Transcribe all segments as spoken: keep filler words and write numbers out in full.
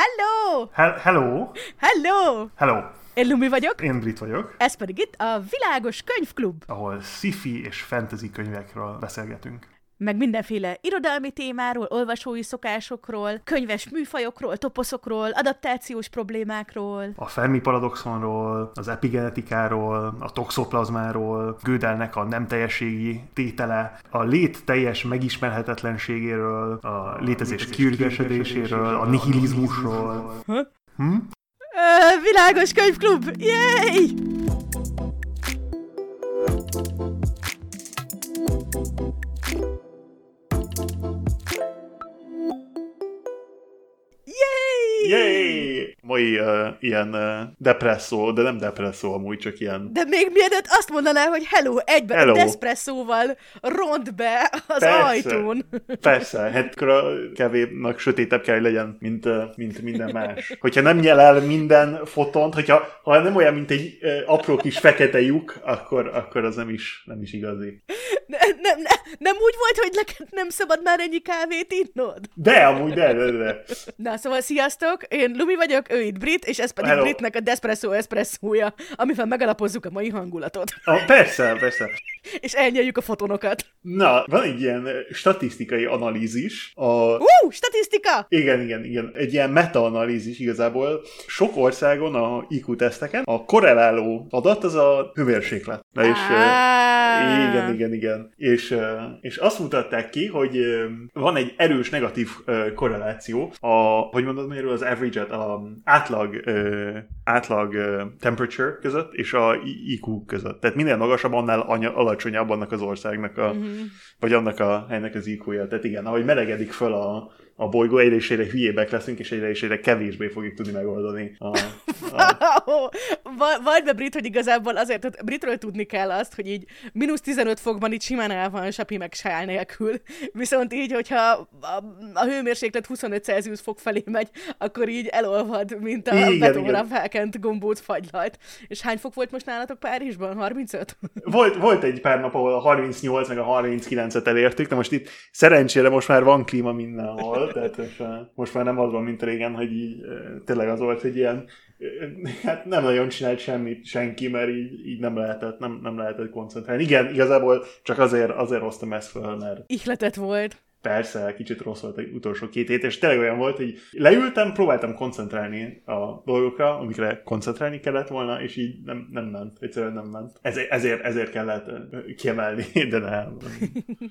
Hello! He- hello! Hello! Hello! Én Lumi vagyok. Én Brit vagyok. Ez pedig itt a Világos Könyvklub, ahol sci-fi és fantasy könyvekről beszélgetünk. Meg mindenféle irodalmi témáról, olvasói szokásokról, könyves műfajokról, toposzokról, adaptációs problémákról. A Fermi paradoxonról, az epigenetikáról, a toxoplazmáról, Gödelnek a nem teljességi tétele, a lét teljes megismerhetetlenségéről, a létezés kiürgesedéséről, a nihilizmusról. Hm? Hm? Ö, Világos Könyvklub! Jéj! Jéj! Mai uh, ilyen uh, depresszó, de nem depresszó amúgy, csak ilyen... De még mielőtt azt mondanál, hogy hello, egyben hello. A despresszóval rond be az persze, ajtón. Persze, hát a kevénak sötétebb kell, hogy legyen, mint, mint minden más. Hogyha nem nyel el minden fotont, hogyha ha nem olyan, mint egy uh, apró kis fekete lyuk, akkor, akkor az nem is, nem is igazi. Ne, nem, ne, nem úgy volt, hogy neked nem szabad már ennyi kávét innod? De, amúgy de, de, de. Na, szóval sziasztok! Én Lumi vagyok, ő itt Brit, és ez pedig hello. Britnek a Despresso Espresszója, amivel megalapozzuk a mai hangulatot. Ah, persze, persze. És elnyeljük a fotonokat. Na, van egy ilyen statisztikai analízis. A... Hú, statisztika! Igen, igen, igen. Egy ilyen meta-analízis igazából. Sok országon a i kú teszteken a korreláló adat az a hőmérséklet. Na és... Igen, igen, igen. És, és azt mutatták ki, hogy van egy erős negatív korreláció a, hogy mondod, mérül az average-et, a átlag, átlag temperature között és a i kú között. Tehát minden magasabb, annál alacsonyabb annak az országnak, a, mm-hmm. vagy annak a helynek az i kú-ja. Tehát igen, ahogy melegedik föl a a bolygó, egyre és egyre hülyébbek leszünk, és egyre és egyre kevésbé fogjuk tudni megoldani. A, a... Wow! Vagy be, Brit, hogy igazából azért, hogy Britről tudni kell azt, hogy így mínusz tizenöt fokban itt simán el van sapi meg sál nélkül, viszont így, hogyha a, a hőmérséklet huszonöt Celsius fok felé megy, akkor így elolvad, mint a igen, betonra igen. felkent gombóc fagylalt. És hány fok volt most nálatok Párizsban? harmincöt? Volt, volt egy pár nap, ahol a harmincnyolc meg a harminckilencet elértük, de most itt szerencsére most már van klíma mindenhol. Tehát most már nem az van, mint régen, hogy így, tényleg az volt, hogy ilyen hát nem nagyon csinált semmit senki, mert így, így nem lehetett, nem, nem lehetett koncentrálni. Igen, igazából csak azért, azért hoztam ezt fel, mert... Ihletett volt. Persze, kicsit rossz volt az utolsó két hét, és tényleg olyan volt, hogy leültem, próbáltam koncentrálni a dolgokra, amikre koncentrálni kellett volna, és így nem, nem ment, egyszerűen nem ment. Ezért, ezért, ezért kellett kiemelni, de nem,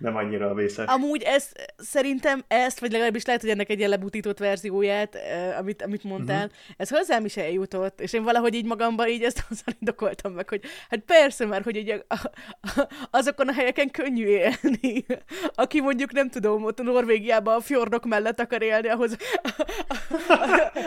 nem annyira a vészes. Amúgy ez, szerintem ezt, vagy legalábbis lehet, hogy ennek egy ilyen lebutított verzióját, amit, amit mondtál, uh-huh. ez hozzám is eljutott, és én valahogy így magamban így ezt azzal indokoltam meg, hogy hát persze már, hogy így a, a, azokon a helyeken könnyű élni, aki mondjuk nem tudom, ott a Norvégiában a fjordok mellett akar élni, ahhoz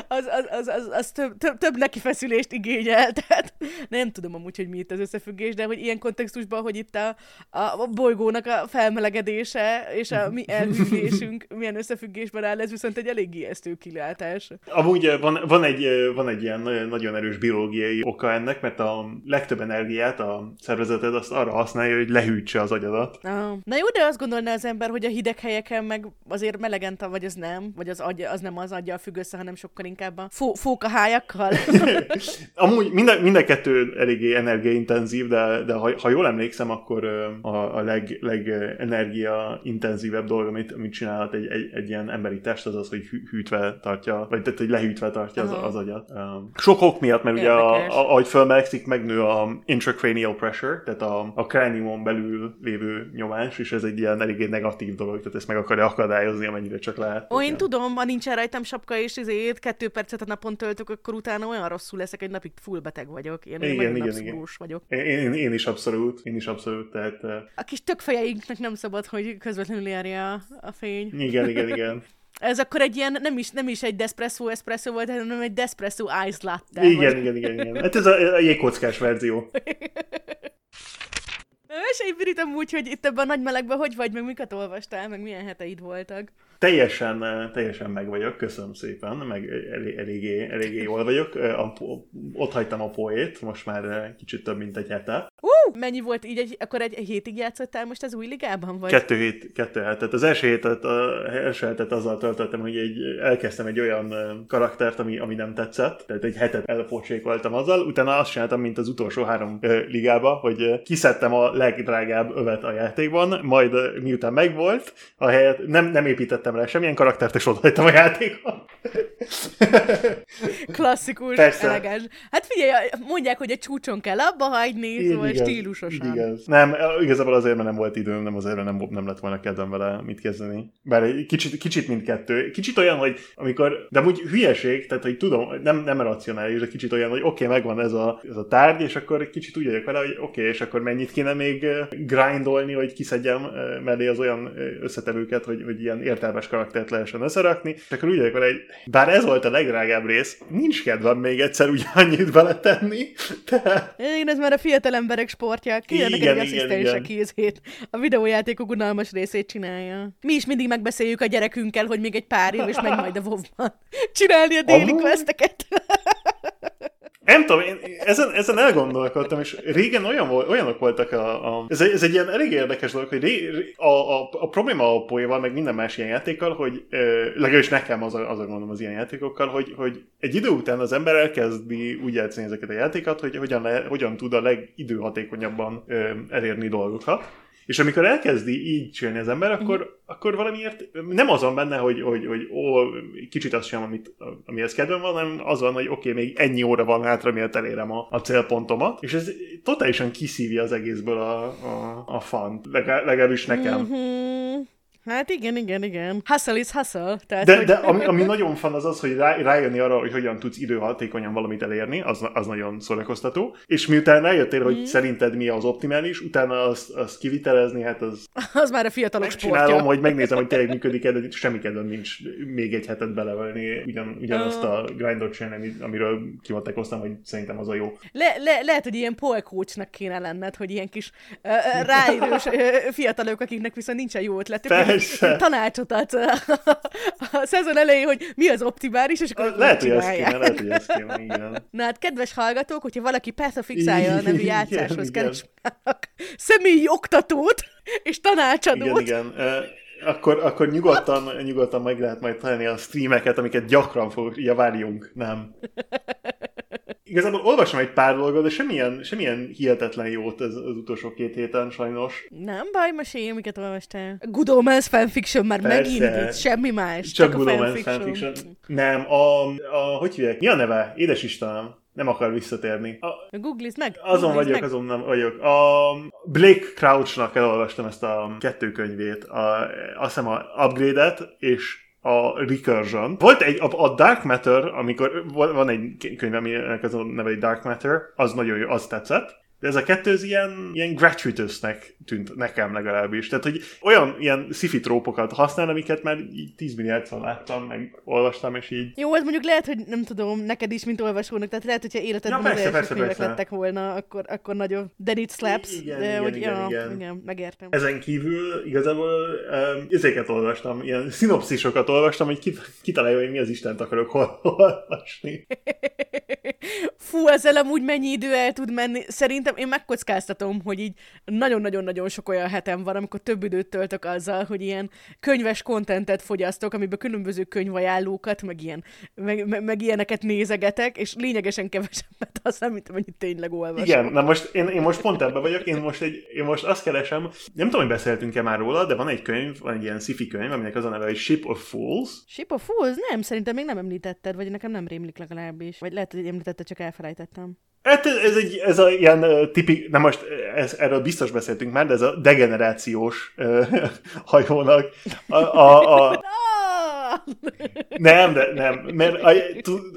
az, az, az, az, az több, több, több nekifeszülést igényel, tehát nem tudom amúgy, hogy mi itt az összefüggés, de hogy ilyen kontextusban, hogy itt a, a bolygónak a felmelegedése és a mi elhűlésünk milyen összefüggésben áll, ez viszont egy elég ijesztő kilátás. Amúgy van, van, egy, van egy ilyen nagyon erős biológiai oka ennek, mert a legtöbb energiát a szervezeted azt arra használja, hogy lehűtse az agyadat. Ah. Na jó, de azt gondolná az ember, hogy a hideg helyek meg azért melegen, vagy az nem, vagy az, agy, az nem az aggyal függ össze, hanem sokkal inkább a fó, fókahájakkal. Amúgy mind, mind a kettő eléggé energiaintenzív, de, de ha, ha jól emlékszem, akkor a, a leg, legenergiaintenzívebb dolog, amit, amit csinálhat egy, egy, egy ilyen emberi test, az az, hogy hűtve tartja, vagy tehát, hogy lehűtve tartja az, az agyat. Sok ok miatt, mert érdekes. Ugye a, a, ahogy fölmelegszik, megnő a intracranial pressure, tehát a, a krániumon belül lévő nyomás, és ez egy ilyen eléggé negatív dolog, tehát meg akarja akadályozni, amennyire csak lehet. Ó, én igen. tudom, ha nincsen rajtam sapka és izét, kettő percet a napon töltök, akkor utána olyan rosszul leszek, egy napig full beteg vagyok. Én igen, igen, igen. vagyok. Én, én, én is abszolút, én is abszolút, tehát... A kis tökfejeinknek nem szabad, hogy közvetlenül járja a, a fény. Igen, igen, igen. Ez akkor egy ilyen, nem is, nem is egy Despresso Espresso volt, hanem egy Despresso Ice Latte. Igen, vagy. igen, igen, igen. Hát ez a, a jégkockás verzió. Mesélj, Brit, amúgy, hogy itt ebben a nagy melegben hogy vagy, meg miket olvastál, meg milyen heteid voltak? Teljesen, teljesen meg vagyok, köszönöm szépen, meg elég, eléggé, eléggé jól vagyok. A, ott hagytam a poét, most már kicsit több, mint egy hete. Uh! Mennyi volt így, egy, akkor egy hétig játszottál most az új ligában? Vagy? Kettő hét, kettő hetet. Az első hétet, a, első hetet azzal töltöttem, hogy egy, elkezdtem egy olyan karaktert, ami, ami nem tetszett. Tehát egy hetet elpocsékoltam azzal. Utána azt csináltam, mint az utolsó három ö, ligába, hogy kiszedtem a legdrágább övet a játékban, majd ö, miután megvolt, a helyet nem, nem építettem rá semmilyen karaktert, és odahagytam a játékban. Klasszikus, elegáns. Hát figyelj, mondják, hogy a csúcson kell abba hagyni, szóval stílusosan. Igaz. Nem, igazából azért, mert nem volt időm, nem azért, mert nem, nem lett volna kedvem vele mit kezdeni. Bár egy kicsit, kicsit mindkettő. Kicsit olyan, hogy amikor, de úgy hülyeség, tehát hogy tudom, nem, nem racionális, de kicsit olyan, hogy oké, okay, megvan ez a, ez a tárgy, és akkor kicsit úgy vagyok vele, hogy oké, okay, és akkor mennyit kéne még grindolni, hogy kiszedjem mellé az olyan összetevőket, hogy, hogy ilyen értelmes karaktert lehessen összerakni, és akkor úgy vagyok vele, hogy bár ez volt a legdrágább rész, nincs kedvem még egyszer ugyannyit beletenni. De... Igen, ez már a fiatal emberek sportja. Kérnek egy asszisztens a kézét. A videójátékok unalmas részét csinálja. Mi is mindig megbeszéljük a gyerekünkkel, hogy még egy pár év, és megy majd a WoW-ban csinálni a déli questeket. Nem tudom, én ezen, ezen elgondolkodtam, és régen olyan, olyanok voltak a... a ez, ez egy ilyen elég érdekes dolog, hogy ré, a, a, a probléma a poéval, meg minden más ilyen játékkal, hogy ö, legalábbis nekem az a, az a gondolom az ilyen játékokkal, hogy, hogy egy idő után az ember elkezdi úgy játszani ezeket a játékokat, hogy hogyan, le, hogyan tud a legidőhatékonyabban ö, elérni dolgokat. És amikor elkezdi így csinálni az ember, akkor, akkor valamiért nem az van benne, hogy, hogy, hogy ó, kicsit azt sem, amit, amihez kedvem van, hanem az van, hogy oké, okay, még ennyi óra van hátra, miért elérem a, a célpontomat, és ez totálisan kiszívja az egészből a, a, a fant, Legá, legalábbis nekem. Mm-hmm. Hát igen, igen, igen. Hustle is hustle. Tehát de hogy... de ami, ami nagyon fan az az, hogy rá, rájönni arra, hogy hogyan tudsz időhatékonyan valamit elérni, az, az nagyon szórakoztató. És miután eljöttél, mm. hogy szerinted mi az optimális, utána azt, azt kivitelezni, hát az... Az már a fiatalok sportja. Csinálom, hogy megnézem, hogy tényleg működik-e, de semmi kedvem nincs még egy hetet belevelni ugyan, ugyanazt a grindot csinálni, amiről kivatekoztam, hogy szerintem az a jó. Le, le, lehet, hogy ilyen polkócsnak kéne lenned, hogy ilyen kis uh, ráérős uh, fiatalok, akiknek viszont nincsen jó ötletük. Tanácsot adsz a, a szezon elején, hogy mi az optimális, és akkor lehet, hogy ezt kéne, lehet, hogy ezt kéne, igen. Na hát, kedves hallgatók, hogyha valaki Path of Exile a nevű játszáshoz keresnek személyi oktatót és tanácsadót, igen, igen. Akkor, akkor nyugodtan, nyugodtan meg lehet majd találni a streameket, amiket gyakran fogok, ja, várjunk, nem. Igazából olvasom egy pár dolgot, de semmilyen, semmilyen hihetetlen jót ez az utolsó két héten, sajnos. Nem baj, mesélj, amiket olvastál. Good Omens fanfiction már megindít, semmi más. Csak, csak Good Omens fanfiction. Nem, a, a... Hogy hívják? Mi a neve? Édes Istenem. Nem akar visszatérni. A... Googlizd meg! Azon Googlizd vagyok, meg. azon nem vagyok. A Blake Crouchnak elolvastam ezt a kettő könyvét. A, azt hiszem a Upgrade-et, és a Recursion. Volt egy, a, a Dark Matter, amikor van egy könyv, aminek az a neve egy Dark Matter, az nagyon jó, az tetszett. De ez a kettő az ilyen, ilyen gratuitousnek tűnt nekem legalábbis. Tehát, hogy olyan ilyen sci-fi trópokat használ, amiket már így tíz milliárdszor láttam, meg olvastam, és így... Jó, ez mondjuk lehet, hogy nem tudom, neked is, mint olvasónak, tehát lehet, hogyha életedben ja, persze, az első könyvek lettek volna, akkor, akkor nagyon... Then it slaps. Igen, de igen, hogy, igen, ja, igen. igen, megértem. Ezen kívül igazából um, ezeket olvastam, ilyen szinopszisokat olvastam, hogy kitalálja, hogy mi az Istent akarok hol olvasni. Fú, ezzel amúgy mennyi idő el tud menni. Szerintem én megkockáztatom, hogy így nagyon-nagyon-nagyon sok olyan hetem van, amikor több időt töltök azzal, hogy ilyen könyves kontentet fogyasztok, amiben különböző könyvajánlókat, meg, ilyen, meg, meg, meg ilyeneket nézegetek, és lényegesen kevesebbet azt nem, mint amennyit tényleg olvasom. Igen, na most én, én most pont ebben vagyok, én most, egy, én most azt keresem, nem tudom, hogy beszéltünk-e már róla, de van egy könyv, van egy ilyen sci-fi könyv, aminek az a neve, hogy Ship of Fools. Ship of Fools? Nem, szerintem még nem említetted, vagy nekem nem rémlik legalábbis. Vagy lehet, hogy említetted, csak elfelejtettem. Hát ez egy, ez a ilyen tipik, na most ez, erről biztos beszéltünk már, de ez a degenerációs uh, hajónak a... a, a... Nem, de nem, mert a,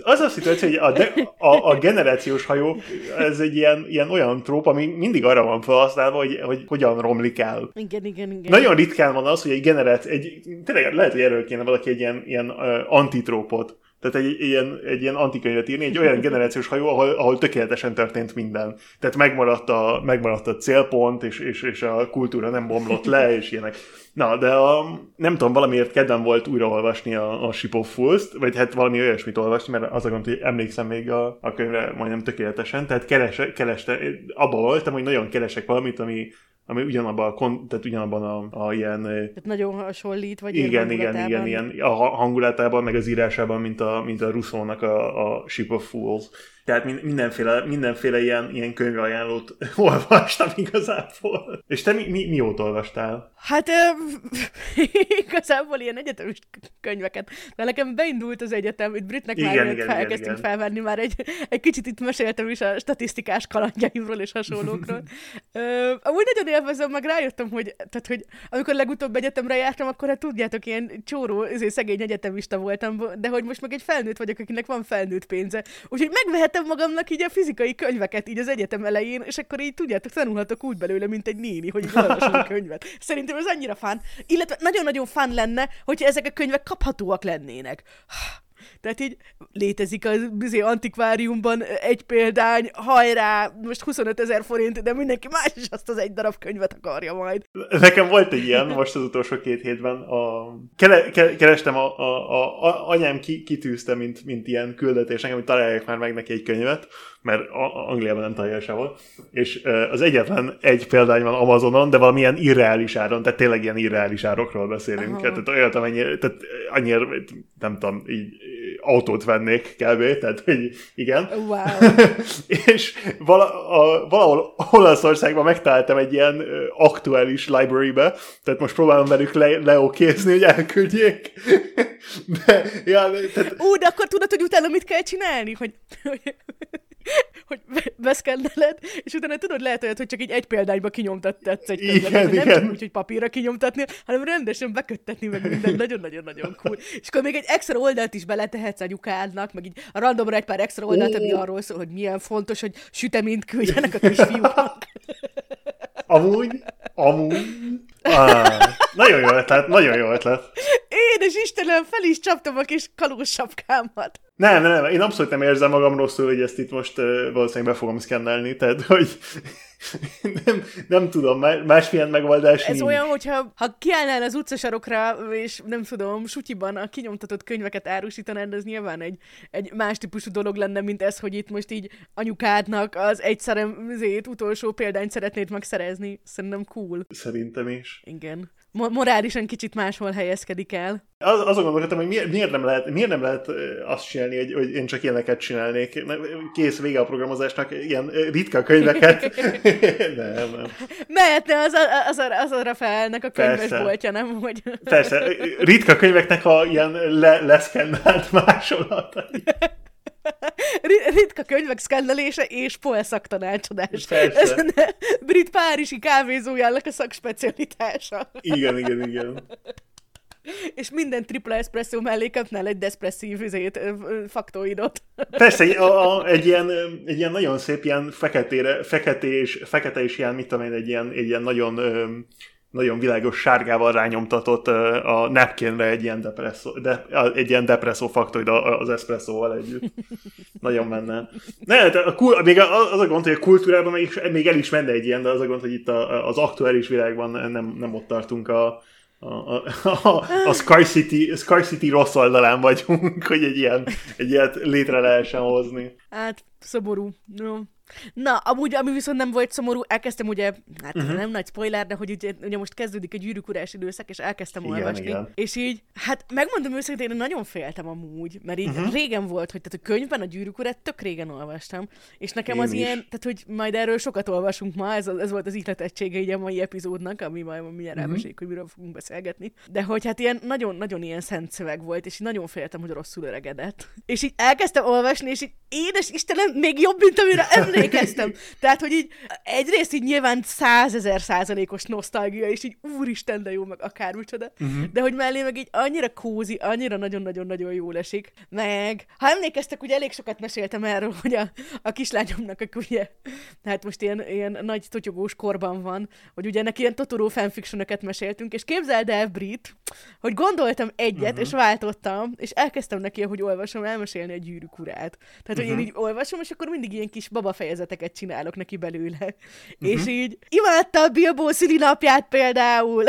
az a szituáció, hogy a, de, a, a generációs hajó, ez egy ilyen, ilyen olyan tróp, ami mindig arra van felhasználva, hogy, hogy hogyan romlik el. Igen, igen, igen. Nagyon ritkán van az, hogy egy generáció, egy, tényleg lehet, hogy erről kéne valaki egy ilyen, ilyen uh, antitrópot Tehát egy, egy, ilyen, egy ilyen antikönyvet írni, egy olyan generációs hajó, ahol, ahol tökéletesen történt minden. Tehát megmaradt a, megmaradt a célpont, és, és, és a kultúra nem bomlott le, és ilyenek. Na, de a, nem tudom, valamiért kedvem volt újraolvasni a, a Ship of Fools-t, vagy hát valami olyasmit olvasni, mert az a gond, hogy emlékszem még a, a könyvre majdnem tökéletesen, tehát keres, kereste, abba voltam, hogy nagyon keresek valamit, ami ami ugyanabban a, kon, tehát ugyanabban a, a ilyen... Tehát nagyon hasonlít, vagy igen, igen, igen, igen, a hangulatában, meg az írásában, mint a, mint a Rousseau-nak a, a Ship of Fools. Tehát mindenféle, mindenféle ilyen, ilyen könyvajánlót olvastam igazából. És te mi, mi, mióta olvastál? Hát euh, igazából ilyen egyetemis könyveket. Mert nekem beindult az egyetem, itt Britnek igen, már igen, elkezdtünk igen. felvenni, már egy, egy kicsit itt meséltem is a statisztikás kalandjaimról és hasonlókról. Ö, amúgy nagyon élvezem, meg rájöttem, hogy, tehát, hogy amikor legutóbb egyetemre jártam, akkor hát tudjátok, ilyen csóró, szegény egyetemista voltam, de hogy most meg egy felnőtt vagyok, akinek van felnőtt pénze. Úgyhogy megvehetem magamnak így a fizikai könyveket így az egyetem elején, és akkor így tudjátok, tanulhatok úgy belőle, mint egy néni, hogy olvasom a könyvet. Szerintem ez annyira fán, illetve nagyon-nagyon fán lenne, hogyha ezek a könyvek kaphatóak lennének. Tehát így létezik az bizony antikváriumban egy példány, hajrá, most huszonöt ezer forint, de mindenki más is azt az egy darab könyvet akarja majd. Nekem volt egy ilyen most az utolsó két hétben. A... Kere, kerestem, a, a, a, a, anyám ki, kitűzte, mint, mint ilyen küldetés nekem, hogy találják már meg neki egy könyvet, mert Angliában nem találja sehol, és az egyetlen egy példány van Amazonon, de valamilyen irreális áron, tehát tényleg ilyen irreális árokról beszélünk. Aha. Tehát olyat, amennyire, tehát annyira, nem tudom, így autót vennék kb. Tehát, hogy igen. Wow. És vala, a, valahol Olaszországban megtaláltam egy ilyen aktuális library-be, tehát most próbálom velük le, leokézni, hogy elküldjék. De, ja, tehát... Ú, de akkor tudod, hogy utána mit kell csinálni? Hogy... hogy beszkenneled, és utána tudod, lehet olyat, hogy csak így egy példányba kinyomtatsz egy könyvet, nem csak úgy, hogy papírra kinyomtatni, hanem rendesen beköttetni, meg minden nagyon-nagyon-nagyon cool. És akkor még egy extra oldalt is beletehetsz a nyukádnak, meg így a randomra egy pár extra oldalt, ami arról szól, hogy milyen fontos, hogy süteményt küldjenek a kisfiúknak. Amúgy, amúgy. Ah, nagyon jó ötlet, nagyon jó ötlet. Édes Istenem, fel is csaptam a kis kalózsapkámat. Nem, nem, nem, én abszolút nem érzem magam rosszul, hogy ezt itt most uh, valószínűleg be fogom szkennelni, tehát hogy nem, nem tudom, másmilyen megoldás nincs. Ez olyan, hogyha ha kiállnál az utcasarokra, és nem tudom, sutyiban a kinyomtatott könyveket árusítanád, ez nyilván egy, egy más típusú dolog lenne, mint ez, hogy itt most így anyukádnak az egyszeremzét utolsó példányt szeretnéd megszerezni. Szerintem cool. Szerintem is. Igen. Morálisan kicsit máshol helyezkedik el. Az, azon gondolkodtam, hogy miért, miért, nem lehet, miért nem lehet azt csinálni, hogy, hogy én csak ilyeneket csinálnék. Kész, vége a programozásnak, ilyen ritka könyveket. nem, nem. Mehetne az, az, az, az a Rafaelnek a könyvesboltja, nem? Hogy... Persze, ritka könyveknek a ilyen le, leszkennált másolatai. Ritka könyvek szkennelése és poeszaktanácsadás. Ez a brit párizsi kávézójának a szakspecialitása. Igen, igen, igen. És minden tripla espresszó mellé kapnál egy depresszív izét, faktoidot. Persze, egy, a, egy, ilyen, egy ilyen nagyon szép ilyen feketére, fekete és, fekete és ilyen, mit tudom én, egy ilyen, egy ilyen nagyon... nagyon világos sárgával rányomtatott a napkinre egy ilyen depresszó, de, egy ilyen depresszó faktor az eszpresszóval együtt. Nagyon menne. Ne, a kul- még az a gond, hogy a kultúrában még, még el is menne egy ilyen, de az a gond, hogy itt a, az aktuális világban nem, nem ott tartunk a A, a, a, a scarcity, scarcity rossz oldalán vagyunk, hogy egy, ilyen, egy ilyet létre lehessen hozni. Hát, szomorú. No. Na, amúgy, ami viszont nem volt szomorú, elkezdtem ugye, hát uh-huh. nem nagy spoiler, de hogy ugye, ugye most kezdődik a Gyűrűk urás időszak, és elkezdtem igen, olvasni. Igen. És így, hát megmondom őszintén, én nagyon féltem amúgy, mert így uh-huh. régen volt, hogy tehát a könyvben a Gyűrűk urát tök régen olvastam, és nekem én az is. Ilyen, tehát hogy majd erről sokat olvasunk ma, ez, ez volt az ihletettsége így a mai epizódnak, ami majd mindjárt uh-huh. elmeséljük, hogy miről fogunk beszélgetni. De hogy hát ilyen nagyon-nagyon ilyen szent szöveg volt, és így nagyon féltem, hogy rosszul öregedett. És így elkezdtem olvasni, és így édes Istenem, még jobb, mint amire emlékszem. emlékeztem. Tehát, hogy így egyrészt így nyilván százezer százalékos nosztalgia, és így úristen, de jó, meg akár micsoda, uh-huh. de hogy mellé meg így annyira kózi, annyira nagyon-nagyon-nagyon jól esik. Meg, ha emlékeztek, ugye elég sokat meséltem erről, hogy a, a kislányomnak, aki ugye, hát most ilyen, ilyen nagy totyogós korban van, hogy ugye neki ilyen Totoro fanfictionöket meséltünk, és képzeld el, Brit, hogy gondoltam egyet, uh-huh. és váltottam, és elkezdtem neki, hogy olvasom, elmesélni a Gyűrűk urát. Tehát, uh-huh. hogy én így olvasom, és akkor mindig ilyen kis babafejezeteket csinálok neki belőle. Uh-huh. És így imádta a Bilbo szülinapját például.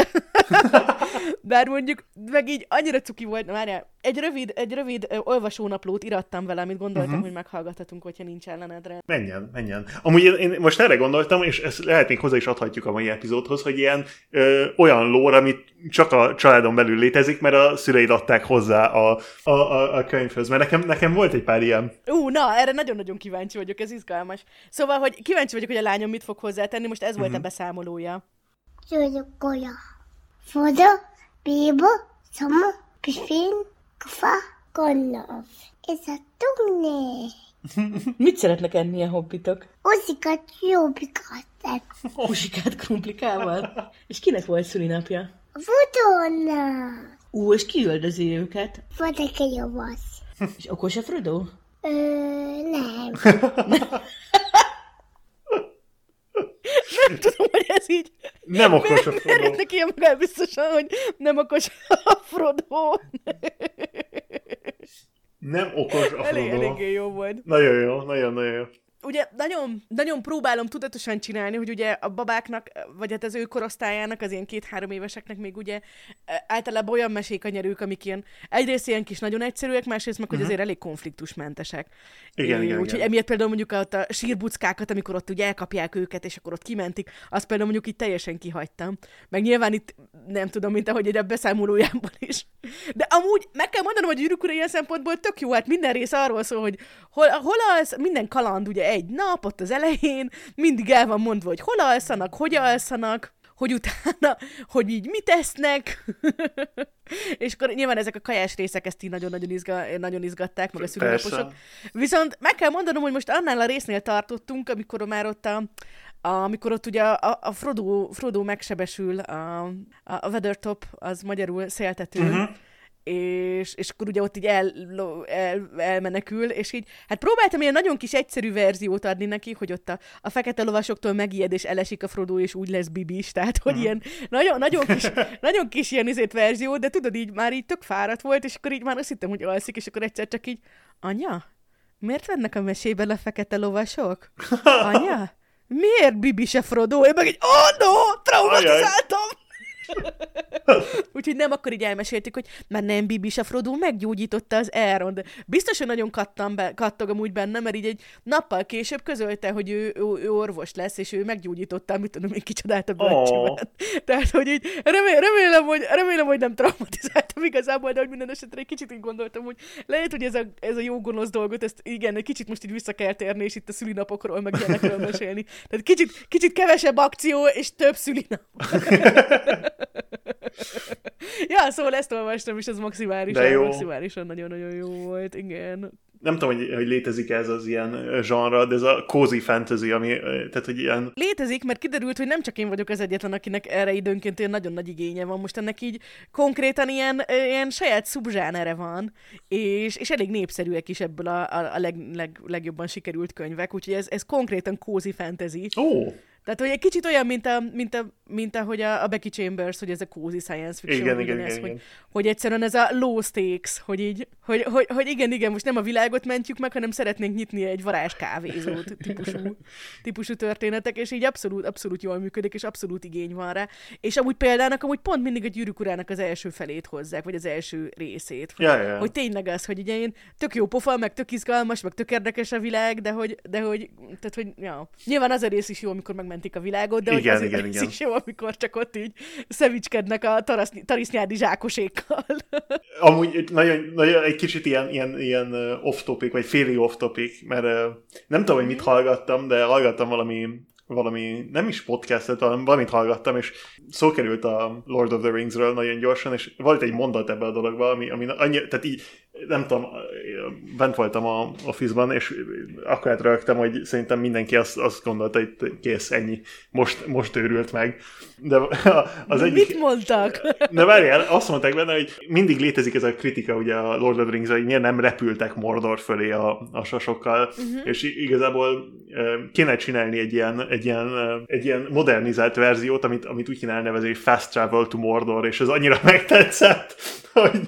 Bár mondjuk, meg így annyira cuki volt, na várjál, egy rövid, egy rövid ö, olvasónaplót irattam vele, amit gondoltam, uh-huh. hogy meghallgathatunk, hogyha nincs ellenedre. Menjen, menjen. Amúgy én most erre gondoltam, és ezt lehet még hozzá is adhatjuk a mai epizódhoz, hogy ilyen ö, olyan lóra, amit csak a családon belül létezik, mert a szüleid adták hozzá a, a, a, a könyvhöz, mert nekem, nekem volt egy pár ilyen. Ú, na, erre nagyon-nagyon kíváncsi vagyok, ez izgalmas. Szóval, hogy kíváncsi vagyok, hogy a lányom mit fog hozzátenni, most ez uh-huh. volt a beszámolója. Győrgolya. Foda, béba, szama, pifén, kafa, gondolv. Ez a tugné. Mit szeretnek enni a hobbitok? Oszikat, jobbikat. Ósikát krumplikával? És kinek volt szülinapja? Frodónak. Ú, és ki üldözi őket? Frodónak egy avasz. És okos a Frodó? Ö, nem. Nem tudom, hogy ez így... Nem okos a Frodó. Miért értnek ilyen magát biztosan, hogy nem okos a Frodó? Nem okos a Frodó. Elég, eléggé jó volt. Nagyon jó, nagyon-nagyon jó. Ugye nagyon, nagyon próbálom tudatosan csinálni, hogy ugye a babáknak, vagy hát az ő korosztályának, az ilyen két-három éveseknek még ugye általában olyan mesék a nyerők, amik ilyen egyrészt ilyen kis nagyon egyszerűek, másrészt meg, uh-huh. hogy azért elég konfliktusmentesek. Igen, é, igen, úgyhogy igen. Emiatt például mondjuk ott a sírbuckákat, amikor ott ugye elkapják őket, és akkor ott kimentik, azt például mondjuk itt teljesen kihagytam. Meg nyilván itt nem tudom, mint ahogy egy beszámolójában is. De amúgy meg kell mondanom, hogy a Gyűrűk ura ilyen szempontból tök jó, hát minden rész arról szól, hogy hol, hol alsz, minden kaland ugye egy nap, ott az elején, mindig el van mondva, hogy hol alszanak, hogy alszanak, hogy utána, hogy így mit esznek, és akkor nyilván ezek a kajás részek ezt így nagyon-nagyon izga, nagyon izgatták, meg a szülőnaposok. Viszont meg kell mondanom, hogy most annál a résznél tartottunk, amikor már ott a, a, amikor ott ugye a, a Frodo, Frodo megsebesül, a, a Weathertop, az magyarul széltető, uh-huh. És, és akkor ugye ott így el, el, elmenekül, és így, hát próbáltam ilyen nagyon kis egyszerű verziót adni neki, hogy ott a, a fekete lovasoktól megijed, és elesik a Frodo, és úgy lesz bibis, tehát, hogy mm. ilyen nagyon, nagyon, kis, nagyon kis ilyen izét verzió, de tudod, így már így tök fáradt volt, és akkor így már azt hittem, hogy alszik, és akkor egyszer csak így, anya, miért vannak a mesében a fekete lovasok? Anya, miért bibis a Frodo? Én meg így, oh no, traumatizáltam! Úgyhogy nem, akkor így elmeséltük, hogy már nem bibis a Frodo, meggyógyította az Elrond. De biztosan nagyon kattam be, kattog amúgy benne, mert így egy nappal később közölte, hogy ő, ő, ő orvos lesz, és ő meggyógyította, mit tudom én, kicsodát a bölcsiben. Tehát, hogy így remélem, remélem, hogy, remélem, hogy nem traumatizáltam igazából, de hogy minden esetre egy kicsit így gondoltam, hogy lehet, hogy ez a, ez a jó gonosz dolgot, ezt igen, egy kicsit most így vissza kell térni, és itt a szülinapokról meg ilyenekről mesélni. Tehát kicsit, kicsit kevesebb akció, és több szülinap. Ja, szóval ezt olvastam, és ez maximálisan, maximálisan nagyon-nagyon jó volt, igen. Nem tudom, hogy, hogy létezik ez az ilyen zsanra, de ez a cozy fantasy, ami, tehát, hogy ilyen... Létezik, mert kiderült, hogy nem csak én vagyok az egyetlen, akinek erre időnként ilyen nagyon nagy igénye van. Most ennek így konkrétan ilyen, ilyen saját szubzsánere van, és, és elég népszerűek is ebből a, a, a leg, leg, legjobban sikerült könyvek, úgyhogy ez, ez konkrétan cozy fantasy. Ó! Oh. Tehát, hogy egy kicsit olyan, mint, a, mint, a, mint ahogy a, a Becky Chambers, hogy ez a cozy science fiction, igen, igen, ez, igen, hogy, igen. hogy egyszerűen ez a low stakes, hogy így, hogy, hogy, hogy igen, igen, most nem a világot mentjük meg, hanem szeretnénk nyitni egy varázskávézót típusú, típusú történetek, és így abszolút, abszolút jól működik, és abszolút igény van rá. És amúgy példának, amúgy pont mindig a Gyűrűk urának az első felét hozzák, vagy az első részét. Hogy, ja, ja. hogy tényleg az, hogy ugye én tök jó pofa, meg tök izgalmas, meg tök érdekes a világ, de hogy, de hogy, tehát, hogy ja. Nyilván az a rész is jó, amikor meg mentik a világot, de igen, azért igen, ez igen. is jó, amikor csak ott így szevicskednek a tarasz- tarisznyádi zsákosékkal. Amúgy nagyon, nagyon egy kicsit ilyen, ilyen, ilyen off-topic, vagy féli off-topic, mert nem tudom, hogy mit hallgattam, de hallgattam valami, valami nem is podcastet, hanem valamit hallgattam, és szó került a Lord of the Ringsről nagyon gyorsan, és volt egy mondat ebben a dologban, ami, ami annyi, tehát így nem tudom, bent voltam a Office-ban, és akkor átrögtem, hogy szerintem mindenki azt, azt gondolta, hogy kész, ennyi, most, most őrült meg. De az egyik... Mit mondtak? De várjál, azt mondták benne, hogy mindig létezik ez a kritika, ugye a Lord of the Rings, hogy miért nem repültek Mordor fölé a, a sasokkal, uh-huh. és igazából kéne csinálni egy ilyen, egy ilyen, egy ilyen modernizált verziót, amit, amit úgy kéne elnevezni, hogy Fast Travel to Mordor, és ez annyira megtetszett, hogy...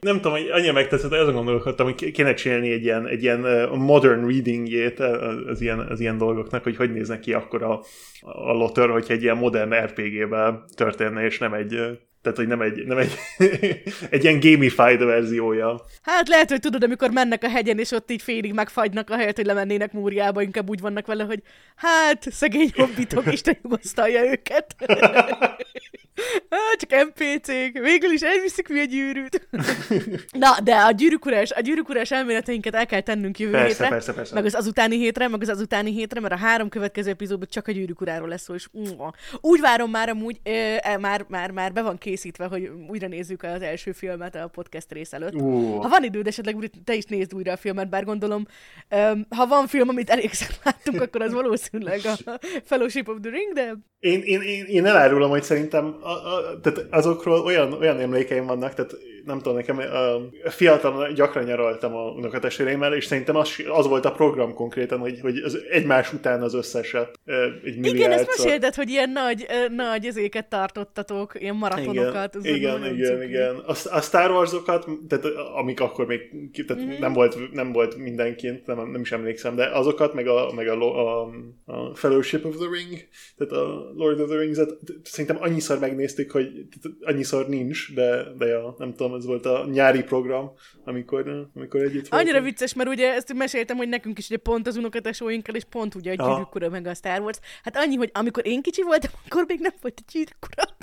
Nem tudom, hogy annyira megtetszett, azon gondolkodtam, hogy kéne csinálni egy ilyen, egy ilyen modern readingjét az ilyen, az ilyen dolgoknak, hogy hogy néznek ki akkor a, a Lothar, hogyha egy ilyen modern er pé gé-ben történne, és nem egy, tehát hogy nem egy, nem egy, egy ilyen gamified verziója. Hát lehet, hogy tudod, amikor mennek a hegyen, és ott így félig megfagynak, ahelyett, hogy lemennének Múriába, inkább úgy vannak vele, hogy hát, szegény hobbitok, Isten nyugasztalja őket. Ah, csak en pé cék, végül is elviszik mi a gyűrűt. Na, de a gyűrűk a gyűrűk urás elméleteinket el kell tennünk jövő persze, hétre, persze, persze. meg az azutáni hétre, meg az azutáni hétre, mert a három következő epizódban csak a gyűrűk uráról lesz szó, és úgy várom már amúgy, e, már, már, már be van készítve, hogy újra nézzük az első filmet a podcast rész előtt. Uh. Ha van időd, esetleg te is nézd újra a filmet, bár gondolom, um, ha van film, amit elégszer láttunk, akkor az valószínűleg a Fellowship of the Ring, de... Én, én, én, én elárulom, hogy szerintem a, a, tehát azokról olyan, olyan emlékeim vannak, tehát nem tudom, nekem fiatalon gyakran nyaraltam a unokatestvéreimmel, és szerintem az, az volt a program konkrétan, hogy, hogy az egymás után az összeset egy milliárdszor. Igen, ezt mesélted, hogy ilyen nagy, nagy ezéket tartottatok, ilyen maratonokat. Igen, igen, igen, igen. A, a Star Wars-okat, tehát amik akkor még tehát mm-hmm. nem, volt, nem volt mindenként, nem, nem is emlékszem, de azokat, meg a, meg a, a, a Fellowship of the Ring, tehát a Lord of the Rings-et, szerintem annyiszor megnéztük, hogy annyiszor nincs, de, de ja, nem tudom, ez volt a nyári program, amikor, amikor együtt voltunk. Annyira vicces, mert ugye ezt meséltem, hogy nekünk is ugye pont az unokatesóinkkal, és pont ugye a Gyűrűk Ura meg a Star Wars. Hát annyi, hogy amikor én kicsi voltam, akkor még nem volt a Gyűrűk Ura.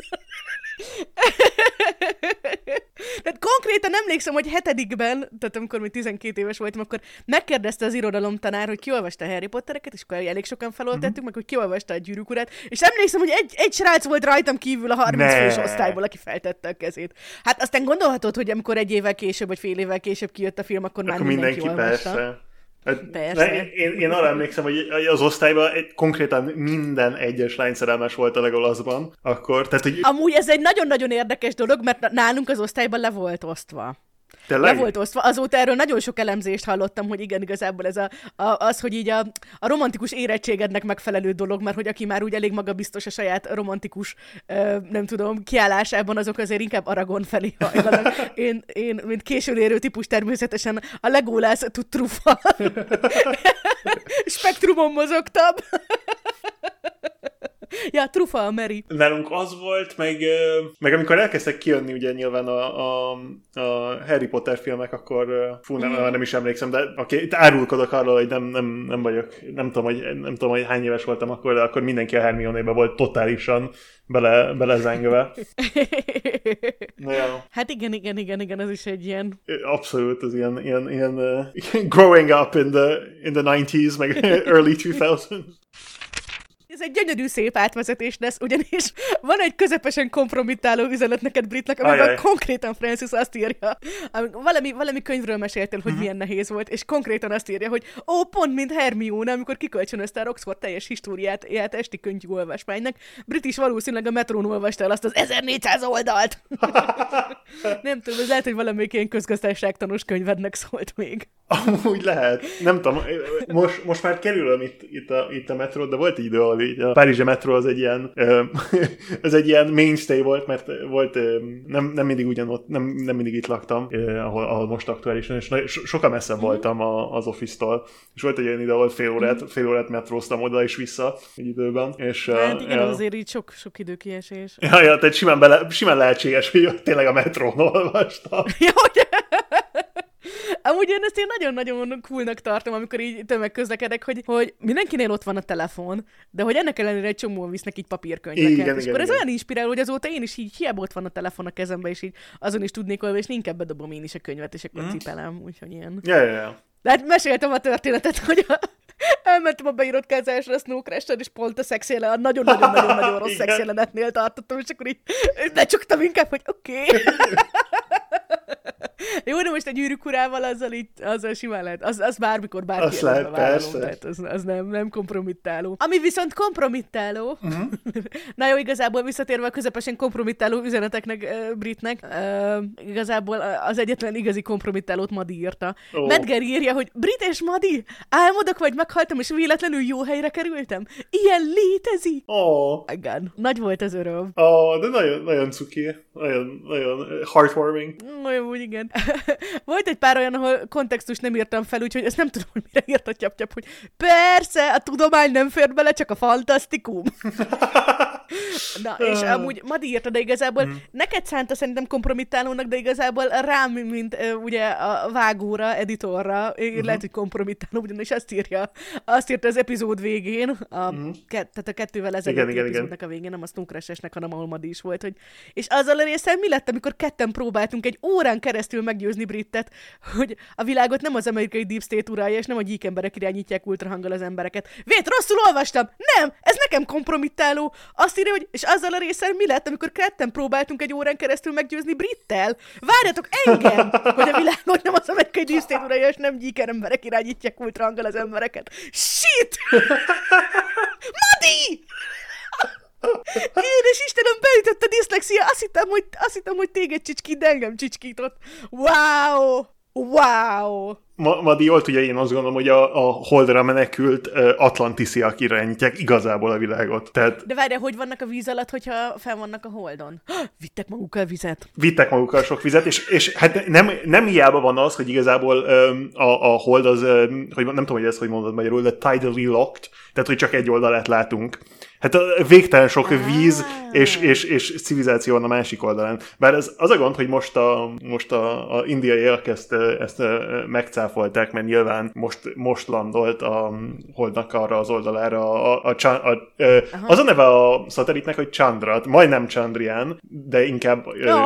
Tehát konkrétan emlékszem, hogy hetedikben, tehát amikor még tizenkét éves voltam, akkor megkérdezte az irodalomtanár, hogy kiolvasta Harry Pottereket, és akkor elég sokan feloltettük, mm-hmm. meg hogy kiolvasta a Gyűrűk Urát, és emlékszem, hogy egy, egy srác volt rajtam kívül a harminc fős osztályból, aki feltette a kezét. Hát aztán gondolhatod, hogy amikor egy évvel később, vagy fél évvel később kijött a film, akkor, akkor már mindenki, mindenki olvasta. Hát, én, én, én arra emlékszem, hogy az osztályban egy, konkrétan minden egyes lány szerelmes volt a Legolasban. Akkor, tehát, hogy... Amúgy ez egy nagyon-nagyon érdekes dolog, mert nálunk az osztályban le volt osztva. Tényleg? Le volt osztva. Azóta erről nagyon sok elemzést hallottam, hogy igen, igazából ez a, a, az, hogy így a, a romantikus érettségednek megfelelő dolog, mert hogy aki már úgy elég magabiztos a saját romantikus, ö, nem tudom, kiállásában, azok azért inkább Aragon felé hajlanak. Én, én mint későn érő típus természetesen a Legolas trufa spektrumon mozogtam. Ja, trufa a Mary. Nálunk az volt, meg, meg amikor elkezdtek kijönni ugye nyilván a, a, a Harry Potter filmek, akkor fú, nem, mm. nem is emlékszem, de okay, árulkodok arról, hogy nem, nem, nem vagyok, nem tudom, hogy, nem tudom, hogy hány éves voltam akkor, de akkor mindenki a Hermione-ben volt totálisan bele, belezengve. Ja. Hát igen, igen, igen, igen, ez is egy ilyen... Abszolút, az ilyen, ilyen, ilyen uh, growing up in the, in the nineties, meg early two thousands. Ez egy gyönyörű szép átvezetés lesz, ugyanis van egy közepesen kompromittáló üzenet neked, Britnak, amiben Ajaj. konkrétan Francis azt írja, valami, valami könyvről meséltél, hogy mm-hmm. milyen nehéz volt, és konkrétan azt írja, hogy ó, pont mint Hermione, amikor kikölcsönözte a Roxford teljes históriát, ját esti könyvű olvasmánynak, Brit is valószínűleg a metrón olvasta el azt az ezernégyszáz oldalt. Nem tudom, ez lehet, hogy valamelyik ilyen közgazdaságtanús könyvednek szólt még. Amúgy lehet. Nem tudom, most, most már kerülöm itt, itt, a, itt a metró, de volt egy idő, a párizsi metró az egy ilyen az egy ilyen mainstay volt, mert volt, nem, nem mindig ugyanott, nem, nem mindig itt laktam, ahol, ahol most aktuálisan, és sokkal messze voltam az Office-tól, és volt egy olyan ide, ahol fél órát, fél órát metróztam oda és vissza egy időben. És, hát igen, ja. azért így sok, sok időkiesés. Ja, ja, tehát simán, bele, simán lehetséges, hogy tényleg a metrón olvastam. Jó, ugye? Amúgy én ezt én nagyon-nagyon coolnak tartom, amikor így tömegközlekedek, hogy, hogy mindenkinél ott van a telefon, de hogy ennek ellenére egy csomóan visznek így papírkönyveket. Igen, és igen, akkor igen. Ez olyan inspiráló, hogy azóta én is így hiába ott van a telefon a kezemben, és így azon is tudnék olva, és inkább bedobom én is a könyvet, és akkor mm. cipelem, úgyhogy ilyen. Yeah, yeah, yeah. De hát meséltem a történetet, hogy a... elmentem a beiratkozásra, a Snow Crash-en, és pont a szexjelen, a nagyon-nagyon-nagyon rossz szexjelenetnél tartottam, és akkor így lecsuktam inkább, hogy oké. Okay. Jó, de most egy gyűrűkurával azzal, itt, azzal simán lehet. Az, az bármikor bárki azt lehet, persze. Tehát az, az nem, nem kompromittáló. Ami viszont kompromittáló, uh-huh. Na jó, igazából visszatérve a közepesen kompromittáló üzeneteknek, uh, Britnek, uh, igazából az egyetlen igazi kompromittálót Madi írta. Oh. Medger írja, hogy Brit és Madi, álmodok vagy meghaltam, és véletlenül jó helyre kerültem. Ilyen létezik. Oh. Igen. Nagy volt az öröm. Oh, de nagyon, nagyon cuki. Nagyon, nagyon heartwarming. Nagyon úgy, igen. Volt egy pár olyan, ahol kontextust nem írtam fel, úgyhogy ezt nem tudom, hogy mire írt a tyap-tyap, hogy persze, a tudomány nem fér bele, csak a fantasztikum. Na, és amúgy Madi írta, de igazából hmm. neked szánta szerintem kompromittálónak, de igazából rám, mint ugye a vágóra, editorra, hmm. lehet, hogy kompromittáló, ugyanis azt írja, azt írta az epizód végén, a, hmm. ke- tehát a kettővel ezelőtti epizódnak igen. a végén, nem a Stonecrashesnek, hanem ahol Madi is volt, hogy és azzal a részen mi lett, amikor ketten próbáltunk egy órán keresztül meggyőzni Brittet, hogy a világot nem az amerikai Deep State uralja, és nem a gyík emberek irányítják ultrahanggal az embereket. Vét, rosszul olvastam! Nem! Ez nekem kompromittáló! Azt írja, hogy és azzal a részen mi lett, amikor ketten próbáltunk egy órán keresztül meggyőzni Brittel? Várjatok engem, hogy a világot nem az amerikai Deep State uralja, és nem gyík emberek irányítják ultrahanggal az embereket. Shit! Madi! Édes Istenem, beütött a diszlexia, azt hittem, hogy, azt hittem, hogy téged csicskít, de engem csicskított. Wow! Wow! Ma, Madi, jól tudja, én azt gondolom, hogy a, a Holdra menekült atlantisziak irányítják igazából a világot. Tehát... De várjál, hogy vannak a víz alatt, hogyha fel vannak a Holdon? Vittek magukkal vizet. Vittek magukkal sok vizet, és, és hát nem, nem hiába van az, hogy igazából a, a Hold az, hogy nem tudom, hogy ezt hogy mondod magyarul, de tidally locked, tehát hogy csak egy oldalát látunk. Hát végtelen sok víz és, és, és civilizáció van a másik oldalán. Bár ez, az a gond, hogy most a, most a, a indiaiak ezt, ezt megcáfolták, mert nyilván most, most landolt a Holdnak arra az oldalára. A, a, a, a, az a neve a szatelitnek, hogy Chandra, majdnem Chandrian, de inkább... No.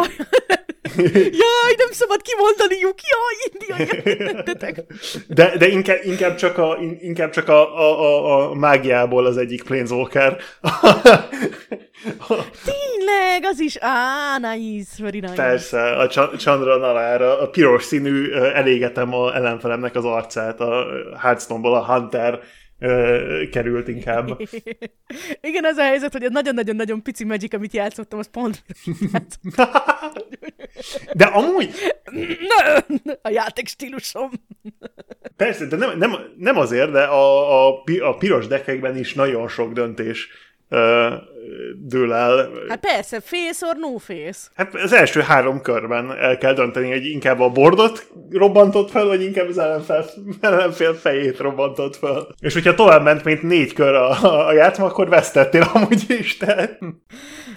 Jaj, nem szabad kimondani, Yuki, jaj, indiaiak! De, de inkább, inkább csak, a, inkább csak a, a, a mágiából az egyik planeswalker. Tényleg, az is, á, nice, very nice. Persze, a Chandra Nalára, a piros színű, elégetem a ellenfelemnek az arcát, a Hearthstone-ból a Hunter Ö, került inkább. Igen, az a helyzet, hogy a nagyon-nagyon-nagyon pici Magic, amit játszottam, az pont de amúgy... a játék stílusom. Persze, de nem, nem, nem azért, de a, a, a piros deckekben is nagyon sok döntés ö, dől el. Hát persze, face or no face. Hát az első három körben el kell dönteni, hogy inkább a bordot robbantott fel, vagy inkább az ellenfél, ellenfél fejét robbantott fel. És hogyha tovább ment, mint négy kör a, a, a játszma, akkor vesztettél amúgy is, de...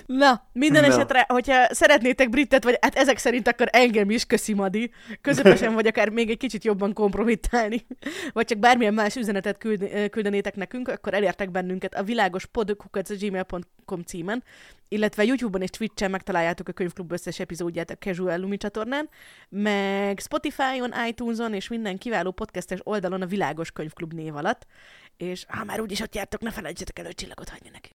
Na, minden esetre, no. hogyha szeretnétek Brittet, vagy hát ezek szerint akkor engem is, köszi Madi, közepesen vagy akár még egy kicsit jobban kompromittálni, vagy csak bármilyen más üzenetet küld, küldenétek nekünk, akkor elértek bennünket a világospodkukac pont gmail pont com címen, illetve YouTube-on és Twitch-en megtaláljátok a Könyvklub összes epizódját a Casual Lumi csatornán, meg Spotify-on, iTunes-on és minden kiváló podcastes oldalon a Világos Könyvklub név alatt, és ha már úgyis ott jártok, ne felejtsetek el, hogy csillagot hagyni nekünk.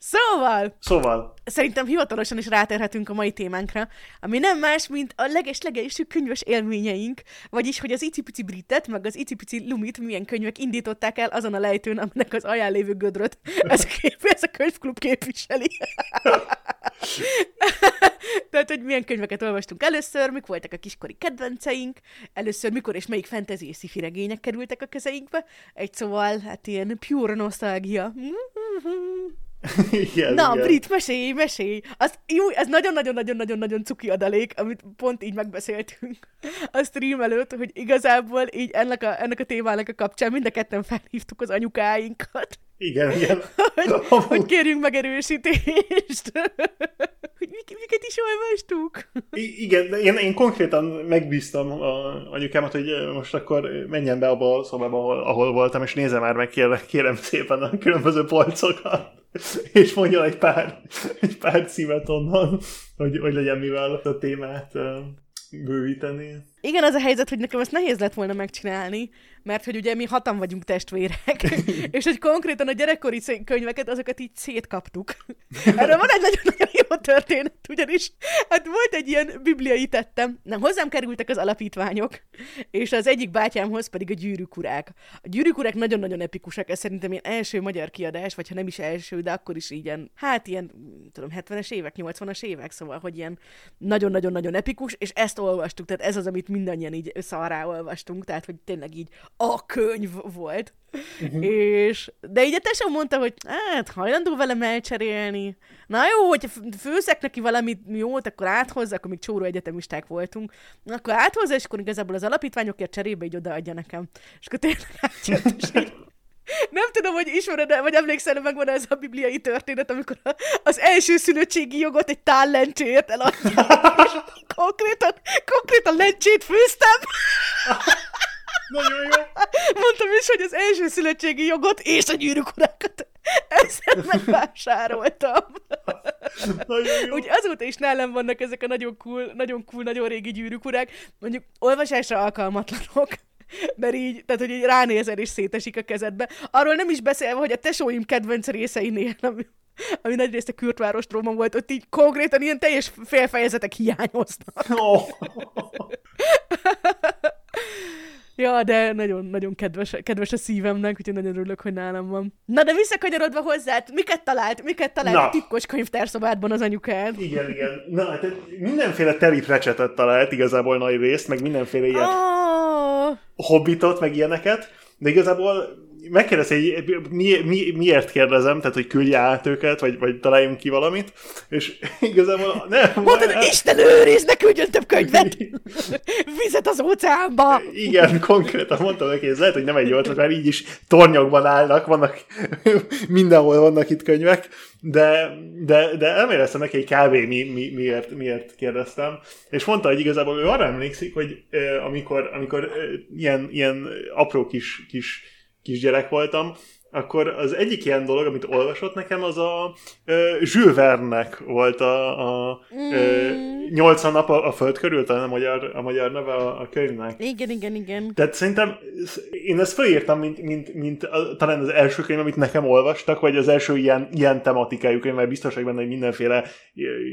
Szóval! Szóval! Szerintem hivatalosan is rátérhetünk a mai témánkra, ami nem más, mint a leges-legelső könyves élményeink, vagyis, hogy az icipici Brittet, meg az icipici Lumit milyen könyvek indították el azon a lejtőn, aminek az alján lévő gödröt ez a, kép, ez a könyvklub képviseli. Tehát, hogy milyen könyveket olvastunk először, mik voltak a kiskori kedvenceink, először mikor és melyik fantasy és sci-fi regények kerültek a kezeinkbe, egy szóval, hát ilyen pure nosztalgia. Igen, na, igen. Brit, mesélj, mesélj! Az, jó, ez nagyon-nagyon-nagyon-nagyon-nagyon cuki adalék, amit pont így megbeszéltünk a stream előtt, hogy igazából így ennek a, ennek a témának a kapcsán mind a ketten felhívtuk az anyukáinkat. Igen, igen. Hogy, oh. hogy kérjünk megerősítést. Hogy mik, miket is olvastuk. I- igen, de én, én konkrétan megbíztam a anyukámat, hogy most akkor menjen be abba a szobába, ahol, ahol voltam, és nézze már meg, kérem, kérem szépen a különböző polcokat. És mondjon egy pár, egy pár címet onnan, hogy, hogy legyen mivel a témát bővíteni. Igen, az a helyzet, hogy nekem ezt nehéz lett volna megcsinálni, mert hogy ugye mi hatan vagyunk testvérek, és hogy konkrétan a gyerekkori könyveket, azokat így szétkaptuk. Erről van egy nagyon-nagyon jó történet, ugyanis hát volt egy ilyen bibliai tettem, nem, hozzám kerültek az alapítványok, és az egyik bátyámhoz pedig a Gyűrűk urák. A Gyűrűk urák nagyon-nagyon epikusak, ez szerintem ilyen első magyar kiadás, vagy ha nem is első, de akkor is ilyen, hát ilyen, tudom, hetvenes évek, nyolcvanas évek, szóval, hogy ilyen nagyon-nagyon-nagyon epikus, és ezt olvastuk, tehát ez az, amit mindannyian így szarrá olvastunk, tehát hogy tényleg így a könyv volt. Uh-huh. És, de így a tesóm mondta, hogy hát hajlandó velem elcserélni. Na jó, hogyha főszek neki valami jót, akkor áthozza, akkor még csóró egyetemisták voltunk. Akkor áthozza, és akkor igazából az alapítványokért cserébe így odaadja nekem. És akkor tényleg átjött, és így... Nem tudom, hogy ismered, vagy emlékszel, megvan ez a bibliai történet, amikor az első szülőségi jogot egy tál lencsért eladja, és konkrétan, konkrétan lencsét főztem. Nagyon jó. Mondtam is, hogy az első szülőségi jogot és a gyűrűkurákat ezzel megvásároltam. Nagyon jó. Úgy azóta is nálam vannak ezek a nagyon cool, nagyon, cool, nagyon régi gyűrűkurák, mondjuk olvasásra alkalmatlanok. Mert így, tehát, hogy így ránézel és szétesik a kezedbe. Arról nem is beszélve, hogy a tesóim kedvenc részeinél, ami, ami nagyrészt a Kürtvárostromban volt, ott így konkrétan ilyen teljes félfejezetek hiányoznak. Oh. Ja, de nagyon-nagyon kedves, kedves a szívemnek, úgyhogy nagyon örülök, hogy nálam van. Na, de visszakanyarodva hozzád, miket talált, miket talált Na. a titkos könyvtárszobádban az anyukád? Igen, igen. Na, hát mindenféle teriprecsetet talált igazából nagy részt, meg mindenféle ilyen oh. hobbitot, meg ilyeneket, de igazából megkérdezi, hogy mi, mi, miért kérdezem, tehát, hogy küldje át őket, vagy, vagy találjunk ki valamit, és igazából nem... Mondtad, hát... Isten őriz, ne küldjön több könyvet! Vizet az óceánba! Igen, konkrétan mondtam neki, ez lehet, hogy nem egy ötlet, mert így is tornyokban állnak, vannak, mindenhol vannak itt könyvek, de, de, de elméreztem neki, hogy kávé mi, mi, miért, miért kérdeztem, és mondta, hogy igazából ő arra emlékszik, hogy euh, amikor, amikor euh, ilyen, ilyen apró kis, kis kisgyerek voltam, akkor az egyik ilyen dolog, amit olvasott nekem, az a ö, Jules Verne-nek volt a, a mm. ö, nyolcvan nap a, a föld körül, talán a magyar, a magyar neve a, a könyvnek. Igen, igen, igen. Tehát szerintem én ezt felírtam, mint, mint, mint a, talán az első könyv, amit nekem olvastak, vagy az első ilyen, ilyen tematikájú könyv, mert biztos, hogy benne, hogy mindenféle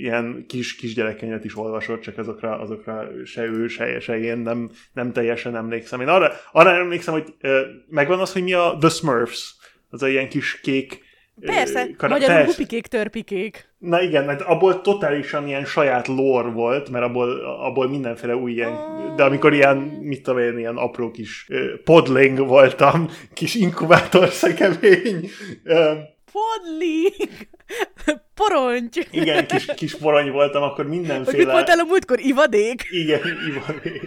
ilyen kis kisgyerekkönyvet is olvasott, csak azokra, azokra se ő, se, se én nem, nem teljesen emlékszem. Én arra, arra emlékszem, hogy ö, megvan az, hogy mi a The Smurfs. Az a ilyen kis kék... Persze, kar- magyarul persze. Hupikék, törpikék. Na igen, mert abból totálisan ilyen saját lore volt, mert abból, abból mindenféle új ilyen... De amikor ilyen, mit tudom én, ilyen apró kis podling voltam, kis inkubátor szekemény... Podling! Poronty! Igen, kis, kis porony voltam, akkor mindenféle... Hogy mit voltál a múltkor? Ivadék? Igen, ivadék.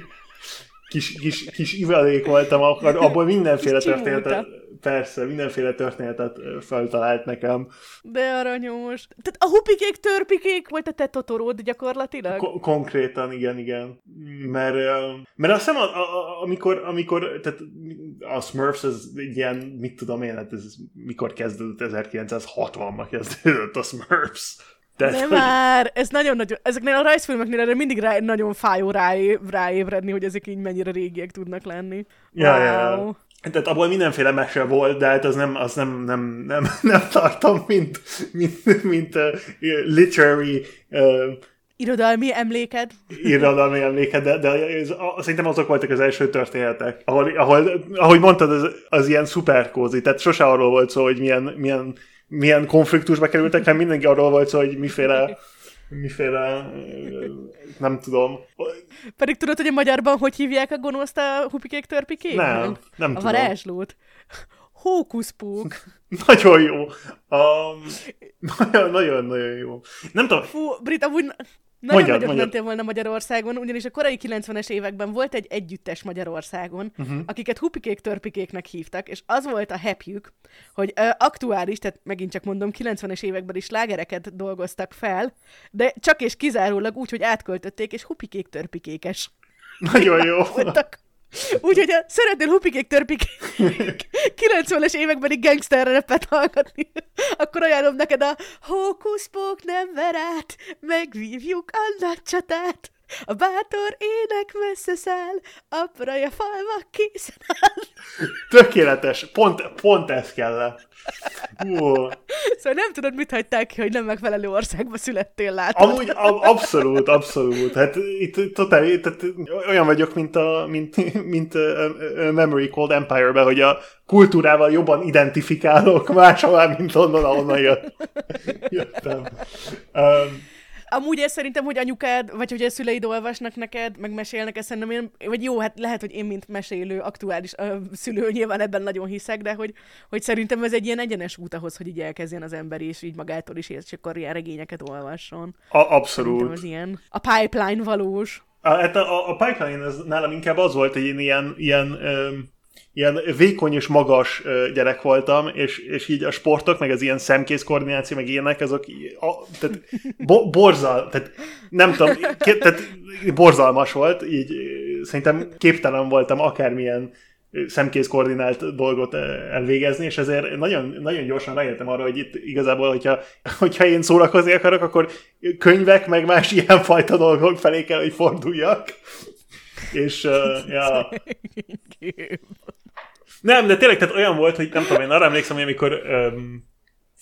Kis, kis, kis ivadék voltam, akkor abból mindenféle történetet... Persze, mindenféle történetet feltalált nekem. De aranyos. Tehát a hupikék, törpikék volt a te Totoród gyakorlatilag? Ko- konkrétan, igen, igen. Mert, mert azt hiszem, a, a, amikor, amikor tehát a Smurfs, ez ilyen, mit tudom én, hát ez mikor kezdődött, ezerkilencszázhatvanban kezdődött a Smurfs. Tehát, de már, hogy... ez nagyon-nagyon, ezeknél a rajzfilmeknél erre mindig rá, nagyon fájó ráé, ráébredni, hogy ezek így mennyire régiek tudnak lenni. Ja, wow. ja, ja. Tehát abból mindenféle mese volt, de hát az nem, az nem, nem, nem, nem tartom, mint, mint, mint uh, literary... Uh, irodalmi emléked. Irodalmi emléked, de, de ez, a, szerintem azok voltak az első történetek, ahol, ahol ahogy mondtad, az, az ilyen szuperkózi, tehát sose arról volt szó, hogy milyen, milyen, milyen konfliktusba kerültek, hanem mindenki arról volt szó, hogy miféle... miféle, nem tudom. Pedig tudod, hogy a magyarban hogy hívják a gonoszt a hupikék törpikék? Nem, nem, nem tudom. A varázslót. Hókuszpók. Nagyon jó. Um, nagyon, nagyon, nagyon jó. Nem tudom. Fú, Brit, amúgy... Nagyon nagyot mentél volna Magyarországon, ugyanis a korai kilencvenes években volt egy együttes Magyarországon, uh-huh. akiket hupikék-törpikéknek hívtak, és az volt a happyük, hogy uh, aktuális, tehát megint csak mondom, kilencvenes években is slágereket dolgoztak fel, de csak és kizárólag úgy, hogy átköltötték, és hupikék-törpikékes. Nagyon jó. Úgyhogy ha szeretnél hupikék-törpikék kilencvenes években így gangster repet hallgatni, akkor ajánlom neked a Hókuszpók nem verát, megvívjuk a nagy csatát. A bátor ének messze száll, apraja falvak készen áll. Tökéletes. Pont, pont ez kellett. Szóval nem tudod, mit hagyták ki, hogy nem megfelelő országba születtél, látod. Amúgy ab, abszolút, abszolút. Hát itt totál, tehát olyan vagyok, mint a, mint, mint a, a Memory Cold Empire-ben, hogy a kultúrával jobban identifikálok máshová, mint onnan, ahonnan jött. jöttem. Um, Amúgy ez szerintem, hogy anyukád, vagy hogy a szüleid olvasnak neked, meg mesélnek, ezt szerintem én, vagy jó, hát lehet, hogy én, mint mesélő, aktuális ö, szülő, nyilván ebben nagyon hiszek, de hogy, hogy szerintem ez egy ilyen egyenes út ahhoz, hogy így elkezdjen az ember, és így magától is értsékkor ilyen regényeket olvasson. A, abszolút. Az ilyen, a pipeline valós. A, hát a, a pipeline ez nálam inkább az volt, hogy én ilyen, ilyen öm... ilyen vékony és magas gyerek voltam, és, és így a sportok, meg az ilyen szemkész koordináció, meg ilyenek, azok a, tehát bo, borzal, tehát nem tudom, ké, tehát borzalmas volt, így szerintem képtelen voltam akármilyen szemkész koordinált dolgot elvégezni, és ezért nagyon, nagyon gyorsan rájöttem arra, hogy itt igazából, hogyha, hogyha én szórakozni akarok, akkor könyvek, meg más ilyenfajta dolgok felé kell, hogy forduljak. És, uh, ja. Nem, de tényleg, tehát olyan volt, hogy nem tudom, én arra emlékszem, hogy amikor um,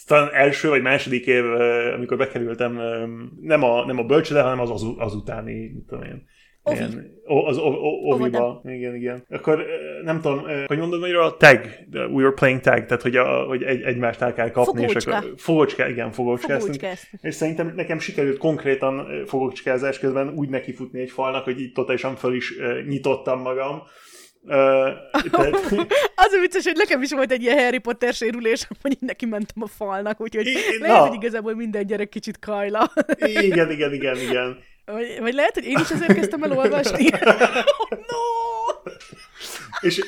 talán első vagy második év, uh, amikor bekerültem, um, nem a, nem a bölcsőde, hanem az, az, az utáni, mit tudom én, Ovi. Ilyen, az o, o, oviba. Igen, igen. Akkor nem tudom, hogy mondod, hogy a tag, we were playing tag, tehát hogy, a, hogy egy, egymást el kell kapni. Fogócska. És akkor, fogócska, igen, fogócska. És szerintem nekem sikerült konkrétan fogócskázás közben úgy nekifutni egy falnak, hogy így totálisan föl is nyitottam magam. Uh, tehát... Az a vicces, hogy nekem is volt egy ilyen Harry Potter sérülés, hogy neki mentem a falnak, úgyhogy I, lehet, na. Hogy igazából minden gyerek kicsit kajla. Igen, igen, igen, igen. Vagy, vagy lehet, hogy én is azért kezdtem el olvasni. Oh, no! És,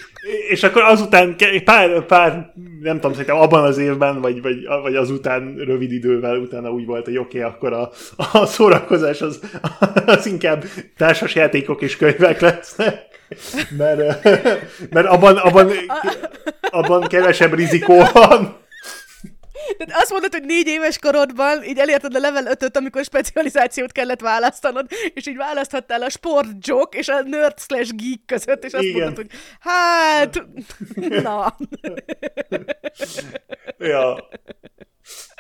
és akkor azután pár, pár, nem tudom, szerintem abban az évben, vagy, vagy, vagy azután rövid idővel utána úgy volt, hogy oké, okay, akkor a, a szórakozás az, az inkább társas játékok és könyvek lesznek. Mert, mert abban, abban, abban kevesebb rizikó van. Tehát azt mondod, hogy négy éves korodban így elérted a level ötöt, amikor specializációt kellett választanod, és így választhattál a sport joke és a nerd slash geek között, és azt igen. Mondod, hogy hát... Na... Ja...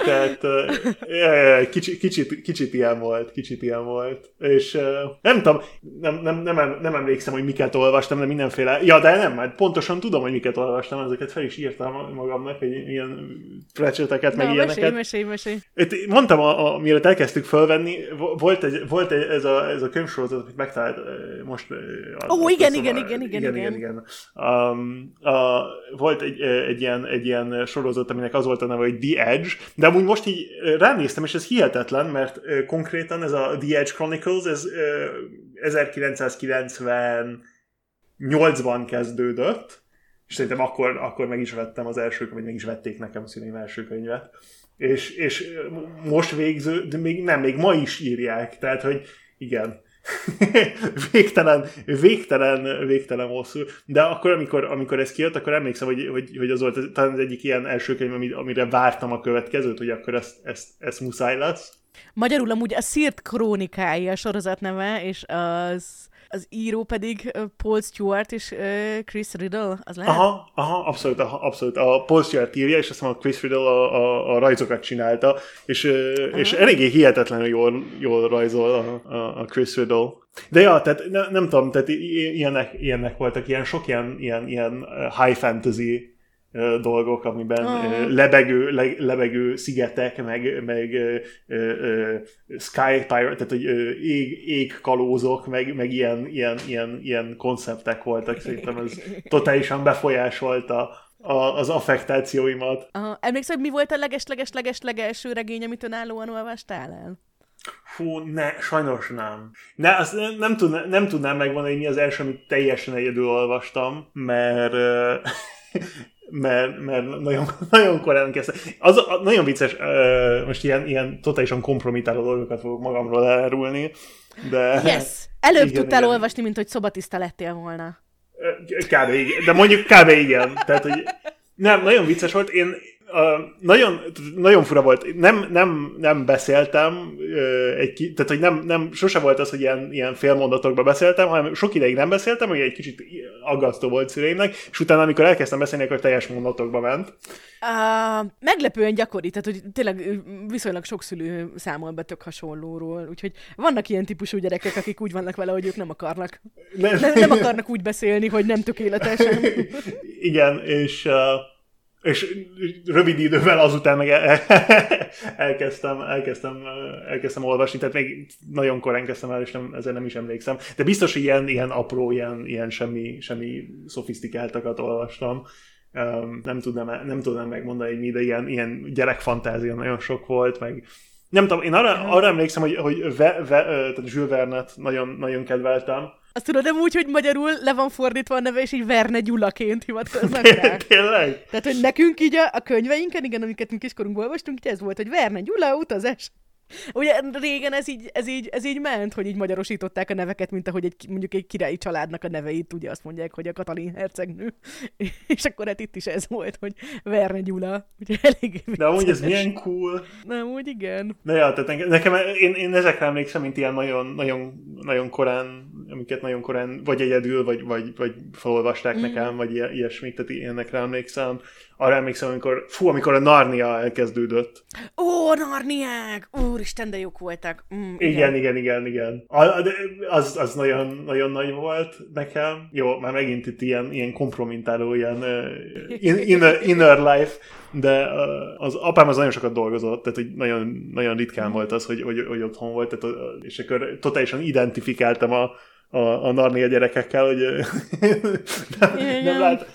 Tehát uh, kicsit, kicsit, kicsit ilyen volt, kicsit ilyen volt. És uh, nem tudom, nem, nem, nem, nem emlékszem, hogy miket olvastam, de mindenféle... Ja, de nem, mert pontosan tudom, hogy miket olvastam, ezeket fel is írtam magamnak, hogy ilyen precseteket, meg ilyeneket. Mesélj, mesélj, mesélj. Itt mondtam, a, a, mielőtt elkezdtük fölvenni, volt, egy, volt egy, ez, a, ez a könyvsorozat, amit megtalált most... Ó, oh, igen, igen, a, igen, igen, igen, igen, igen, igen. Um, a, volt egy, egy, ilyen, egy ilyen sorozat, aminek az volt a neve, hogy The Edge, de amúgy most így ránéztem, és ez hihetetlen, mert uh, konkrétan ez a The Edge Chronicles, ez uh, ezerkilencszázkilencvennyolcban kezdődött, és szerintem akkor, akkor meg is vettem az első, vagy meg is vették nekem szüleim első könyvet, és, és most végző, de még nem, még ma is írják, tehát hogy igen, végtelen, végtelen, végtelen hosszú. De akkor, amikor, amikor ez kijött, akkor emlékszem, hogy, hogy, hogy az volt talán az egyik ilyen első könyv, amire vártam a következőt, hogy akkor ezt, ezt, ezt muszáj lesz. Magyarul amúgy a Szírt krónikái a sorozat neve, és az, az író pedig Paul Stewart és Chris Riddle, az lehet? Aha, aha, abszolút, aha, abszolút. A Paul Stewart írja, és azt mondom, a Chris Riddle a, a, a rajzokat csinálta, és, és eléggé hihetetlenül jól, jól rajzol a, a Chris Riddle. De ja, tehát ne, nem tudom, tehát ilyenek, ilyenek voltak, ilyen sok ilyen, ilyen, ilyen high fantasy dolgok, amiben oh. lebegő, le, lebegő szigetek, meg, meg ö, ö, sky pirate, tehát hogy ég, égkalózok, meg, meg ilyen, ilyen, ilyen, ilyen konceptek voltak, szerintem ez totálisan befolyásolta a, az affektációimat. Uh, emlékszel, hogy mi volt a leges-leges-leges-legelső regény, amit önállóan olvastál el? Fú, ne, sajnos nem. Ne, azt nem, nem, tudná, nem tudnám megmondani, hogy mi az első, amit teljesen egyedül olvastam, mert... Uh, Mert, mert nagyon, nagyon korán kezdtem. Az a, nagyon vicces, uh, most ilyen, ilyen totálisan kompromitáló dolgokat fogok magamról elárulni, de... Yes! Előbb igen, tudtál igen. olvasni, mint hogy szobatiszta lettél volna. Kb. Igen. De mondjuk kb. Igen. Tehát, hogy... Nem, nagyon vicces volt. Én nagyon, nagyon fura volt. Nem, nem, nem beszéltem, egy, tehát hogy nem, nem, sose volt az, hogy ilyen, ilyen félmondatokban beszéltem, hanem sok ideig nem beszéltem, hogy egy kicsit aggasztó volt szüleimnek, és utána, amikor elkezdtem beszélni, akkor teljes mondatokba ment. Uh, meglepően gyakori, tehát hogy tényleg viszonylag sok szülő számol be tök hasonlóról, úgyhogy vannak ilyen típusú gyerekek, akik úgy vannak vele, hogy ők nem akarnak. Nem, nem, nem akarnak úgy beszélni, hogy nem tökéletesen. Igen, és... Uh... és rövid idővel azután meg el- elkezdtem, elkezdtem, elkezdtem olvasni, tehát még nagyon korán kezdtem el, és nem, ezzel nem is emlékszem. De biztos, hogy ilyen, ilyen apró, ilyen, ilyen semmi, semmi szofisztikáltakat olvastam. Nem tudnám, nem tudnám megmondani, hogy mi, de ilyen, ilyen gyerekfantázia nagyon sok volt, meg nem tudom, én arra, arra emlékszem, hogy, hogy ve, ve, tehát Jules Verne-t nagyon, nagyon kedveltem. Azt tudod, de úgy, hogy magyarul le van fordítva a neve, és így Verne Gyulaként hivatkoznak rá. Tényleg? Tehát, hogy nekünk így a, a könyveinken, igen, amiket mi kiskorunkban olvastunk, így ez volt, hogy Verne Gyula utazás. Ugye régen ez így, ez, így, ez így ment, hogy így magyarosították a neveket, mint ahogy egy, mondjuk egy királyi családnak a neveit, ugye azt mondják, hogy a Katalin hercegnő. És akkor hát itt is ez volt, hogy Verne Gyula. Ugye elég de amúgy ez milyen cool. Na, amúgy igen. Na ja, tehát nekem, én, én ezekre emlékszem, mint ilyen nagyon, nagyon, nagyon korán, amiket nagyon korán vagy egyedül, vagy, vagy, vagy felolvasták mm. nekem, vagy ilyesmit, tehát ilyenekre emlékszem. Arra emlékszem, amikor, fú, amikor a Narnia elkezdődött. Ó, Narniák! Úristen, de jók voltak. Mm, igen, igen, igen, igen. igen. Az, az nagyon, nagyon nagy volt nekem. Jó, már megint itt ilyen, ilyen kompromittáló, ilyen uh, inner, inner life, de uh, az apám az nagyon sokat dolgozott, tehát hogy nagyon, nagyon ritkán volt az, hogy, hogy, hogy otthon volt, tehát, és akkor totálisan identifikáltam a a, a Narnia gyerekekkel, hogy nem, igen, nem, lát,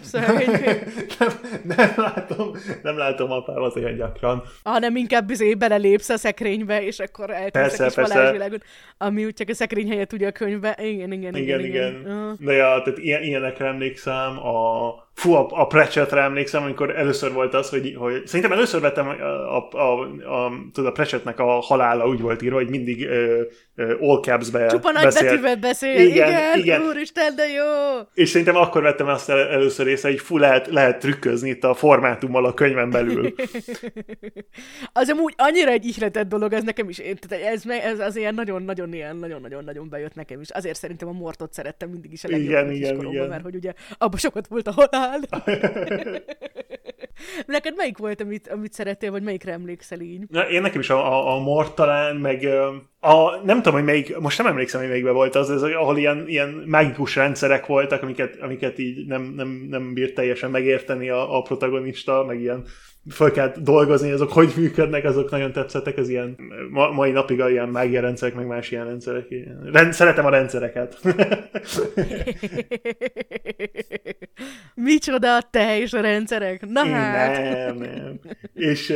nem, nem látom nem látom apámat olyan gyakran. Hanem inkább bizony belelépsz a szekrénybe, és akkor eltűnsz a kis varázsvilágot, ami úgy csak a szekrény helyett ugye a könyvbe. Igen, igen, igen. igen, igen. igen. De ja, tehát ilyen, ilyenekre emlékszem, a Fú, a, a Pratchettre emlékszem, amikor először volt az, hogy, hogy szerintem először vettem a, a, a, a, tudod, a Pratchettnek a halála úgy volt írva, hogy mindig ö, ö, all caps-be csupa beszél. Csupa nagybetűvel beszél. Igen, igen, igen. Úristen, de jó! És szerintem akkor vettem azt el, először észre, hogy fú, lehet, lehet trükközni itt a formátummal a könyven belül. Az amúgy annyira egy ihletett dolog, ez nekem is, ez, ez az ilyen nagyon-nagyon ilyen, nagyon-nagyon-nagyon bejött nekem is. Azért szerintem a Mortot szerettem mindig is a legjobban kiskoromban, mert hogy ugye abban sokat volt a halál. Neked melyik volt, amit, amit szerettél, vagy melyikre emlékszel így? Na, én nekem is a, a, a Mort talán, meg a, nem tudom, hogy melyik, most nem emlékszem, hogy melyikben volt az, ez, ahol ilyen, ilyen mágikus rendszerek voltak, amiket, amiket így nem, nem, nem bírt teljesen megérteni a, a protagonista, meg ilyen föl kell dolgozni, azok hogy működnek, azok nagyon tetszettek, az ilyen ma, mai napig a ilyen mágia rendszerek, meg más ilyen rendszerek. Ilyen. Rend, szeretem a rendszereket. Micsoda te és a rendszerek? Na hát! Nem, nem. És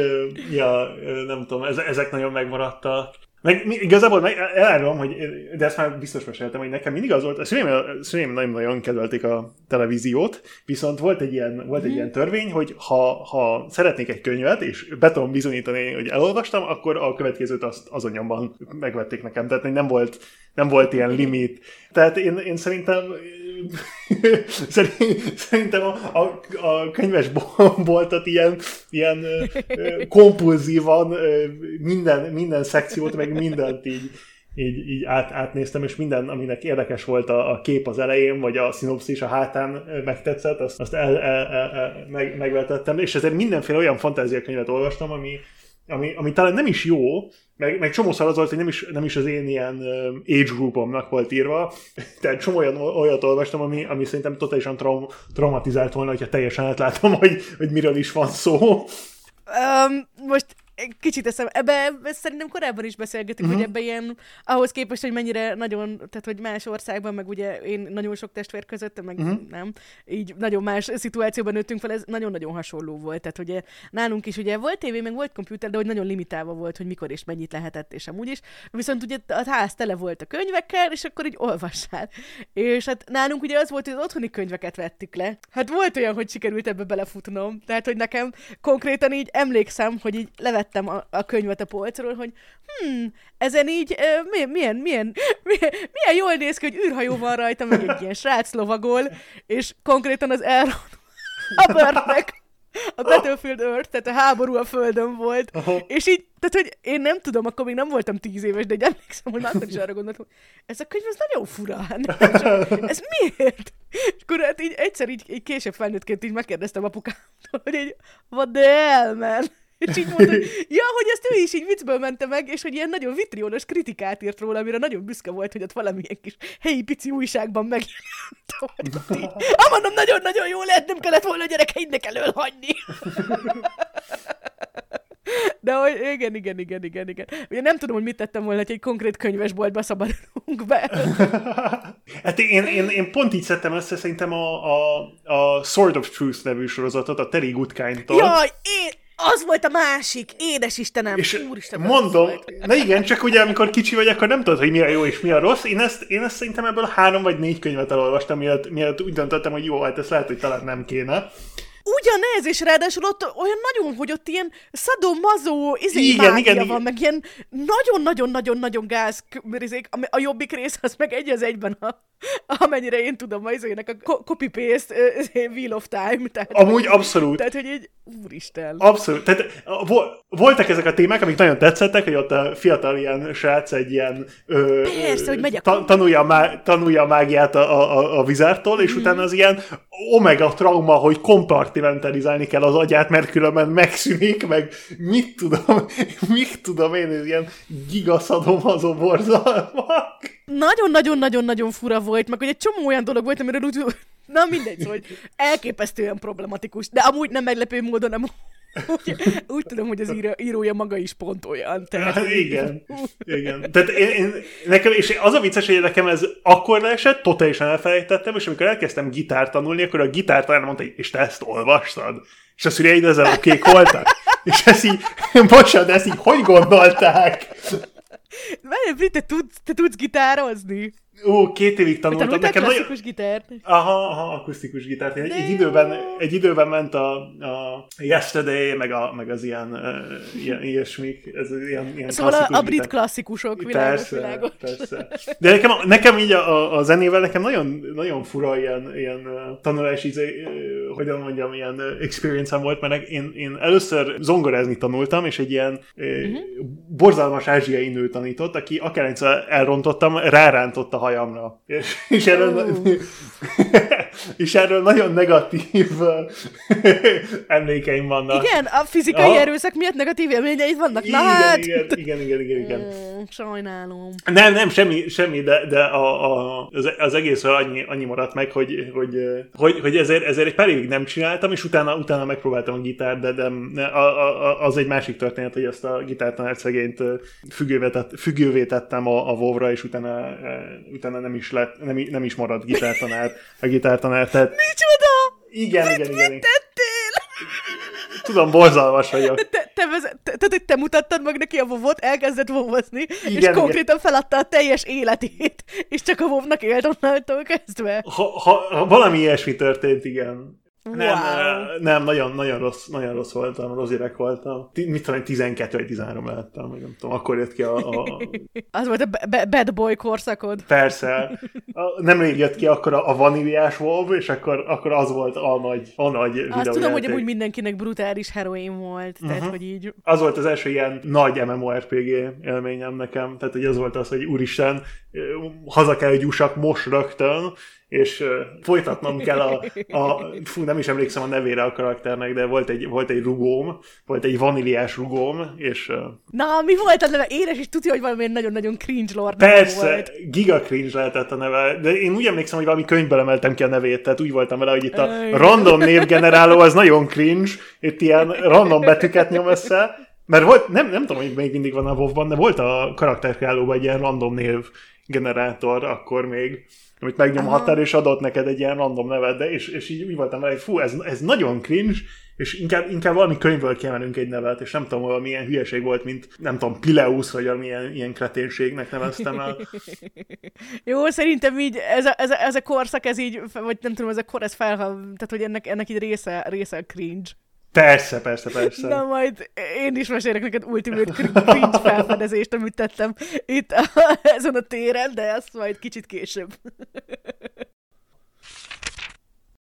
ja, nem tudom, ezek nagyon megmaradtak. Meg, igazából meg, elárulom, hogy, de ezt már biztos meséltem, hogy nekem mindig az volt, a szüleim, a szüleim nagyon-nagyon kedvelték a televíziót, viszont volt egy ilyen, volt egy ilyen törvény, hogy ha, ha szeretnék egy könyvet, és be tudom bizonyítani, hogy elolvastam, akkor a következőt azt azonnyomban megvették nekem, tehát nem volt, nem volt ilyen limit. Tehát én, én szerintem szerintem a, a, a könyvesboltot ilyen, ilyen kompulzívan minden, minden szekciót, meg mindent így, így, így át, átnéztem, és minden, aminek érdekes volt a, a kép az elején, vagy a szinopszis a hátán megtetszett, azt, azt el, el, el, el, meg, megvetettem, és ezért mindenféle olyan fantáziakönyvet olvastam, ami, ami, ami talán nem is jó, meg, meg csomószor az volt, hogy nem is, nem is az én ilyen age groupomnak volt írva, tehát csomó olyan, olyat olvastam, ami, ami szerintem totálisan traum, traumatizált volna, hogyha teljesen átlátom, hogy, hogy miről is van szó. Um, most kicsit eszem, ebbe szerintem korábban is beszélgetünk, uh-huh. hogy ebbe ilyen, ahhoz képest, hogy mennyire nagyon, tehát hogy más országban, meg ugye én nagyon sok testvér között, meg uh-huh. nem, így nagyon más szituációban nőttünk fel, ez nagyon-nagyon hasonló volt, tehát ugye nálunk is ugye volt tévé, meg volt komputer, de hogy nagyon limitálva volt, hogy mikor és mennyit lehetett, és amúgy is, viszont ugye a ház tele volt a könyvekkel, és akkor így olvassál. És hát nálunk ugye az volt, hogy az otthoni könyveket vettük le. Hát volt olyan, hogy sikerült ebbe belefutnom, tehát hogy nekem konkrétan így emlékszem, hogy így levettem A, a könyvet a polcról, hogy hm, ezen így uh, milyen, milyen, milyen, milyen jól néz ki, hogy űrhajó van rajta, meg egy ilyen srác lovagol, és konkrétan az Elron Hubbardnek A Battlefield Earth, tehát a háború a földön volt, aha. És így, tehát hogy én nem tudom, akkor még nem voltam tíz éves, de így emlékszem, hogy már akkor is arra gondoltam, hogy ez a könyv az nagyon furán, ez miért? És akkor hát így egyszer így, így később felnőttként így megkérdeztem apukámtól, hogy így, what the hell, man? És így mondta, hogy ja, hogy ezt ő is így viccből mente meg, és hogy ilyen nagyon vitrionos kritikát írt róla, amire nagyon büszke volt, hogy ott valamilyen kis helyi pici újságban megjelent. Ah, mondom, nagyon-nagyon jó lehet, nem kellett volna a gyerekeidnek elől hagyni. De hogy igen, igen, igen, igen, igen. Ugye nem tudom, hogy mit tettem volna, hogy egy konkrét könyvesboltba szabadulunk be. Hát én, én, én pont így szedtem össze szerintem a, a, a Sword of Truth nevű sorozatot, a Terry Goodkind-tól. Jaj, én... Az volt a másik, édes Istenem, és úristen. Mondom, na igen, csak ugye amikor kicsi vagy, akkor nem tudod, hogy mi a jó és mi a rossz. Én ezt, én ezt szerintem ebből három vagy négy könyvet elolvastam, mielőtt, mielőtt úgy döntöttem, hogy jó, hát ezt lehet, hogy talán nem kéne. Ugyanez, és ráadásul ott olyan nagyon, hogy ott ilyen szadomazó izé mágia van, meg ilyen nagyon-nagyon-nagyon-nagyon gáz izék, a jobbik rész az meg egy az egyben, a, amennyire én tudom, az izének a copy-paste Wheel of Time. Tehát, amúgy hogy, abszolút. Tehát, hogy így, úristen. Abszolút. Tehát voltak ezek a témák, amik nagyon tetszettek, hogy ott a fiatal ilyen srác egy ilyen ö, persze, ö, hogy megy a... tanulja, má, tanulja a mágiát a, a, a vizártól, és hmm. utána az ilyen omega trauma, hogy kompart mentalizálni kell az agyát, mert különben megszűnik, meg mit tudom, mit tudom én, ez ilyen gigaszadomazó borzalmak. Nagyon-nagyon-nagyon-nagyon fura volt, meg hogy egy csomó olyan dolog volt, amiről úgy... Na mindegy, szóval elképesztően problematikus, de amúgy nem meglepő módon, nem. Úgy, úgy tudom, hogy az író, írója maga is pont olyan. Tehát... Hát, igen, igen. Tehát én, én, nekem, és az a vicces, hogy nekem ez akkor leesett, totálisan elfelejtettem, és amikor elkezdtem gitárt tanulni, akkor a gitártanár mondta, és te ezt olvastad? És a szüleid ezzel okék voltak? És ezt így, bocsánat, ezt így hogy gondolták? Mert te tudsz, te tudsz gitározni? Ó, két évig tanultam. Tanultál nekem klasszikus nagyon... gitárt? Aha, aha, akusztikus gitárt. Egy, egy, időben, egy időben ment a, a Yesterday, meg, a, meg az ilyen, uh, ilyen ilyesmik. Ez ilyen, ilyen szóval a, a brit klasszikusok, világos, világos. Persze. De nekem, nekem így a, a, a zenével nekem nagyon, nagyon fura ilyen, ilyen tanulási, hogyan mondjam, ilyen experience-em volt, mert én, én először zongorázni tanultam, és egy ilyen uh-huh. borzalmas ázsiai nő tanított, aki akárhányszor elrontottam, rárántott a hajamra. És, és, erről, és erről nagyon negatív emlékeim vannak. Igen, a fizikai aha. erőszak miatt negatív emlékeid vannak. Igen, hát... igen, igen, igen, igen, igen. Mm, sajnálom. Nem, nem, semmi, semmi de, de a, a, az, az egészről annyi, annyi maradt meg, hogy, hogy, hogy, hogy ezért, ezért egy pár évig nem csináltam, és utána, utána megpróbáltam a gitárt, de, de a, a, az egy másik történet, hogy azt a gitártanárt szegényt függővé, tett, függővé tettem a, a WoW-ra, és utána utána nem is, lett, nem, nem is maradt gitártanár, a gitártanár, tehát... Micsoda! Igen, mit, igen, igen. Mit tettél? Tudom, borzalmas vagyok. Te, te, te, te, te mutattad meg neki a WoW-ot, elkezdett WoW-ozni, és konkrétan feladta a teljes életét, és csak a WoW-nak élt onnantól kezdve. Ha, ha, ha valami ilyesmi történt, igen. Nem, wow. nem, nagyon, nagyon, rossz, nagyon rossz voltam, rossz gyerek voltam. Mit tudom, tizenkettő vagy tizenhárom lehettem, nem tudom, akkor jött ki a... a... Az volt a b- bad boy korszakod. Persze. Nemrég jött ki akkor a, a vaníliás WoW, és akkor, akkor az volt a nagy, a nagy videójáték. Azt tudom, hogy amúgy mindenkinek brutális heroin volt, tehát uh-huh. hogy így... Az volt az első ilyen nagy MMORPG élményem nekem, tehát hogy az volt az, hogy úristen, haza kell, hogy jussak most rögtön, és uh, folytatnom kell a, a... Fú, nem is emlékszem a nevére a karakternek, de volt egy, volt egy rugóm, volt egy vaníliás rugóm, és... Uh, Na, mi volt a neve? Édes, és tudja, hogy valami nagyon-nagyon cringe lord volt. Persze, giga cringe lehetett a neve, de én úgy emlékszem, hogy valami könyvből emeltem ki a nevét, tehát úgy voltam vele, hogy itt a random névgeneráló, az nagyon cringe, itt ilyen random betűket nyom össze, mert volt, nem, nem tudom, hogy még mindig van a WoW-ban, de volt a karakterkálóban egy ilyen random névgenerátor, akkor még... amit megnyomhattál, és adott neked egy ilyen random nevet, de és, és így úgy voltam vele, hogy fú, ez, ez nagyon cringe, és inkább, inkább valami könyvből kiemelünk egy nevet, és nem tudom, valami ilyen hülyeség volt, mint nem tudom, Pileus, vagy valamilyen ilyen kreténségnek neveztem el. Jó, szerintem így ez a, ez, a, ez a korszak, ez így, vagy nem tudom, ez a kor, ez fel, tehát hogy ennek, ennek így része, része a cringe. Persze, persze, persze. Na majd én is mesélek neked ultimate cringe felfedezést, amit tettem itt a, ezen a téren, de ezt majd kicsit később.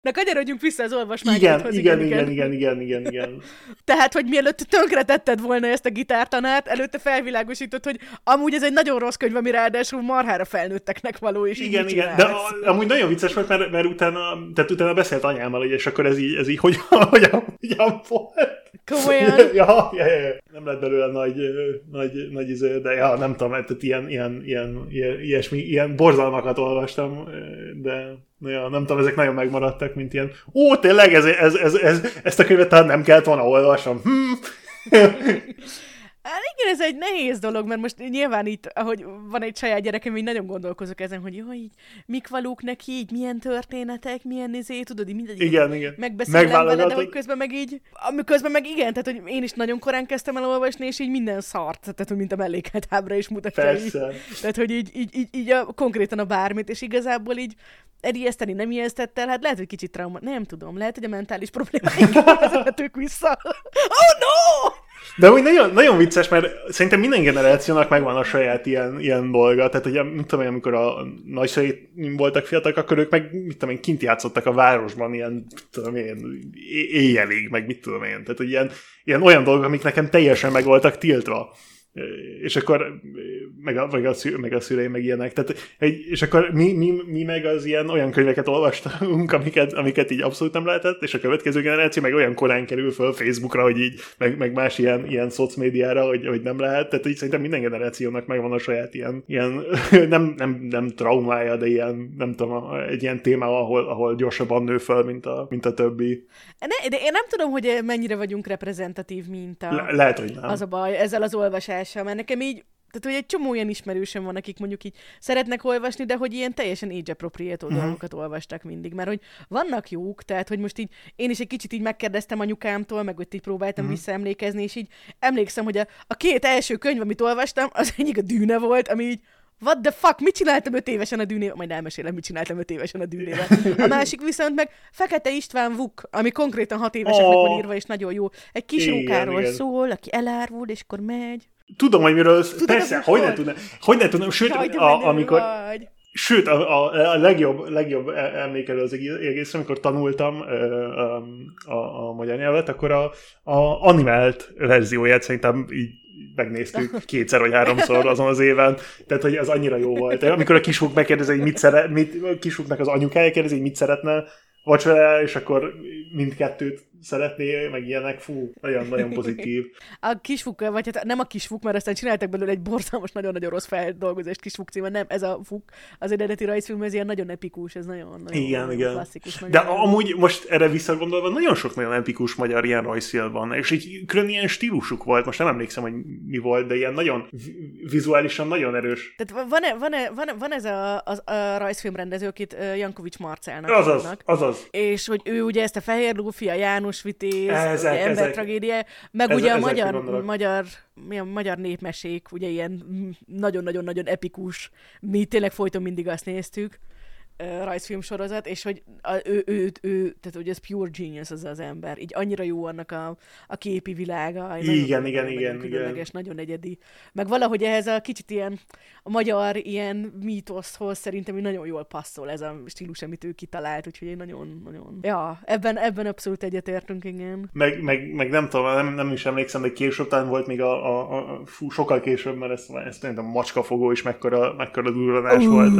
Na, kanyarodjunk vissza az olvasmányodhoz. Igen, igen, igen, igen, igen, igen, igen. Tehát, hogy mielőtt tönkretetted volna ezt a gitártanát, előtte felvilágosított, hogy amúgy ez egy nagyon rossz könyv, ami ráadásul marhára felnőtteknek való, és igen, igen, de a, amúgy nagyon vicces volt, mert, mert utána, tehát utána beszélt anyámmal, hogy és akkor ez így, ez így hogyan, hogyan, hogyan volt. Komolyan? Ja, ja, ja, ja. Nem lett belőle nagy, nagy, nagy iző, de ja, nem tudom, tehát ilyen, ilyen, ilyen, ilyesmi, ilyen borzalmakat olvastam, de... Ja, nem tudom, ezek nagyon megmaradtak, mint ilyen, ó, tényleg, ez, ez, ez, ez, ezt a könyvet talán nem kellett volna olvasnom. Hm. Hát igen, ez egy nehéz dolog, mert most nyilván itt, ahogy van egy saját gyerekem, így nagyon gondolkozok ezen, hogy jó, így mik valók neki, így milyen történetek, milyen izé, tudod, így mindegyik. Igen, igen. Megbeszélem vele, de hogy közben meg így, közben meg igen, tehát hogy én is nagyon korán kezdtem el olvasni, és így minden szart, tehát hogy mint a mellékelt ábra is mutatja. Persze. Így. Tehát, hogy így, így, így, így a, konkrétan a bármit, és igazából így elijeszteni nem ijesztettel, hát lehet, hogy kicsit trauma, nem tudom, lehet, hogy a mentális problémáink vezetők vissza. Oh no! De úgy nagyon, nagyon vicces, mert szerintem minden generációnak megvan a saját ilyen, ilyen dolga. Tehát, hogy mit tudom én, amikor a nagyszüleim voltak fiatalok, akkor ők meg, mit tudom én, kint játszottak a városban ilyen, mit tudom én, éjjelig, meg mit tudom én. Tehát, hogy ilyen, ilyen olyan dolgok, amik nekem teljesen meg voltak tiltva. És akkor meg a, meg a, szü, meg a szüleim, meg ilyenek. Tehát, és akkor mi, mi, mi meg az ilyen olyan könyveket olvastunk, amiket, amiket így abszolút nem lehetett, és a következő generáció meg olyan korán kerül föl Facebookra, hogy így, meg, meg más ilyen, ilyen szocmédiára, hogy, hogy nem lehet. Tehát így szerintem minden generációnak megvan a saját ilyen, ilyen nem, nem, nem traumája, de ilyen, nem tudom, egy ilyen téma, ahol, ahol gyorsabban nő föl, mint a, mint a többi. Ne, de én nem tudom, hogy mennyire vagyunk reprezentatív, mint a... Le, lehet, hogy nem. Az a baj, ezzel az olvasás. Mert nekem így, tehát hogy egy csomó olyan ismerősöm van, akik mondjuk így szeretnek olvasni, de hogy ilyen teljesen age-appropriate uh-huh. dolgokat olvastak mindig, mert hogy vannak jók, tehát hogy most így én is egy kicsit így megkérdeztem anyukámtól, meg ott így próbáltam uh-huh. visszaemlékezni, és így emlékszem, hogy a, a két első könyv, amit olvastam, az egyik a Dűne volt, ami így what the fuck, mit csináltam öt évesen a Dűnével? Majd elmesélem, mit csináltam öt évesen a Dűnével. A másik viszont meg Fekete István Vuk, ami konkrétan hat éveseknek oh. van írva, és nagyon jó. Egy kis rókáról szól, aki elárvul, és akkor megy. Tudom, hogy miről... Tudom, persze, hogy ne tudnám. Hogy ne tudnám, sőt, a, amikor... Vagy. Sőt, a, a, a legjobb, legjobb emlékelő az egészre, amikor tanultam a, a, a magyar nyelvet, akkor a, a animált verzióját szerintem így megnéztük kétszer vagy háromszor azon az éven, tehát hogy az annyira jó volt. Amikor a kisúk megkérdezi, hogy mit szeret, mit, a kisúknak az anyukája kérdezi, hogy mit szeretne vacsorál, és akkor mindkettőt szeretné, meg ilyenek, fú, nagyon-nagyon pozitív. A Kisfuk, vagy hát nem a Kisfuk, mert aztán csináltak belőle egy borzalmas, nagyon-nagyon rossz feldolgozást Kisfuk címen, nem, ez a Fuk, az eredeti rajzfilm, ez ilyen nagyon epikus, ez nagyon-nagyon igen, igen. klasszikus. De nagyon amúgy most erre visszagondolva, nagyon sok nagyon epikus magyar ilyen rajzfilm van, és így külön ilyen stílusuk volt, most nem emlékszem, hogy mi volt, de ilyen nagyon vizuálisan nagyon erős. Tehát van, van, van, van ez a, a, a rajzfilmrendező, akit Jankovics Marcellnak azaz, vannak, azaz. És hogy ő ugye ezt a Fehér Lófi, a János Vitéz, ezek, ember ezek. Tragédia, meg ezek, ugye a magyar, magyar, milyen, magyar népmesék, ugye ilyen nagyon-nagyon-nagyon epikus, mi tényleg folyton mindig azt néztük, uh, rajzfilm sorozat, és hogy a, ő, ő, ő, tehát ugye ez pure genius az az ember, így annyira jó annak a, a képi világa, igen, igen, igen, igen, különleges, igen. Nagyon egyedi, meg valahogy ehhez a kicsit ilyen a magyar ilyen mítoszhoz szerintem nagyon jól passzol ez a stílus, amit ő kitalált, úgyhogy én nagyon-nagyon... Ja, ebben, ebben abszolút egyetértünk, igen. Meg, meg, meg nem tudom, nem, nem is emlékszem, de később talán volt még a... a, a fú, sokkal később, mert ezt, ezt nem tudom, a macskafogó is mekkora, mekkora durranás volt.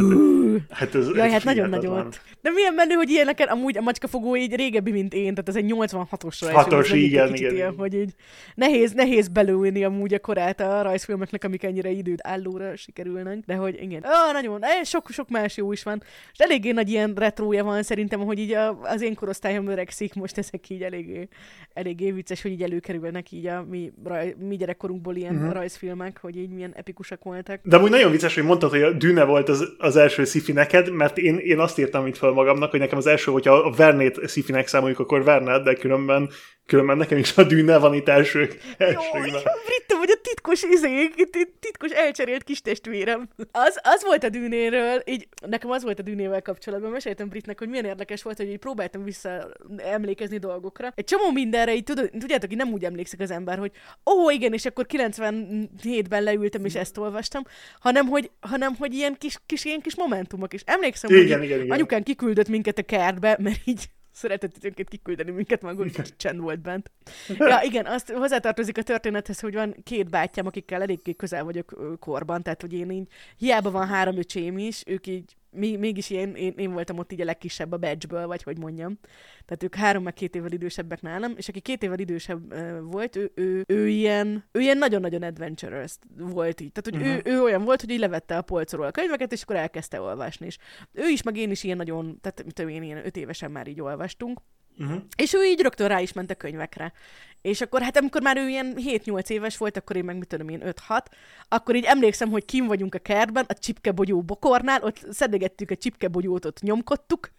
Hát ez, jaj, ez hát nagyon-nagyon. De milyen menő, hogy ilyeneken amúgy a macskafogó így régebbi, mint én, tehát ez egy nyolcvanhatosra. Hatos, igen, igen. Ilyen, hogy így nehéz, nehéz belőni amúgy a korát a rajzfilmeknek, amik ennyire időtállóra sikerül. De hogy igen, ah, nagyon, sok-sok más jó is van, és eléggé nagy ilyen retrója van szerintem, hogy így a, az én korosztályom öregszik, most ezek így eléggé, eléggé vicces, hogy így előkerülnek így a mi, raj, mi gyerekkorunkból ilyen uh-huh. rajzfilmek, hogy így milyen epikusak voltak. De amúgy nagyon vicces, hogy mondtad, hogy a Dűne volt az, az első sci-fi neked, mert én, én azt írtam itt fel magamnak, hogy nekem az első, hogyha a Vernét sci-finek számoljuk, akkor Vernet, de különben Különben nekem is a Dűne van itt első. első jó, Britta vagy a titkos izék, titkos elcserélt kis testvérem. Az, az volt a Dűnéről, így nekem az volt a Dűnével kapcsolatban, meséltem Brittnek, hogy milyen érdekes volt, hogy így próbáltam vissza emlékezni dolgokra. Egy csomó mindenre, így tud, tudjátok, így nem úgy emlékszik az ember, hogy ó, igen, és akkor kilencvenhétben leültem, és ezt olvastam, hanem hogy, hanem, hogy ilyen, kis, kis, ilyen kis momentumok is. Emlékszem, igen, hogy igen, igen. Anyukán kiküldött minket a kertbe, mert így szeretetünket kiküldeni minket, magunk kicsit csend volt bent. Ja, igen, azt hozzátartozik a történethez, hogy van két bátyám, akikkel eléggé közel vagyok korban, tehát hogy én így, hiába van három öcsém is, ők így, mégis én, én, én voltam ott így a legkisebb a batchből, vagy hogy mondjam. Tehát ők három meg két évvel idősebbek nálam, és aki két évvel idősebb volt, ő, ő, ő, ilyen, ő ilyen nagyon-nagyon adventurous volt így. Tehát, hogy uh-huh. ő, ő olyan volt, hogy így levette a polcról a könyveket, és akkor elkezdte olvasni. És ő is, meg én is ilyen nagyon, tehát mit tudom én, ilyen öt évesen már így olvastunk. Uh-huh. És ő így rögtön rá is ment a könyvekre. És akkor, hát amikor már ő ilyen hét-nyolc éves volt, akkor én meg mit tudom én, öt-hat, akkor így emlékszem, hogy kim vagyunk a kertben, a csipkebogyó bokornál, ott szedegettük a csipkebogyót, ott nyomkodtuk,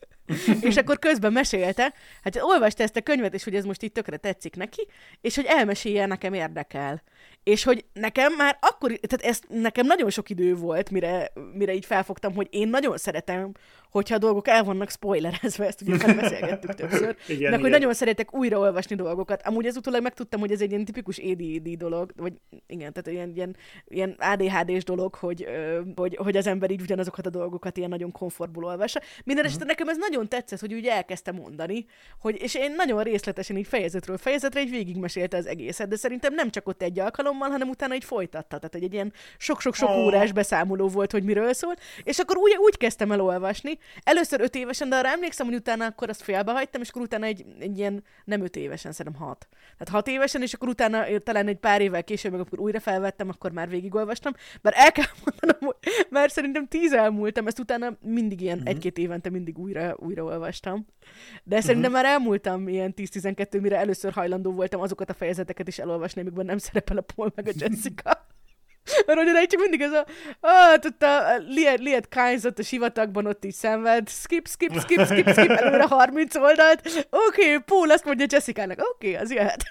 és akkor közben mesélte, hát olvasta ezt a könyvet, és hogy ez most így tökre tetszik neki, és hogy elmesélje, nekem érdekel. És hogy nekem már akkor, tehát ez nekem nagyon sok idő volt, mire, mire így felfogtam, hogy én nagyon szeretem, hogyha a dolgok el vannak spoilerezve, ezt ugye már beszélgettük többször, igen, meg igen. Hogy nagyon szeretek újraolvasni dolgokat. Amúgy ez utólag megtudtam, hogy ez egy ilyen tipikus á dé há dé dolog, vagy igen, tehát ilyen, ilyen, ilyen á dé há dés dolog, hogy, hogy, hogy az ember így ugyanazokat a dolgokat ilyen nagyon komfortból olvassa. Minden uh-huh. esetre nekem ez nagyon tetszett, hogy úgy elkezdte mondani, hogy, és én nagyon részletesen így fejezetről fejezetre így végigmesélte az egészet, de szerintem nem csak ott egy alkalom, hanem utána így folytatta. Tehát egy ilyen sok-sok-sok oh. órás beszámoló volt, hogy miről szól. És akkor úgy, úgy kezdtem el olvasni. Először öt évesen, de arra emlékszem, hogy utána akkor azt félbehagytam, és akkor utána egy, egy ilyen, nem öt évesen, szerintem hat. Tehát hat évesen, és akkor utána talán egy pár évvel később, meg akkor újra felvettem, akkor már végigolvastam. Bár el kell mondanom, hogy már szerintem tíz elmúltam, ezt utána mindig ilyen mm-hmm. egy-két évente mindig újra, újra olvastam. De szerintem mm-hmm. már elmúltam ilyen tíz-tizenkettő, mire először hajlandó voltam azokat a fejezeteket is elolvasni, amikben nem szerepel a meg a Jessica. Mert ugye csak mindig ez a, ah, tudta, Liet Kynes ott a sivatagban ott így szenved, skip, skip, skip, skip, skip, előre harminc oldalt, oké, okay, Paul azt mondja Jessica-nak, oké, okay, az jöhet.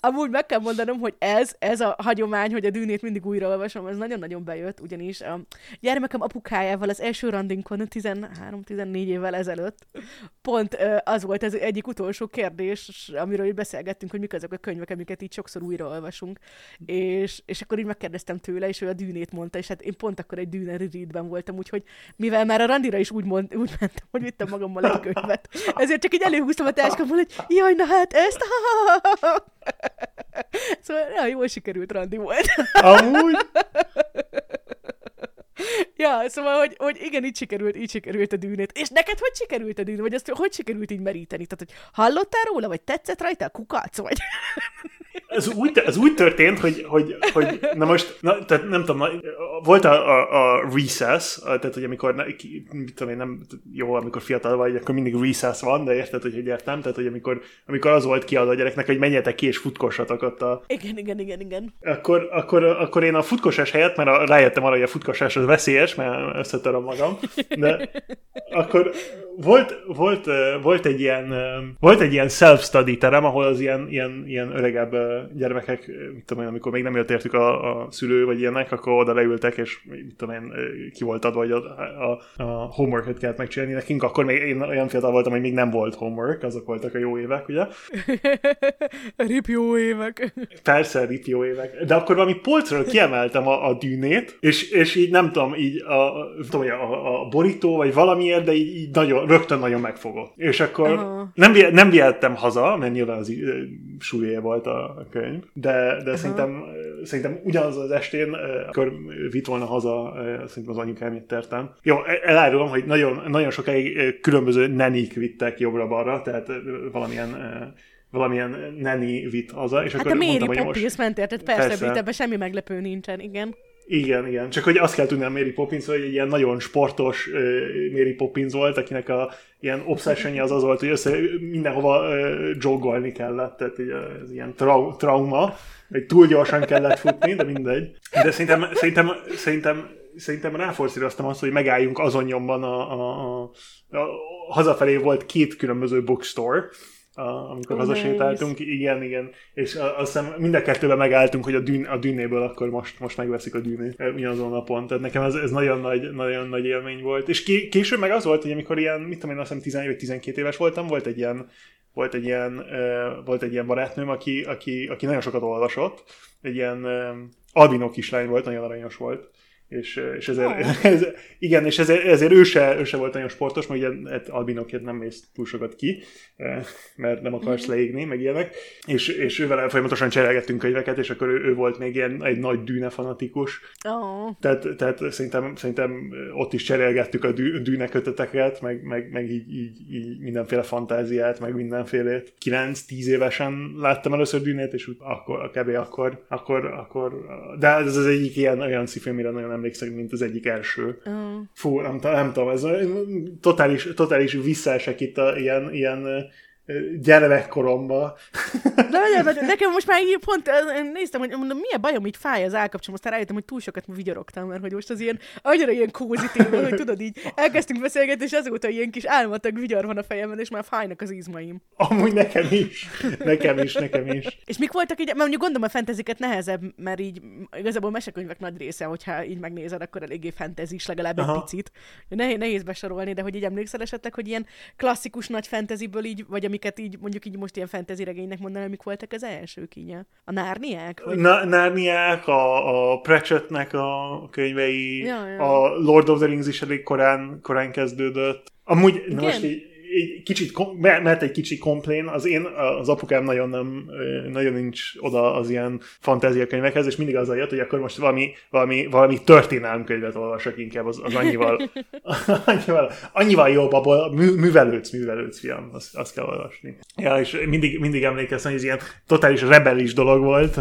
Amúgy meg kell mondanom, hogy ez, ez a hagyomány, hogy a Dűnét mindig újraolvasom, ez nagyon-nagyon bejött, ugyanis a gyermekem apukájával az első randinkon tizenhárom-tizennégy évvel ezelőtt pont az volt ez egyik utolsó kérdés, amiről így beszélgettünk, hogy mik azok a könyvek, amiket így sokszor újraolvasunk, és, és akkor így megkérdeztem tőle, és ő a Dűnét mondta, és hát én pont akkor egy Dűne rereadben voltam, úgyhogy mivel már a randira is úgy, mond, úgy mentem, hogy vittem magammal egy könyvet, ezért csak így előhúztam a táskámból, hogy jaj, na hát ezt, szóval ja, jól sikerült randi volt. Amúgy? Ja, szóval, hogy, hogy igen, így sikerült, így sikerült a Dűnét. És neked hogy sikerült a Dűnét? Vagy azt hogy sikerült így meríteni? Tehát, hogy hallottál róla? Vagy tetszett rajta a kukac? Vagy... Ez úgy, ez úgy történt, hogy, hogy, hogy na most, na, tehát nem tudom, na, volt a, a, a recess, tehát, hogy amikor, na, ki, mit tudom én, nem jó, amikor fiatal vagy, akkor mindig recess van, de érted, hogy hogy értem, tehát, hogy amikor, amikor az volt kiadva a gyereknek, hogy menjetek ki és futkossatok ott a... Igen, igen, igen, igen. Akkor, akkor, akkor én a futkosás helyett, mert rájöttem arra, hogy a futkosás az veszélyes, mert összetöröm magam, de akkor volt, volt, volt egy ilyen, volt egy ilyen self-study terem, ahol az ilyen, ilyen, ilyen öregebb gyermekek, mit tudom én, amikor még nem jött értük a, a szülő, vagy ilyenek, akkor oda leültek, és mit tudom én, ki volt adva, hogy a, a, a homework-et kellett megcsinálni nekünk, akkor még én olyan fiatal voltam, hogy még nem volt homework, azok voltak a jó évek, ugye? Rip jó évek. Persze, rip jó évek. De akkor valami polcról kiemeltem a, a Dűnét, és, és így nem tudom, így a, tudom, a, a borító, vagy valamiért, de így, így nagyon, rögtön nagyon megfogott. És akkor uh-huh. nem, nem vihettem haza, mert nyilván az súlyéje volt a a könyv, de, de szerintem, szerintem ugyanaz az estén, akkor vitt volna haza, szerintem az anyukám itt értem. Jó, elárulom, hogy nagyon, nagyon sokáig különböző nenik vittek jobbra-balra, tehát valamilyen valamilyen neni vitt haza, és hát akkor mondtam, hogy most... Hát a Mary Poppins persze, hogy ebben semmi meglepő nincsen, igen. Igen, igen. Csak hogy azt kell tudni a Mary Poppins, hogy egy ilyen nagyon sportos uh, Mary Poppins volt, akinek a ilyen obsessionje az az volt, hogy össze mindenhova uh, joggolni kellett, tehát uh, ez ilyen trau- trauma, hogy túl gyorsan kellett futni, de mindegy. De szerintem, szerintem, szerintem, szerintem ráforszíroztam azt, hogy megálljunk azon nyomban a, a, a, a hazafelé volt két különböző bookstore, A, amikor oh, hazasétáltunk, nice. igen, igen, és a, azt hiszem mind a kettőben megálltunk, hogy a, dűn, a Dűnéből akkor most, most megveszik a Dűnét ugyanazon napon, tehát nekem ez, ez nagyon, nagy, nagyon nagy élmény volt, és ki, később meg az volt, hogy amikor ilyen, mit tudom én, azt hiszem tizenegy-tizenkét éves voltam, volt egy ilyen, volt egy ilyen, uh, volt egy ilyen barátnőm, aki, aki, aki nagyon sokat olvasott, egy ilyen uh, albinó kislány volt, nagyon aranyos volt, És, és ezért, ez, igen, és ezért, ezért ő, se, ő se volt nagyon sportos, mert ugye hát albinokért nem mész túl sokat ki, mert nem akarsz leégni, meg ilyenek, és, és ővel folyamatosan cserélgettünk könyveket, és akkor ő, ő volt még ilyen egy nagy dűne fanatikus, oh. tehát, tehát szerintem, szerintem ott is cserélgettük a dű, dűne köteteket, meg, meg, meg így, így, így mindenféle fantáziát, meg mindenfélét. kilenc-tíz évesen láttam először Dűnét, és akkor, kb. akkor, akkor, akkor de ez az egyik ilyen olyan sci-fi, amire nagyon emlékszem, mint az egyik első. Uh. Fú, nem, nem tudom, ez totális, totális visszaesek itt a ilyen, ilyen gyermekkoromba. De nagyon, nekem most már így pont néztem, hogy mondom, milyen bajom, így fáj az állkapcsom, aztán rájöttem, hogy túl sokat vigyorogtam, mert hogy most az ilyen, annyira ilyen kózi téma, hogy tudod így, elkezdtünk beszélgetni, és azóta ilyen kis álmatag vigyor van a fejemben, és már fájnak az izmaim. Amúgy nekem is. Nekem is, nekem is. És mik voltak így, mert mondjuk gondolom a fantasyket nehezebb, mert így igazából mesekönyvek nagy része, hogyha így megnézed, akkor eléggé fantasy-s, legalább Aha. egy picit. Nehéz, nehéz besorolni, de hogy így emlékszel esetleg, hogy ilyen klasszikus nagy fantasyből így, vagy amiket így, mondjuk így most ilyen fantasy regénynek mondanám, amik voltak az elsők így, a Nárniák? Vagy... Na, Nárniák, a, a Pratchettnek a könyvei, ja, ja. A Lord of the Rings is elég korán, korán kezdődött. Amúgy, na most így, így kicsit, mert egy kicsi komplén, az én, az apukám nagyon nem, nagyon nincs oda az ilyen fantázia könyvekhez, és mindig azzal jött, hogy akkor most valami, valami, valami történelmi könyvet olvasok inkább, az, az annyival, annyival, annyival jobb, abból művelődsz, művelődsz, fiam, azt, azt kell olvasni. Ja, és mindig, mindig emlékeztem, hogy ez ilyen totális rebelis dolog volt,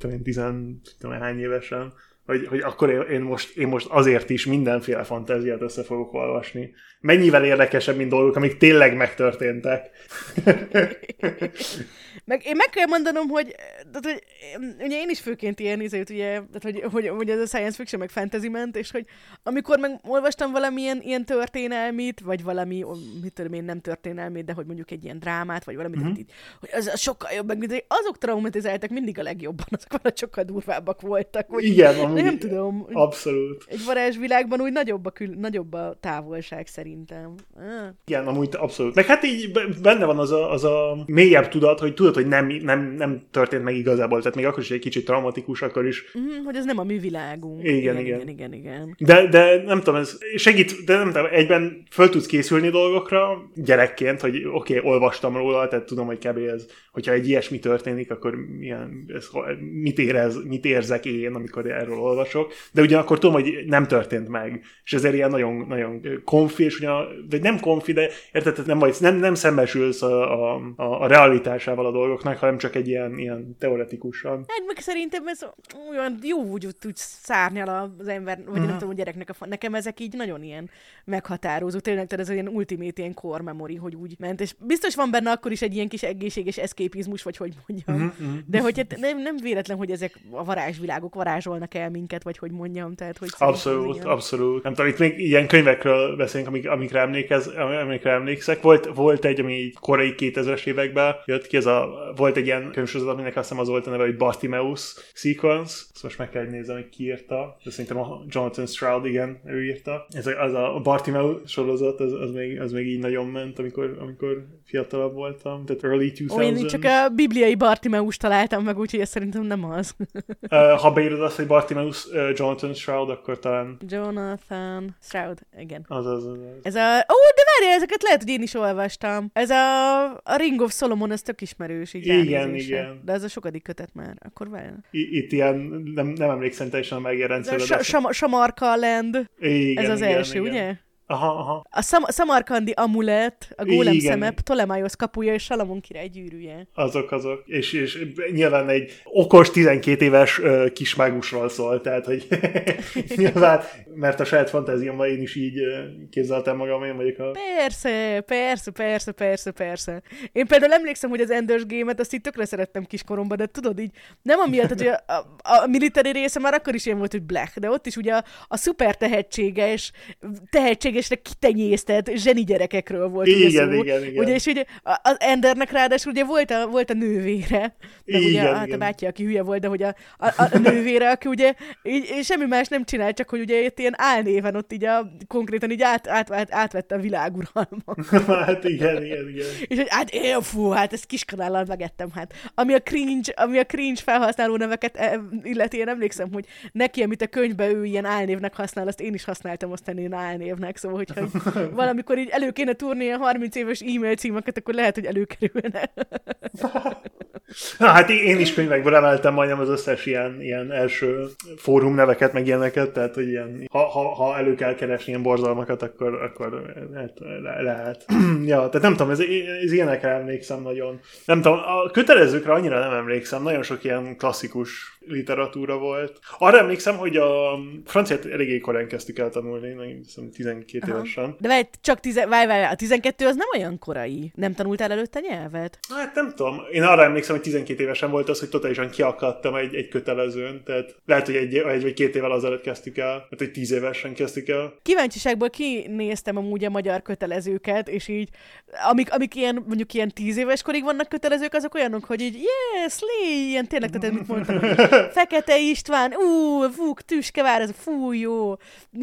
talán tizenhány évesen, Hogy, hogy akkor én most, én most azért is mindenféle fantáziát össze fogok olvasni. Mennyivel érdekesebb, mint dolgok, amik tényleg megtörténtek. Meg, én meg kell mondanom, hogy, tehát, hogy ugye én is főként ilyen ízét, ugye, tehát, hogy, hogy, hogy ez a science fiction meg fantasy ment, és hogy amikor megolvastam valamilyen ilyen történelmit, vagy valami, mit tudom én, nem történelmit, de hogy mondjuk egy ilyen drámát, vagy valamit, mm-hmm. így, hogy az, az sokkal jobb, meg azok traumatizáltak mindig a legjobban, azok valahogy sokkal durvábbak voltak. Hogy... Igen, nem tudom. Abszolút. Egy varázsvilágban úgy nagyobb a, kül- nagyobb a távolság szerintem. Ah. Igen, amúgy abszolút. Meg hát így benne van az a, az a mélyebb tudat, hogy tudod, hogy nem, nem, nem történt meg igazából. Tehát még akkor is egy kicsit traumatikus, akkor is. Mm, hogy ez nem a mi világunk. Igen, igen, igen. igen, igen, igen. De, de nem tudom, ez segít, de nem tudom, egyben föl tudsz készülni dolgokra gyerekként, hogy oké, okay, olvastam róla, tehát tudom, hogy kb. Ez, hogyha egy ilyesmi történik, akkor milyen, ez, mit, érez, mit érzek én, amikor erről olvasok, de ugyanakkor tudom, hogy nem történt meg, és ezért ilyen nagyon, nagyon konfi, és ugyan, vagy nem konfi, de érted, nem, vagy, nem, nem szembesülsz a, a, a realitásával a dolgoknak, hanem csak egy ilyen, ilyen teoretikusan. Hát meg szerintem ez olyan jó úgy, úgy szárnyal az ember, vagy uh-huh. nem tudom, a gyereknek, a, nekem ezek így nagyon ilyen meghatározó, tényleg, tehát ez olyan ultimate ilyen core memory, hogy úgy ment, és biztos van benne akkor is egy ilyen kis egészséges eszképizmus, vagy hogy mondjam, uh-huh. de hogy hát nem, nem véletlen, hogy ezek a varázsvilágok varázsolnak el minket, vagy hogy mondjam, tehát hogy... Abszolút, ilyen... abszolút. Nem tudom, itt még ilyen könyvekről beszélünk, amik, amikre, emlékez, amikre emlékszek. Volt, volt egy, ami így korai kétezres években jött ki, ez a, volt egy ilyen könyvsorozat, aminek azt hiszem az volt a neve, hogy Bartimeus Sequence. Ezt most meg kell nézni, hogy ki írta. De szerintem a Jonathan Stroud, igen, ő írta. Ez a, az a Bartimeus sorozat, az, az, még, az még így nagyon ment, amikor, amikor fiatalabb voltam. Tehát early kétezres. Ó, én csak a bibliai Bartimeus találtam meg, úgyhogy ez szerintem nem az. Ha beírod azt, hogy Bartimeus uh, Jonathan Stroud, akkor talán... Jonathan Stroud, igen. Az az az. Ez a... Ó, de várjál, ezeket lehet, hogy én is olvastam. Ez a, a Ring of Solomon, ez tök ismerős, így igen, igen. De ez a sokadik kötet már, akkor várjál. I- itt ilyen, nem, nem emlékszem teljesen a megjelentszerre. Samarka Land, igen, ez az igen, első, igen. Ugye? Aha, aha. A Szam- Szamarkandi amulet, a gólem igen. szeme, Ptolemaiosz kapuja és Salamon király gyűrűje. Azok, azok. És, és nyilván egy okos, tizenkét éves uh, kismágusról szól, tehát, hogy nyilván, mert a saját fantáziamban én is így uh, képzeltem magam, én vagyok a... Persze, persze, persze, persze, persze. Én például emlékszem, hogy az Ender's Game-et azt így tökre szerettem kiskoromban, de tudod így, nem amiatt, hogy a, a, a military része már akkor is ilyen volt, hogy blech, de ott is ugye a, a szuper tehetséges, tehetséges megjelenésre kitenyésztett zseni gyerekekről volt igen, ugye szó. Igen, igen, ugye, és ugye az Endernek ráadásul ugye volt a, volt a nővére, meg igen, ugye a, hát a bátyja, aki hülye volt, de hogy a, a, a nővére, aki ugye így, semmi más nem csinál, csak hogy ugye itt ilyen álnéven ott így a, konkrétan így át, át, át, átvette a világuralmat. Hát igen, igen, igen. És hogy hát én, fú, hát ezt kiskanállal megettem, hát. Ami a cringe, ami a cringe felhasználó neveket illeti, én emlékszem, hogy neki, amit a könyvben ő ilyen álnévnek használ, azt én is használtam aztán én álnévnek, szóval hogyha valamikor így elő kéne túrni ilyen harminc éves e-mail címeket, akkor lehet, hogy előkerülne. Na, hát én is könyvekből emeltem majdnem az összes ilyen, ilyen első fórum neveket, meg ilyeneket, tehát hogy ilyen, ha, ha, ha elő kell keresni ilyen borzalmakat, akkor, akkor hát, le, lehet. Ja, tehát nem tudom, ez, ez ilyenekre emlékszem nagyon. Nem tudom, a kötelezőkre annyira nem emlékszem, nagyon sok ilyen klasszikus literatúra volt. Arra emlékszem, hogy a franciát eléggé korán kezdtük el tanulni, meg hiszem tizenkét aha. évesen. De várj, csak tize, várj, várj, a tizenkettő az nem olyan korai. Nem tanultál előtte nyelvet? Hát nem tudom. Én arra emlékszem, hogy tizenkét évesen volt az, hogy totálisan kiakadtam egy, egy kötelezőn, tehát lehet, hogy egy, egy vagy két évvel azelőtt kezdtük el, mert hogy tíz évesen kezdtük el. Kíváncsiságból kinéztem amúgy a magyar kötelezőket, és így, amik, amik ilyen, mondjuk ilyen tíz éves korig vannak kötelezők, azok olyanok, hogy így, yes, léj, ilyen tényleg, tehát mit mondtam, Fekete István, ú, vuk, Tüskevár, ez fú, jó,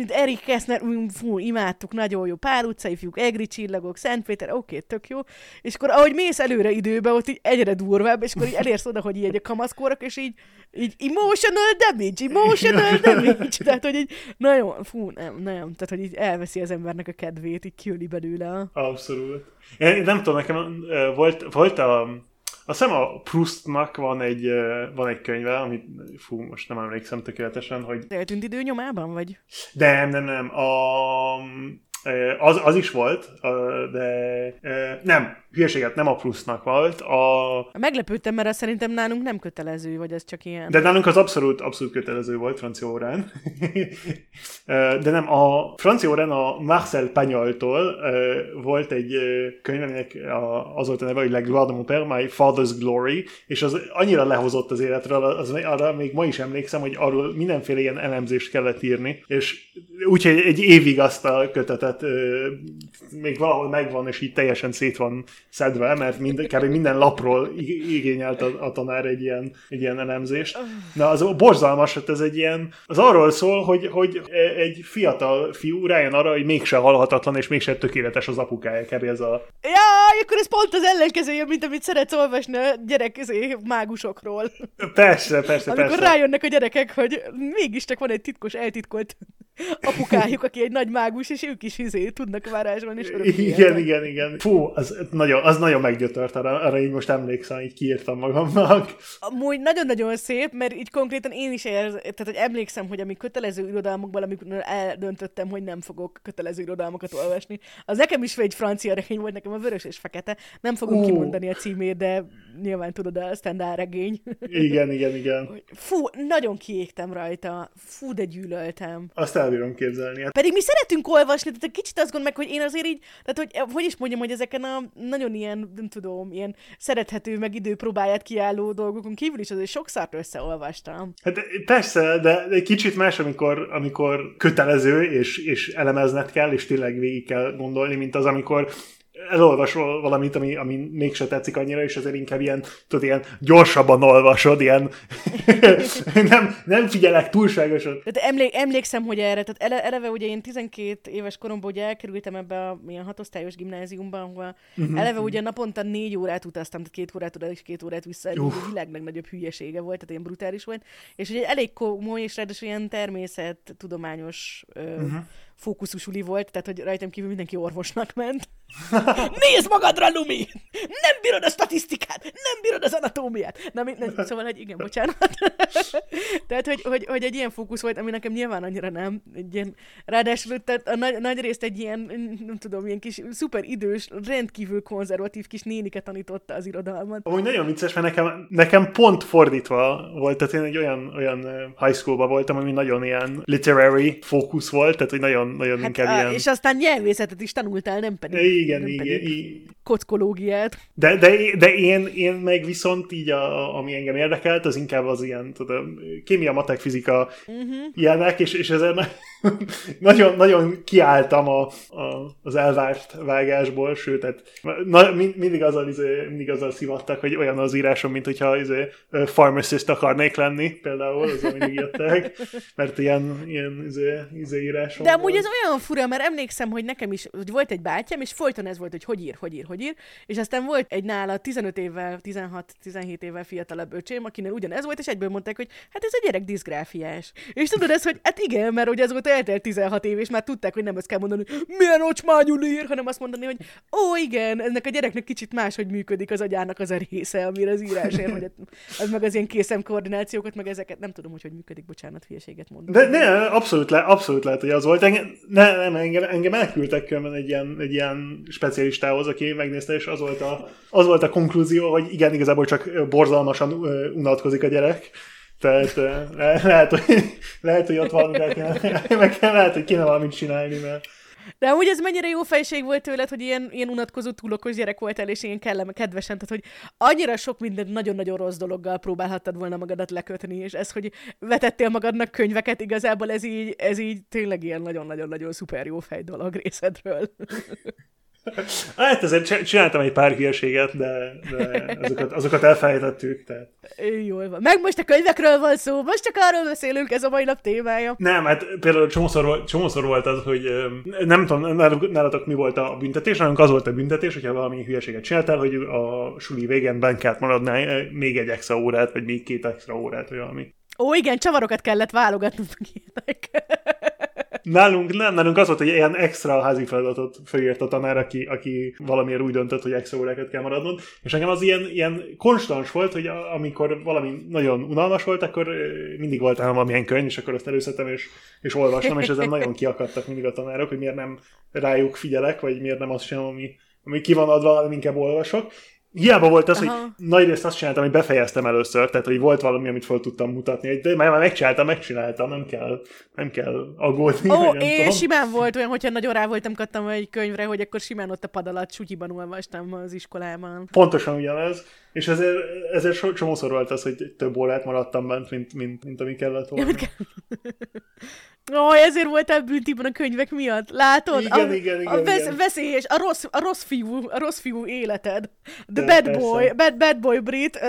Erik Keszner, fú, imádtuk, nagyon jó, Pál utcai fiúk, Egri csillagok, Szentpéter, oké, okay, tök jó, és akkor ahogy mész előre időbe, ott így egyre durvább, és akkor így elérsz oda, hogy így a kamaszkorok, és így, így emotional damage, emotional damage, tehát, hogy így, na jó, fú, nem, nem, tehát, hogy így elveszi az embernek a kedvét, így kiöli belőle. Abszolút. Én nem tudom, nekem volt, volt a... Azt hiszem a Proustnak van egy, van egy könyve, amit fú, most nem emlékszem tökéletesen, hogy... Eltűnt idő nyomában, vagy? De nem, nem, a... Az, az is volt, de nem, hülyeséget nem a Proustnak volt. A... Meglepődtem, mert az szerintem nálunk nem kötelező, vagy ez csak ilyen. De nálunk az abszolút, abszolút kötelező volt francia órán. De nem, a francia órán a Marcel Pagnol-tól volt egy könyv, aminek az volt a neve, hogy La Gloire de mon père, My Father's Glory, és az annyira lehozott az életről, az, arra még ma is emlékszem, hogy arról mindenféle ilyen elemzést kellett írni, és úgyhogy egy évig azt a kötetet Euh, még valahol megvan, és így teljesen szét van szedve, mert mind, kb. Minden lapról igényelt a, a tanár egy ilyen, egy ilyen elemzést. Na, az borzalmas, hogy ez egy ilyen... Az arról szól, hogy, hogy egy fiatal fiú rájön arra, hogy mégse halhatatlan, és mégse tökéletes az apukája, kerül ez a... Jaj, akkor ez pont az ellenkezője, mint amit szeretsz olvasni a gyerek mágusokról. Persze, persze, amikor persze. Rájönnek a gyerekek, hogy mégiscsak van egy titkos, eltitkolt apukájuk, aki egy nagy mágus, és ők is izé, tudnak varázsolni, és örökké. Igen, igen, igen. Fú, az nagyon, az nagyon meggyötört, arra, arra így most emlékszem, így kiírtam magamnak. Amúgy nagyon-nagyon szép, mert így konkrétan én is érz, tehát hogy emlékszem, hogy ami kötelező irodalmakból, amikor eldöntöttem, hogy nem fogok kötelező irodalmakat olvasni, az nekem is egy francia regény volt, nekem a Vörös és Fekete. Nem fogom uh. kimondani a címét, de nyilván tudod, a standard regény. Igen, igen, igen. Fú, nagyon kiégtem rajta. Fú, de gyűlöltem. Azt el bírom képzelni. Pedig mi szeretünk olvasni, tehát kicsit azt gondolom meg, hogy én azért így, tehát hogy, hogy is mondjam, hogy ezeken a nagyon ilyen, nem tudom, ilyen szerethető, meg időpróbáját kiálló dolgokon kívül is azért sokszor összeolvastam. Hát persze, de egy kicsit más, amikor, amikor kötelező, és, és elemezned kell, és tényleg végig kell gondolni, mint az, amikor elolvasol valamit, ami, ami mégse tetszik annyira, és azért inkább ilyen, tudod, ilyen gyorsabban olvasod, ilyen nem, nem figyelek túlságosan. Tehát emlé- emlékszem, hogy erre, tehát ele- eleve ugye én tizenkét éves koromban ugye elkerültem ebbe a ilyen hatosztályos gimnáziumban, ahol uh-huh. eleve ugye naponta négy órát utaztam, tehát két órát oda és két órát vissza, uh. a világ legnagyobb hülyesége volt, tehát ilyen brutális volt, és ugye elég komoly, és ráadásul ilyen természettudományos uh-huh. fókuszú suli volt, tehát hogy rajtam kívül mindenki orvosnak ment. Nézd magadra, Lumi! Nem bírod a statisztikát! Nem bírod az anatómiát! Na, nem, szóval, hogy igen, bocsánat. Tehát, hogy, hogy, hogy egy ilyen fókusz volt, ami nekem nyilván annyira nem. Egy ilyen, ráadásul tehát a nagy, nagy részt egy ilyen, nem tudom, ilyen kis szuper idős, rendkívül konzervatív kis nénike tanította az irodalmat. Amúgy nagyon vicces, mert nekem, nekem pont fordítva volt, tehát én egy olyan, olyan high schoolba voltam, ami nagyon ilyen literary fókusz volt, tehát, hogy nagyon, nagyon hát, inkább a, ilyen... És aztán nyelvészetet is tanultál, nem pedig... Igen, igen, igen. kockológiát. De, de, de én, én meg viszont így, a, ami engem érdekelt, az inkább az ilyen, tudom, kémia, matek, fizika uh-huh. ilyenek, és, és ezért na- nagyon, nagyon kiálltam a, a, az elvárt vágásból, sőt, hát, na, mindig azzal, izé, mindig azzal szivattak, hogy olyan az írásom, mint hogyha izé, pharmacist akarnék lenni, például, az, amit írták, mert ilyen, ilyen izé, izé írásom. De amúgy ez olyan fura, mert emlékszem, hogy nekem is hogy volt egy bátyám, és folyton ez volt, hogy hogy ír, hogy ír, hogy ír, és aztán volt egy nála tizenöt évvel, tizenhat-tizenhét évvel fiatalabb öcsém, akinek ugyanez volt, és egyből mondták, hogy hát ez a gyerek diszgráfiás. És tudod ez, hogy hát igen, mert ugye ez volt eltelt tizenhat év, és már tudták, hogy nem ezt kell mondani, hogy milyen ocsmányul ír, hanem azt mondani, hogy ó, igen, ennek a gyereknek kicsit máshogy működik az agyának az a része, amire az írás ér, vagy az meg az ilyen készemkoordinációkat, meg ezeket nem tudom, hogy hogy működik, bocsánat, hülyeséget mondom. De ne, abszolút, le, abszolút lehet, hogy az volt. Engem, ne, nem, engem, engem elküldtek különben egy ilyen, egy ilyen specialistához, aki megnézte, és az volt, a, az volt a konklúzió, hogy igen, igazából csak borzalmasan unatkozik a gyerek. Tehát le- lehet, hogy, lehet, hogy ott van, meg kell, lehet, hogy kéne valamit csinálni, mert... De amúgy ez mennyire jó fejség volt tőled, hogy ilyen, ilyen unatkozó, túlokos gyerek voltál, és ilyen kellem, kedvesen, tehát hogy annyira sok mindent nagyon-nagyon rossz dologgal próbálhattad volna magadat lekötni, és ez, hogy vetettél magadnak könyveket, igazából ez így, ez így tényleg ilyen nagyon-nagyon-nagyon szuper jó fej dolog részedről. Hát ezért csináltam egy pár hülyeséget, de, de azokat, azokat elfelejtettük. Tehát. Jól van. Meg most a könyvekről van szó, most csak arról beszélünk, ez a mai nap témája. Nem, hát például csomószor, csomószor volt az, hogy nem tudom, nálatok mi volt a büntetés, hanem az volt a büntetés, hogyha valami hülyeséget csináltál, hogy a suli végén bent kellett maradnál még egy extra órát, vagy még két extra órát, vagy valami. Ó, igen, csavarokat kellett válogatnunk ilyenek. Nálunk nem, nálunk az volt, hogy ilyen extra házi feladatot fölírt a tanár, aki, aki valamiért úgy döntött, hogy extra órákat kell maradnod, és nekem az ilyen, ilyen konstans volt, hogy a, amikor valami nagyon unalmas volt, akkor mindig volt állam valamilyen könyv, és akkor azt előszettem, és, és olvastam, és ezen nagyon kiakadtak mindig a tanárok, hogy miért nem rájuk figyelek, vagy miért nem azt csinálom, ami, ami ki van adva, hanem inkább olvasok. Hiába volt az, aha, hogy nagyrészt azt csináltam, hogy befejeztem először, tehát hogy volt valami, amit fel tudtam mutatni, de már megcsináltam, megcsináltam, nem kell, nem kell aggódni. Ó, én tudom. Simán volt olyan, hogyha nagyon rá voltam kattam egy könyvre, hogy akkor simán ott a pad alatt sutyiban olvastam az iskolában. Pontosan ugyanez, és ezért, ezért csomószor volt az, hogy több órát maradtam bent, mint, mint, mint ami kellett volna. Ó, ezért voltál büntiben a könyvek miatt, látod? Igen, a, igen, igen. A vesz, igen. Veszélyes, a rossz, a rossz fiú, a rossz fiú életed. The de, bad boy, bad, bad boy Brit,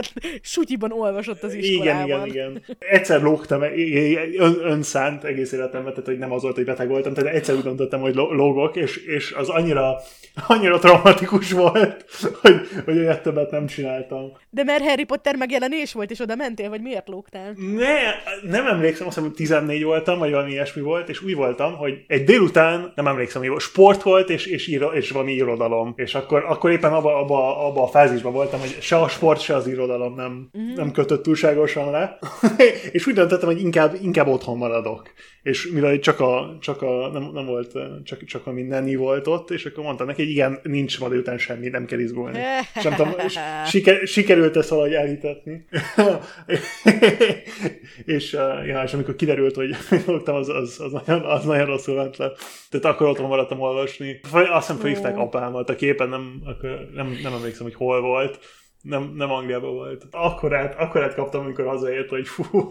sutyiban olvasott az iskolában. Igen, igen, igen. Egyszer lógtam, ön, önszánt egész életemben, tehát hogy nem az volt, hogy beteg voltam, tehát egyszer úgy gondoltam, hogy lógok, és, és az annyira, annyira traumatikus volt, hogy, hogy olyat többet nem csináltam. De mert Harry Potter megjelenés volt, és oda mentél, vagy miért lógtál? Ne, nem emlékszem, azt hiszem, hogy tizennégy voltam, vagy valami ilyesmi volt, és úgy voltam, hogy egy délután, nem emlékszem, hogy sport volt, és, és, íro, és valami irodalom. És akkor, akkor éppen abba, abba, abba a fázisban voltam, hogy se a sport, se az irodalom nem, mm. nem kötött túlságosan le. És úgy döntöttem, hogy inkább, inkább otthon maradok. És mivel csak a, csak a nem, nem volt, csak, csak a mindennyi volt ott, és akkor mondtam neki, hogy igen, nincs ma délután semmi, nem kell izgulni. És nem tudom, siker, sikerült ezt valahogy elhitetni. És, ja, és amikor kiderült, hogy lógtam, az, az, az, nagyon, az nagyon rosszul ment le. Tehát akkor otthon maradtam olvasni. Azt hiszem, felhívták apámat, aki éppen nem, akkor nem, nem emlékszem, hogy hol volt. Nem, nem Angliában volt. Akkorát, akkorát kaptam, amikor hazaért, hogy fú...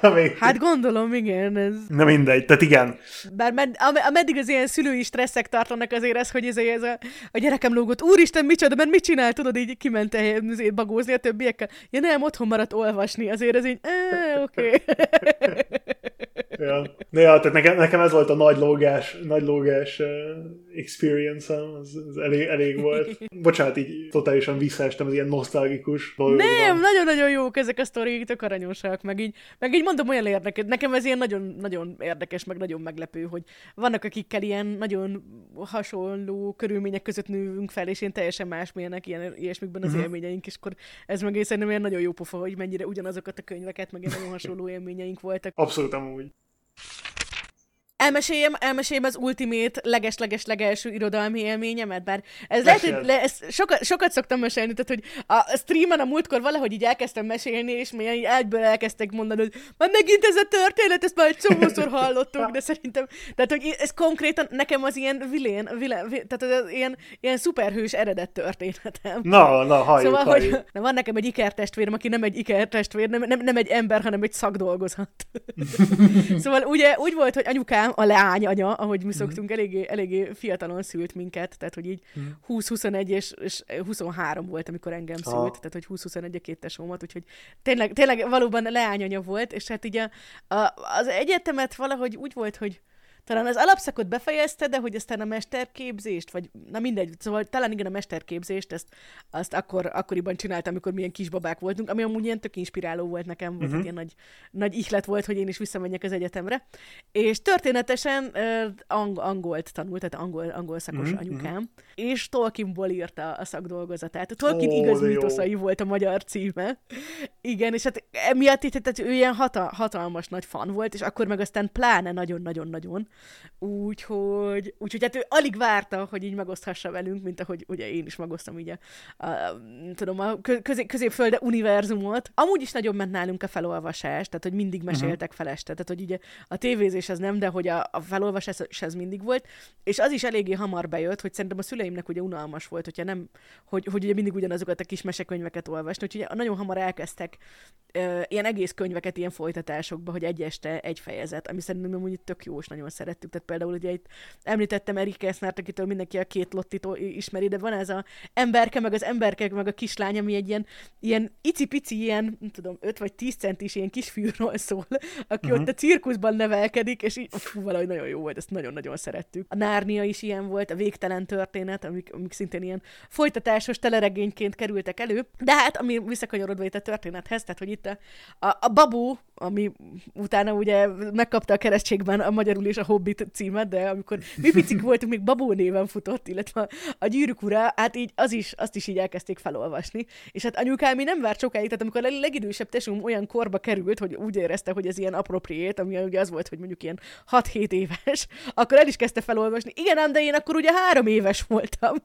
Amíg... Hát gondolom, igen. Ez... Na mindegy, tehát igen. Bár med- ameddig az ilyen szülői stresszek tartanak azért ez, hogy ez, ez a, a gyerekem lógott, úristen, micsoda, mert mit csinál, tudod, így kiment bagózni a többiekkel. Ja nem, otthon maradt olvasni, azért ez így, eee, oké. Okay. Ja. Ja, tehát nekem, nekem ez volt a nagy lógás, nagy lógás uh, experience-em, az, az elég, elég volt. Bocsánat, így totálisan visszaestem az ilyen nosztalgikus dolgokban. Nem, nagyon-nagyon jók ezek a sztorik, tök aranyosak, meg így, meg így mondom, olyan érdekes. Nekem ez ilyen nagyon-nagyon érdekes, meg nagyon meglepő, hogy vannak, akikkel ilyen nagyon hasonló körülmények között nőünk fel, és én teljesen másmilyenek ilyen, ilyesmikben az mm-hmm. élményeink, és akkor ez meg szerintem ilyen nagyon jó pofa, hogy mennyire ugyanazokat a könyveket, meg ilyen nagyon hasonló élményeink voltak. Abszolút amúgy. Elmeséljem, elmeséljem az ultimate leges-leges-legelső irodalmi élményemet, bár ez lehet, hogy le, ezt soka, sokat szoktam mesélni, tehát, hogy a streamen a múltkor valahogy így elkezdtem mesélni, és még így egyből elkezdtek mondani, hogy már megint ez a történet, ezt már egy csomószor hallottuk, de szerintem, tehát, hogy ez konkrétan nekem az ilyen vilén, vilén tehát az ilyen, ilyen szuperhős eredet történetem. Na, na, halljuk, szóval, halljuk. Hogy, na, van nekem egy ikertestvérem, aki nem egy ikertestvér, nem, nem, nem egy ember, hanem egy szakdolgozat. Szóval ugye úgy volt, hogy anyukám, a leány anya, ahogy mi szoktunk, mm-hmm. eléggé, eléggé fiatalon szült minket, tehát hogy így mm. húsz-huszonegy és, és huszonhárom volt, amikor engem szült, ah. tehát hogy húsz-huszonegy a két tesómat, úgyhogy tényleg, tényleg valóban leány anya volt, és hát így a, a, az egyetemet valahogy úgy volt, hogy talán az alapszakot befejezte, de hogy aztán a mesterképzést, vagy na mindegy, szóval talán igen a mesterképzést, ezt azt akkor, akkoriban csináltam, amikor milyen kisbabák voltunk, ami amúgy ilyen tök inspiráló volt nekem, uh-huh. volt, ilyen nagy, nagy ihlet volt, hogy én is visszamenjek az egyetemre. És történetesen uh, ang- angolt tanult, tehát angol, angol szakos uh-huh. anyukám, és Tolkienból írta a szakdolgozatát. A Tolkien oh, igaz mítoszai volt a magyar címe. Igen, és hát emiatt itt, tehát ő ilyen hatal- hatalmas nagy fan volt, és akkor meg aztán pláne nagyon-nagyon-nagyon. Úgyhogy, úgyhogy hát ő alig várta, hogy így megoszthassa velünk, mint ahogy ugye én is megosztam így a, a, tudom, a közé, középfölde univerzumot. Amúgy is nagyon ment nálunk a felolvasás, tehát hogy mindig meséltek fel este, tehát hogy ugye a tévézés az nem, de hogy a, a felolvasás az mindig volt, és az is eléggé hamar bejött, hogy szerintem a szüleimnek ugye unalmas volt, hogyha nem, hogy, hogy ugye mindig ugyanazokat a kis mesekönyveket olvasni, úgyhogy nagyon hamar elkezdtek ö, ilyen egész könyveket ilyen folytatásokba, hogy egy este egy fejezet, ami szerintem amúgy tök jó és nagyon szerettük. Tehát például ugye itt említettem Erik Esznert, akitől mindenki a két Lottit ismeri, de van ez az emberke, meg az emberke, meg a kislány, ami egy ilyen, ilyen icipici, ilyen, nem tudom, öt vagy tíz centis ilyen kisfiúról szól, aki uh-huh. ott a cirkuszban nevelkedik, és így fú, valahogy nagyon jó volt, ezt nagyon-nagyon szerettük. A Nárnia is ilyen volt, a Végtelen történet, amik, amik szintén ilyen folytatásos teleregényként kerültek elő, de hát ami visszakanyarodva itt a történethez, tehát hogy itt a, a, a Babó, ami utána ugye megkapta a keresztségben a magyarul és a Hobbit címet, de amikor mi picik voltunk, még Babó néven futott, illetve a Gyűrűk ura, hát így az is, azt is így elkezdték felolvasni. És hát anyukám nem várt sokáig, tehát amikor a legidősebb tesóm olyan korba került, hogy úgy érezte, hogy ez ilyen appropriate, ami ugye az volt, hogy mondjuk ilyen hat-hét éves, akkor el is kezdte felolvasni. Igen ám, de én akkor ugye három éves voltam.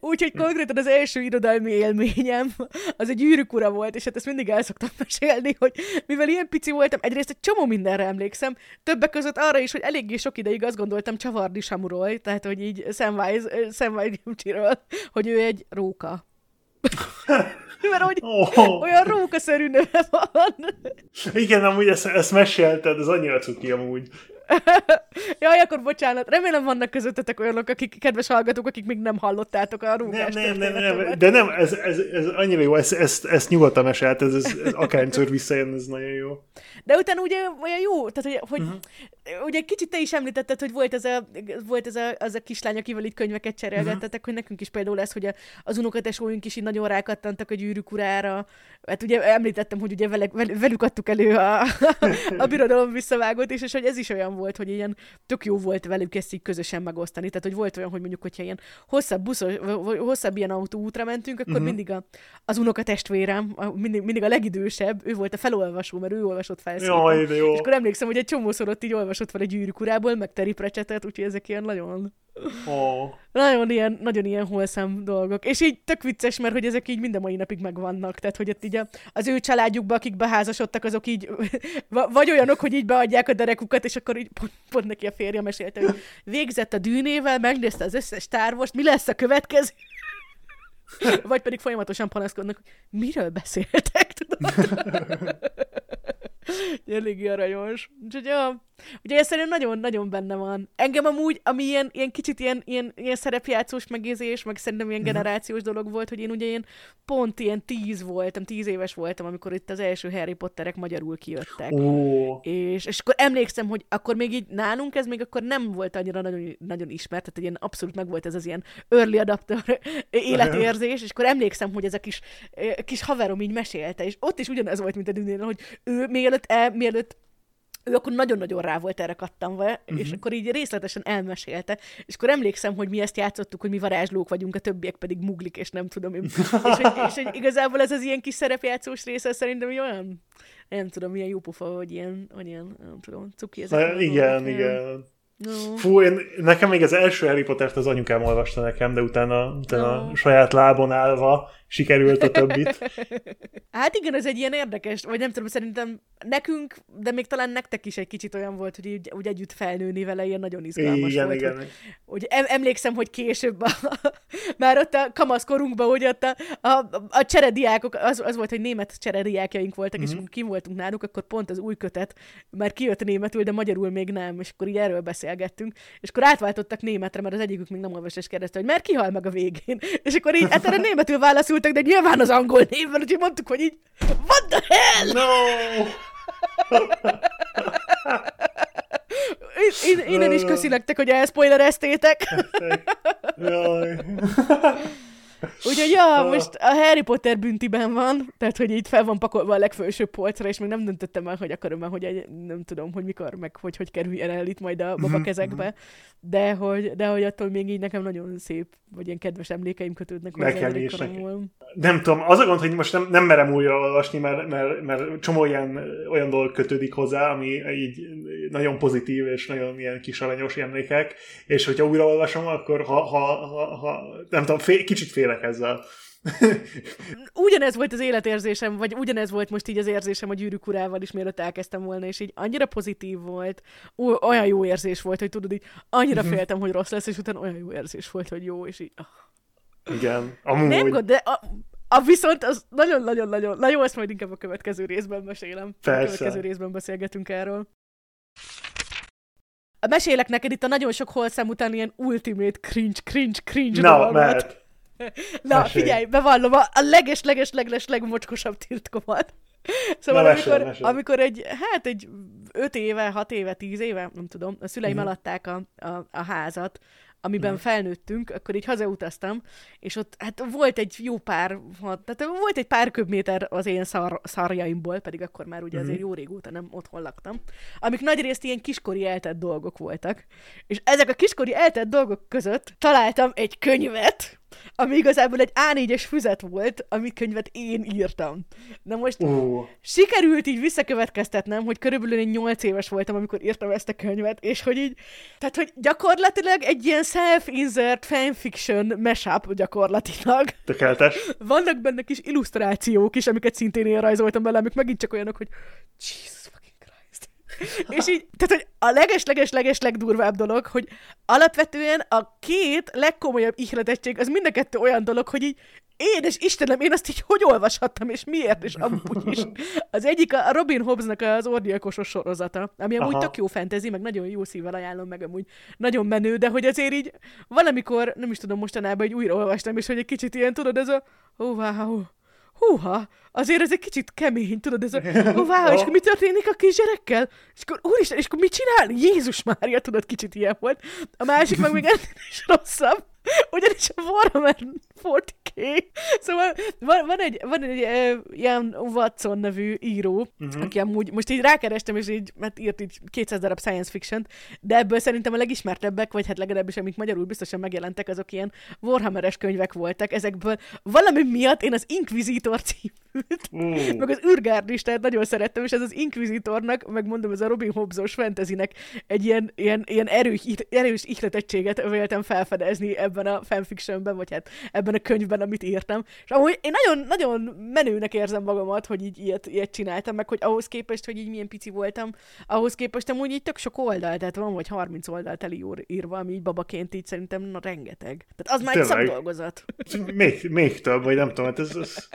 Úgyhogy konkrétan az első irodalmi élményem az a Gyűrűk ura volt, és hát ezt mindig el szoktam mesélni, hogy mivel ilyen pici voltam, egyrészt egy csomó mindenre emlékszem, többek között arra is, hogy eléggé sok ideig azt gondoltam Csavardi Samuról, tehát hogy így Samwise, Samwise Gyimcsiről, hogy ő egy róka. Mert hogy oh. olyan rókaszerű neve van. Igen, amúgy ezt, ezt mesélted, ez annyira cuki amúgy. Jaj, akkor bocsánat. Remélem vannak közöttetek olyanok, akik, kedves hallgatók, akik még nem hallottátok a rúgást. Nem, nem, nem, nem, de nem, ez, ez, ez annyira jó, ezt, ezt, ezt nyugodtan eselt, ez, ez, ez akárcor visszajön, ez nagyon jó. De utána ugye olyan jó, tehát hogy, hogy uh-huh. ugye kicsit te is említetted, hogy volt ez a, volt ez a, az a kislány, akivel itt könyveket cserélgettetek, uh-huh. hogy nekünk is például ez, hogy a, az unokatesóink is így nagyon rákattantak a Gyűrűk urára. Hát ugye említettem, hogy ugye velek, velük adtuk elő a, a birodalom visszavágót, és, és hogy ez is olyan volt, hogy ilyen tök jó volt velük ezt így közösen megosztani. Tehát, hogy volt olyan, hogy mondjuk, hogyha ilyen hosszabb buszos, hosszabb ilyen autóútra mentünk, akkor uh-huh. mindig a, az unokatestvérem, a, mindig, mindig a legidősebb, ő volt a felolvasó, mert ő olvasott fel szépen. És akkor emlékszem, hogy egy csomószor ott így olvasott fel a Gyűrűk urából, meg Terry Pratchettet, úgyhogy ezek ilyen nagyon... Oh. Nagyon ilyen, nagyon ilyen holszám dolgok. És így tök vicces, mert hogy ezek így mind a mai napig megvannak. Tehát, hogy itt így a, az ő családjukba, akik beházasodtak, azok így vagy olyanok, hogy így beadják a derekukat, és akkor így pont, pont neki a férje mesélte, hogy végzett a Dűnével, megnézte az összes Star Wars, mi lesz a következő? Vagy pedig folyamatosan panaszkodnak, hogy miről beszéltek, tudod? Elég aranyos. Úgyhogy ja, ugye ez szerintem nagyon-nagyon benne van. Engem amúgy, ami ilyen, ilyen kicsit ilyen, ilyen, ilyen szerepjátszós megérzés, meg szerintem ilyen generációs dolog volt, hogy én ugye én pont ilyen tíz voltam, tíz éves voltam, amikor itt az első Harry Potterek magyarul kijöttek. Oh. És, és akkor emlékszem, hogy akkor még így nálunk ez még akkor nem volt annyira nagyon, nagyon ismert, tehát ilyen abszolút meg volt ez az ilyen early adapter életérzés, és akkor emlékszem, hogy ez a kis, kis haverom így mesélte, és ott is ugyanez volt, mint a Dűnél, hogy ő mielőtt, el, mielőtt ő akkor nagyon-nagyon rá volt erre kattanva, uh-huh. és akkor így részletesen elmesélte, és akkor emlékszem, hogy mi ezt játszottuk, hogy mi varázslók vagyunk, a többiek pedig muglik, és nem tudom én. és, hogy, és hogy igazából ez az ilyen kis szerepjátszós része szerintem olyan, nem tudom, milyen jópofa, vagy ilyen, vagy ilyen, nem tudom, cuki ezek. Igen, igen. No. Fú, én, nekem még az első Harry Pottert az anyukám olvasta nekem, de utána, utána no. saját lábon állva sikerült a többit. Hát igen, ez egy ilyen érdekes, vagy nem tudom, szerintem nekünk, de még talán nektek is egy kicsit olyan volt, hogy így, úgy együtt felnőni vele, ilyen nagyon izgalmas igen, volt. Igen, hogy, hogy emlékszem, hogy később, a, már ott a kamaszkorunkban, hogy ott a, a, a cserediákok, az, az volt, hogy német cserediákjaink voltak, mm-hmm. és amikor kim voltunk náluk, akkor pont az új kötet már kijött németül, de magyarul még nem, és akkor így erről beszélgettünk, és akkor átváltottak németre, mert az egyikük még nem olvas, és kérdezte, hogy már kihal meg a végén. És akkor így, hát erre németül válaszult, de nyilván az angol névvel, úgyhogy mondtuk, hogy így what the hell? No! Én, innen is köszi nektek, hogy elspoilereztétek. Jaj. Úgyhogy ja, most a Harry Potter büntiben van, tehát hogy így fel van pakolva a legfelső polcra, és még nem döntöttem el, hogy akarom-e, hogy egy, nem tudom, hogy mikor, meg hogy, hogy kerüljen el itt majd a baba kezekbe, de hogy, de hogy attól még így nekem nagyon szép, vagy ilyen kedves emlékeim kötődnek hozzá. Nem tudom, az a gond, hogy most nem, nem merem újra olvasni, mert, mert, mert csomó ilyen, olyan dolog kötődik hozzá, ami így nagyon pozitív, és nagyon ilyen kis aranyos emlékek, és hogyha újraolvasom, akkor ha, ha, ha, ha nem tudom, fél, kicsit fél ezzel. Ugyanez volt az életérzésem, vagy ugyanez volt most így az érzésem a Gyűrűk urával is, mielőtt elkezdtem volna, és így annyira pozitív volt, olyan jó érzés volt, hogy tudod, így annyira féltem, hogy rossz lesz, és utána olyan jó érzés volt, hogy jó, és így... Igen, amúgy. Nem gond, de a, a viszont az nagyon-nagyon-nagyon... Na jó, ezt majd inkább a következő részben mesélem. Persze. A következő részben beszélgetünk erről. Mesélek neked itt a nagyon sok holszám után ilyen ultimate cringe, cringe, cringe no, dolgot. Mert... Na, mesélj. Figyelj, bevallom a leges-leges-leges-legmocskosabb tiltkomat. Szóval na, amikor, mesélj, mesélj. amikor egy, hát egy öt éve, hat éve, tíz éve, nem tudom, a szüleim mm-hmm. eladták a, a, a házat, amiben mm. felnőttünk, akkor így hazautaztam, és ott hát volt egy jó pár, tehát volt egy pár köbméter az én szar, szarjaimból, pedig akkor már ugye mm-hmm. azért jó régóta nem otthon laktam, amik nagyrészt ilyen kiskori eltett dolgok voltak. És ezek a kiskori eltett dolgok között találtam egy könyvet, ami igazából egy á négyes füzet volt, amit könyvet én írtam. Na most oh. sikerült így visszakövetkeztetnem, hogy körülbelül én nyolc éves voltam, amikor írtam ezt a könyvet, és hogy így, tehát hogy gyakorlatilag egy ilyen self-insert fanfiction mashup gyakorlatilag. Tökéletes. Vannak benne kis illusztrációk is, amiket szintén én rajzoltam bele, amik megint csak olyanok, hogy Jesus fucking Christ. És így, tehát hogy a leges-leges-leges legdurvább dolog, hogy alapvetően a két legkomolyabb ihletettség, az mind a kettő olyan dolog, hogy így édes Istenem, én azt így hogy olvashattam, és miért, és amúgy is. Az egyik a Robin Hobbsnak az Orgyilkosos sorozata, ami amúgy Aha. tök jó fantasy, meg nagyon jó szívvel ajánlom, meg amúgy nagyon menő, de hogy azért így valamikor, nem is tudom mostanában, hogy újra olvastam, és hogy egy kicsit ilyen, tudod, ez a oh, wow, húha, azért ez egy kicsit kemény, tudod, ez a oh, wow, és akkor mi történik a kis gyerekkel? És akkor úristen, és akkor mit csinál? Jézus Mária, tudod, kicsit ilyen volt. A másik meg még ennél is rosszabb. Ugyanis a Warhammer negyvenegy. Szóval van, van egy, van egy uh, Ian Watson nevű író, uh-huh. aki amúgy, most így rákerestem, és így, hát írt így kétszáz darab science fiction-t, de ebből szerintem a legismertebbek, vagy hát legalábbis, amik magyarul biztosan megjelentek, azok ilyen Warhammeres könyvek voltak. Ezekből valami miatt én az Inquisitor címűt, uh. meg az űrgárdistát nagyon szerettem, és ez az Inquisitornak, megmondom, ez a Robin Hobbes-os fantasynek egy ilyen, ilyen, ilyen erős, erős ihletettséget véltem felfedezni ebben a fanfictionben, vagy hát ebben a könyvben, amit írtam. És amúgy én nagyon-nagyon menőnek érzem magamat, hogy így ilyet, ilyet csináltam, meg hogy ahhoz képest, hogy így milyen pici voltam, ahhoz képest amúgy így tök sok oldal, tehát van vagy harminc oldal teli írva, ami így babaként így szerintem na, rengeteg. Tehát az már egy szakdolgozat. Még, még több, vagy nem tudom, hát ez... ez...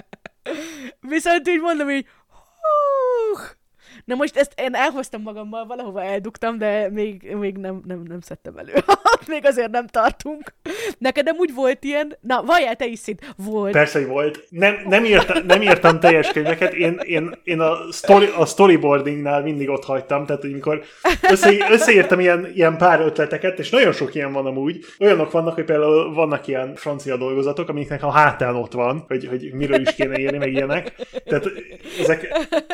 Viszont így mondom így... Hú! Na most ezt én elhoztam magammal, valahova eldugtam, de még, még nem, nem, nem szedtem elő. Még azért nem tartunk. Neked nem úgy volt ilyen? Na, vajjál, te is szint. Volt. Persze, hogy volt. Nem, nem, írtam, nem írtam teljes könyveket. Én, én, én a, story, a storyboardingnál mindig ott hagytam. Tehát, hogy mikor össze, összeírtam ilyen, ilyen pár ötleteket, és nagyon sok ilyen van amúgy. Olyanok vannak, hogy például vannak ilyen francia dolgozatok, amiknek a hátán ott van, hogy, hogy miről is kéne írni, meg ilyenek. Tehát ezek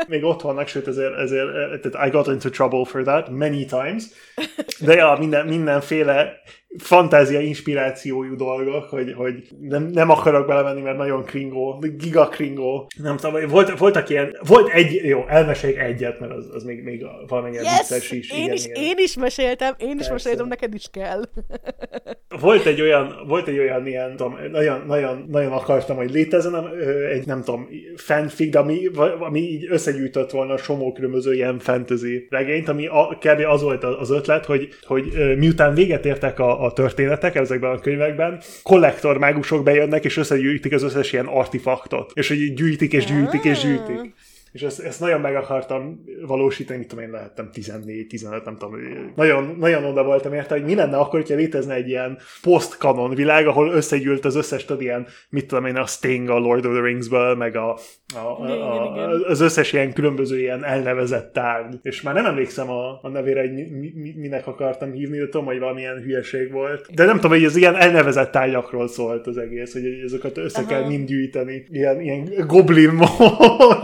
még ott vannak, sőt, ezért Ezért, I got into trouble for that many times. De ja, minden, mindenféle fantázia inspirációjú dolgok, hogy, hogy nem, nem akarok belemenni, mert nagyon kringó, giga kringó. Nem tudom, volt, voltak ilyen, volt egy, jó, elmeséljük egyet, mert az, az még, még valamennyire yes! vicces is. Én igen, is, igen. én is meséltem, én is Persze. meséltem, neked is kell. Volt egy olyan, volt egy olyan ilyen, tudom, nagyon, nagyon, nagyon akartam, hogy létezzen egy, nem tudom, fanfic, de ami, ami így összegyűjtött volna somó különböző ilyen fantasy regényt, ami a, kb. Az volt az ötlet, hogy, hogy miután véget értek a a történetek ezekben a könyvekben, kollektormágusok bejönnek, és összegyűjtik az összes ilyen artefaktot. És hogy gyűjtik, és gyűjtik, és gyűjtik. És ezt, ezt nagyon meg akartam valósítani, mit tudom én, lehettem tizennégy, tizenöt, nem tudom. Nagyon, nagyon oda voltam érte, hogy mi lenne akkor, hogyha létezne egy ilyen post-kanon világ, ahol összegyűlt az összes, tudod, ilyen, mit tudom én, a Sting a Lord of the Ringsből, meg a, a, a, a, az összes ilyen különböző ilyen elnevezett tárgy. És már nem emlékszem a, a nevére, hogy mi, mi, minek akartam hívni, de tudom, hogy valamilyen hülyeség volt. De nem tudom, hogy az ilyen elnevezett tárgyakról szólt az egész, hogy ezeket össze Aha. kell mind gyűjteni. Ilyen, ilyen goblin mód.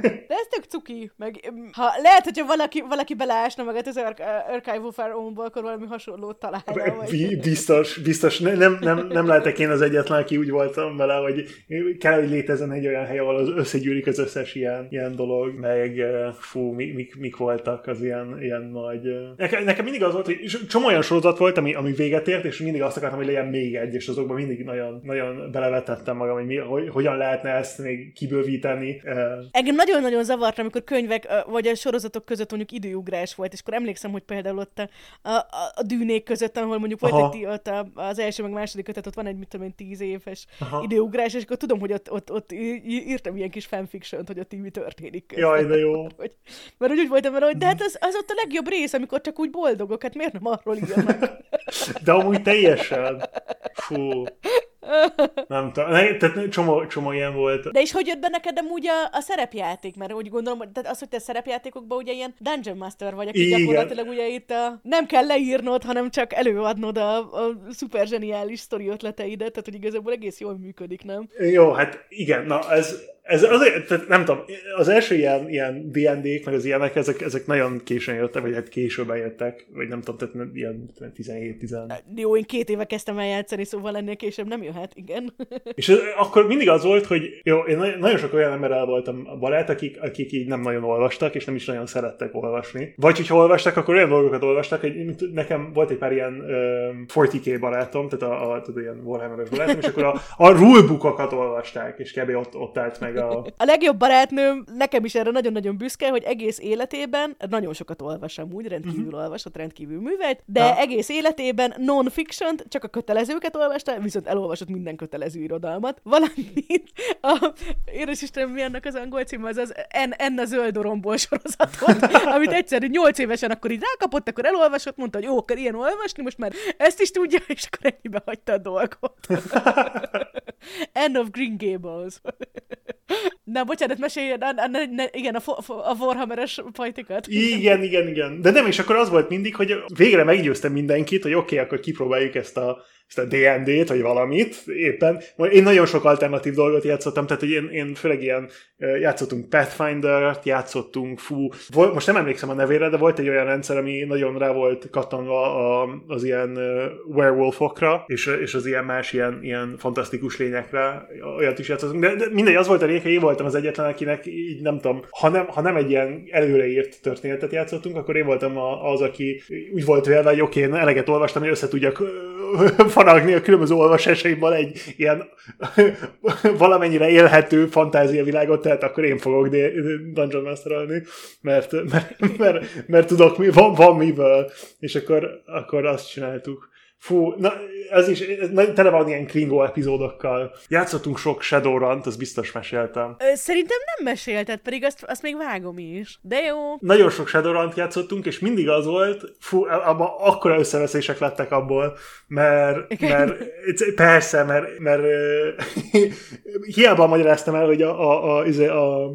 De ez tök cuki. Meg, ha, lehet, hogyha valaki, valaki beleásna magát az Archive of Our Own-ból, akkor valami hasonlót találna. Vagy... Biztos, biztos. Nem, nem, nem lehetek én az egyetlen, aki úgy voltam vele, hogy kell, hogy létezzen egy olyan hely, ahol az összegyűlik az összes ilyen, ilyen dolog, meg fú, mik, mik voltak az ilyen, ilyen nagy... Nekem, nekem mindig az volt, hogy csomó olyan sorozat volt, ami, ami véget ért, és mindig azt akartam, hogy legyen még egy, és azokban mindig nagyon, nagyon belevetettem magam, hogy, mi, hogy hogyan lehetne ezt még kibővíteni. Engem nagyon-nagyon zavart, amikor könyvek vagy a sorozatok között mondjuk időugrás volt, és akkor emlékszem, hogy például ott a, a, a dűnék között, ahol mondjuk Aha. volt egy, ott a, az első meg második kötet, ott van egy, mit tudom én, tíz éves Aha. időugrás, és akkor tudom, hogy ott, ott, ott írtam ilyen kis fanfiction-t, hogy ott így mi történik. Közben. Jaj, de jó. Mert, hogy, mert úgy voltam, mert, hogy de hát az, az ott a legjobb rész, amikor csak úgy boldogok, hát miért nem arról írjanak? De amúgy teljesen. Fú. Nem tudom, tehát csomó, csomó ilyen volt. De és hogy jött be neked amúgy a, a szerepjáték? Mert úgy gondolom, hogy az, hogy te szerepjátékokban ugye ilyen Dungeon Master vagy, aki Igen. gyakorlatilag ugye itt a, nem kell leírnod, hanem csak előadnod a, a szuper zseniális sztori ötleteidet, tehát hogy igazából egész jól működik, nem? Jó, hát igen, na ez... Ez azért, nem tudom, az első ilyen, ilyen dé és dé-k, meg az ilyenek, ezek, ezek nagyon későn jöttek, vagy hát későbben jöttek, vagy nem tudom, tehát ilyen tizenhét tizenhat. Jó, én két éve kezdtem el játszani, szóval ennél később nem jöhet, igen. És ez, akkor mindig az volt, hogy jó, én nagyon sok olyan emberrel voltam a barát, akik, akik így nem nagyon olvastak, és nem is nagyon szerettek olvasni. Vagy hogyha olvastak, akkor olyan dolgokat olvastak, hogy nekem volt egy pár ilyen um, negyven k barátom, tehát a, a tehát ilyen Warhammer-es barátom, és akkor a, a rulebookokat olvasták, és kb. ott, ott állt meg. A... a legjobb barátnőm nekem is erre nagyon-nagyon büszke, hogy egész életében, nagyon sokat olvasam úgy, rendkívül uh-huh. olvasott, rendkívül művelt, de ha. egész életében non-fiction-t, csak a kötelezőket olvasta, viszont elolvasott minden kötelező irodalmat. Valamint a, édes Istenem, mi ennek az angol címe, az az en, en a zöld oromból sorozatot, amit egyszerűen nyolc évesen akkor így rákapott, akkor elolvasott, mondta, hogy jó, akkor ilyen olvasni, most már ezt is tudja, és akkor ennyibe hagyta a dolgot. End of Green Gables. Na, bocsánat, mesélj, na, na, na, igen, a, fo- a Warhammer-es fajtikat. Igen, igen, igen. De nem, és akkor az volt mindig, hogy végre meggyőztem mindenkit, hogy oké, okay, akkor kipróbáljuk ezt a, ezt a dé és dé-t, vagy valamit éppen. Én nagyon sok alternatív dolgot játszottam, tehát hogy én, én főleg ilyen játszottunk Pathfinder-t, játszottunk, fú, volt, most nem emlékszem a nevére, de volt egy olyan rendszer, ami nagyon rá volt kattanva a, az ilyen werewolfokra, és, és az ilyen más ilyen, ilyen fantasztikus lényekre, olyat is játszottunk, de, de mindegy, az volt a régen, én voltam az egyetlen, akinek így nem tudom, ha nem, ha nem egy ilyen előreírt történetet játszottunk, akkor én voltam a, az, aki úgy volt vélve, hogy oké, okay, eleget olvastam, hogy össze tudjak faragni a különböző olvasásaimmal egy ilyen valamennyire élhető fantáziavilágot, tehát akkor én fogok Dungeon Masterolni, mert, mert, mert, mert tudok, mi, van, van miből, és akkor, akkor azt csináltuk. Fú, na, ez is ez tele van ilyen kringó epizódokkal. Játszottunk sok Shadowrunt, azt biztos meséltem. Ö, szerintem nem mesélted, pedig azt, azt még vágom is. De jó. Nagyon sok Shadowrunt játszottunk, és mindig az volt, fú, abban akkora összeveszések lettek abból, mert, mert persze, mert, mert hiába magyaráztam el, hogy a, a, a, a, a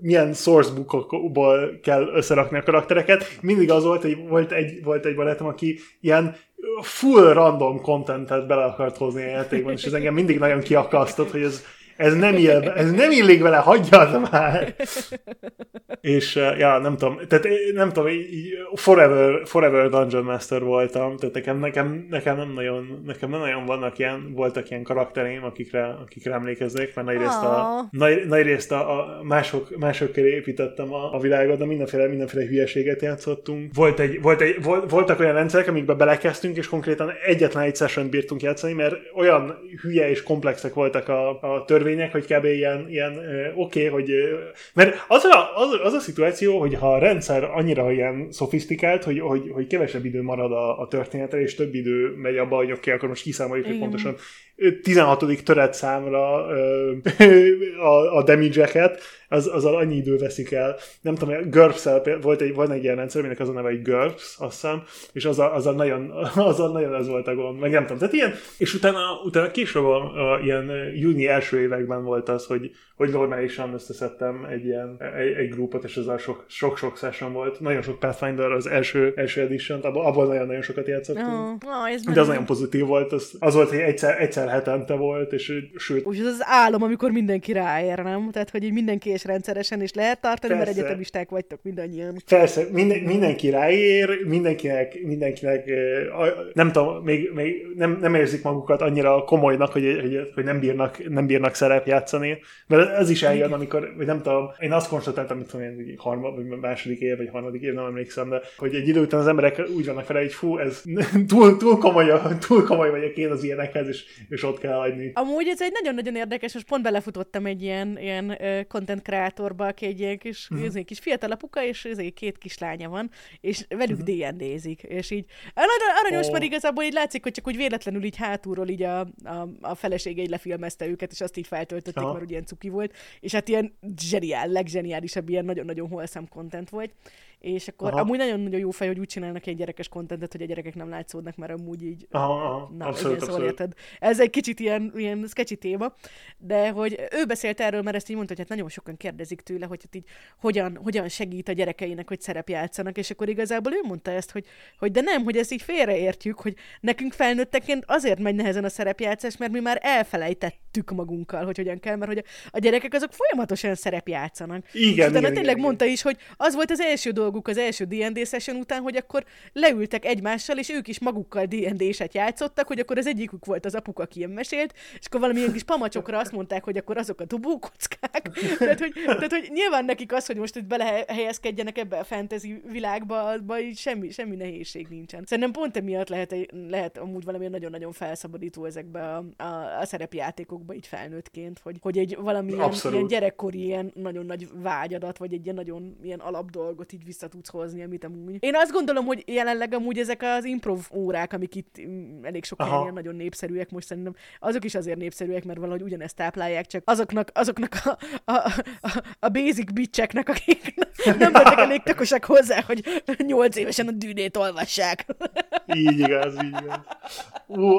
milyen sourcebookokból kell összerakni a karaktereket. Mindig az volt, hogy volt egy, volt egy barátom, aki ilyen full random contentet bele akart hozni a játékban, és ez engem mindig nagyon kiakasztott, hogy ez, ez, nem, ill, ez nem illik vele, hagyjad már! és ja, nem tudom, tehát nem tudom, így forever, forever Dungeon Master voltam, tehát nekem, nekem, nekem nem nagyon, nekem nem nagyon vannak ilyen, voltak ilyen karaktereim, akikre, akikre emlékeznek, mert nagyrészt a, nagy, nagyrészt a, a mások, mások köré építettem a, a világot, de mindenféle, mindenféle hülyeséget játszottunk. Volt egy, volt egy, volt, voltak olyan rendszerek, amikbe belekezdtünk, és konkrétan egyetlen egy session bírtunk játszani, mert olyan hülye és komplexek voltak a, a törvények, hogy kb. ilyen, ilyen oké, okay, hogy mert az a, az, az a szituáció, hogy ha a rendszer annyira ilyen szofisztikált, hogy, hogy, hogy kevesebb idő marad a, a történetre, és több idő megy abba, hogy oké, okay, akkor most kiszámoljuk, hogy pontosan tizenhatodik töret számra ö, a, a damage-eket, az, azzal annyi idő veszik el. Nem tudom, GURPS-el volt egy, volt egy ilyen rendszer, aminek az a neve egy GURPS, azt hiszem, és azzal, azzal nagyon, azzal nagyon ez volt a gond, meg nem tudom. Tehát ilyen, és utána, utána később a, a, ilyen júni első években volt az, hogy, hogy normálisan összeszedtem egy ilyen, egy, egy grupot, és azzal sok-sok session volt. Nagyon sok Pathfinder az első, első edition-t, abban nagyon-nagyon sokat játszottunk. Oh, oh, de az nagyon pozitív volt, az, az volt, hogy egyszer, egyszer hetente volt, és sőt... Úgy, ez az álom, amikor mindenki ráér, nem? Tehát, hogy így mindenki és rendszeresen is lehet tartani, persze, mert egyetemisták vagytok mindannyian. Persze, minden, mindenki ráér, mindenkinek, mindenkinek nem tudom, még, még nem, nem érzik magukat annyira komolynak, hogy, hogy, hogy nem bírnak, nem bírnak szerepjátszani, mert ez is eljön, amikor, vagy nem tudom, én azt konstatáltam, mit tudom én, harmad, vagy második év, vagy harmadik év, nem emlékszem, de hogy egy idő után az emberek úgy vannak vele, hogy fú, ez túl, túl, komoly, túl komoly vagyok én az ilyenekhez, és, és ott kell hagyni. Amúgy ez egy nagyon-nagyon érdekes, és pont belefutottam egy ilyen, ilyen content kreátorba, aki egy ilyen kis, uh-huh. kis fiatal apuka, és két kislánya van, és velük uh-huh. dé en dézik, és így aranyos, oh. Már igazából így látszik, hogy csak úgy véletlenül így hátulról így a, a, a felesége így lefilmezte őket, és azt így feltöltötték, mert úgy ilyen cuki volt, és hát ilyen zseniál, leggeniálisabb, ilyen nagyon-nagyon wholesome content volt. És akkor aha. amúgy nagyon-nagyon jó fej, hogy úgy csinálnak egy gyerekes kontentet, hogy a gyerekek nem látszódnak, mert amúgy így... Aha, aha. Na, abszolút, igen, szóval érted. Ez egy kicsit ilyen, ilyen sketchy téma, de hogy ő beszélt erről, mert ezt így mondta, hogy hát nagyon sokan kérdezik tőle, hogy hát így hogyan, hogyan segít a gyerekeinek, hogy szerepjátszanak, és akkor igazából ő mondta ezt, hogy, hogy de nem, hogy ezt így félreértjük, hogy nekünk felnőtteként azért megy nehezen a szerepjátszás, mert mi már elfelejtettük magunkkal, hogy hogyan kell, mert hogy a gyerekek azok folyamatosan szerepjátszanak. Igen, utána igen, tényleg igen, mondta is, hogy az volt az első dolog az első dé en dé session után, hogy akkor leültek egymással, és ők is magukkal dé en déset játszottak, hogy akkor az egyikük volt az apuka, aki ilyen mesélt, és akkor valamilyen kis pamacsokra azt mondták, hogy akkor azok a dobókockák. Tehát hogy, tehát, hogy nyilván nekik az, hogy most itt belehelyezkedjenek ebbe a fantasy világba, abba így semmi, semmi nehézség nincsen. Szerintem pont emiatt lehet, lehet amúgy valamilyen nagyon-nagyon felszabadító ezekbe a, a, a szerepjátékokba így felnőttként, hogy, hogy egy valamilyen ilyen gyerekkori ilyen nagyon nagy vágyadat, vagy egy ilyen nagyon ilyen alapdolgot így tudsz hozni, amit amúgy. Én azt gondolom, hogy jelenleg amúgy ezek az improv órák, amik itt elég sok helyen nagyon népszerűek most szerintem, azok is azért népszerűek, mert valahogy ugyanezt táplálják, csak azoknak, azoknak a, a, a, a basic bitcheknek, akik nem voltak elég takosak hozzá, hogy nyolc évesen a Dűnét olvassák. Így igaz, így igaz. Ú,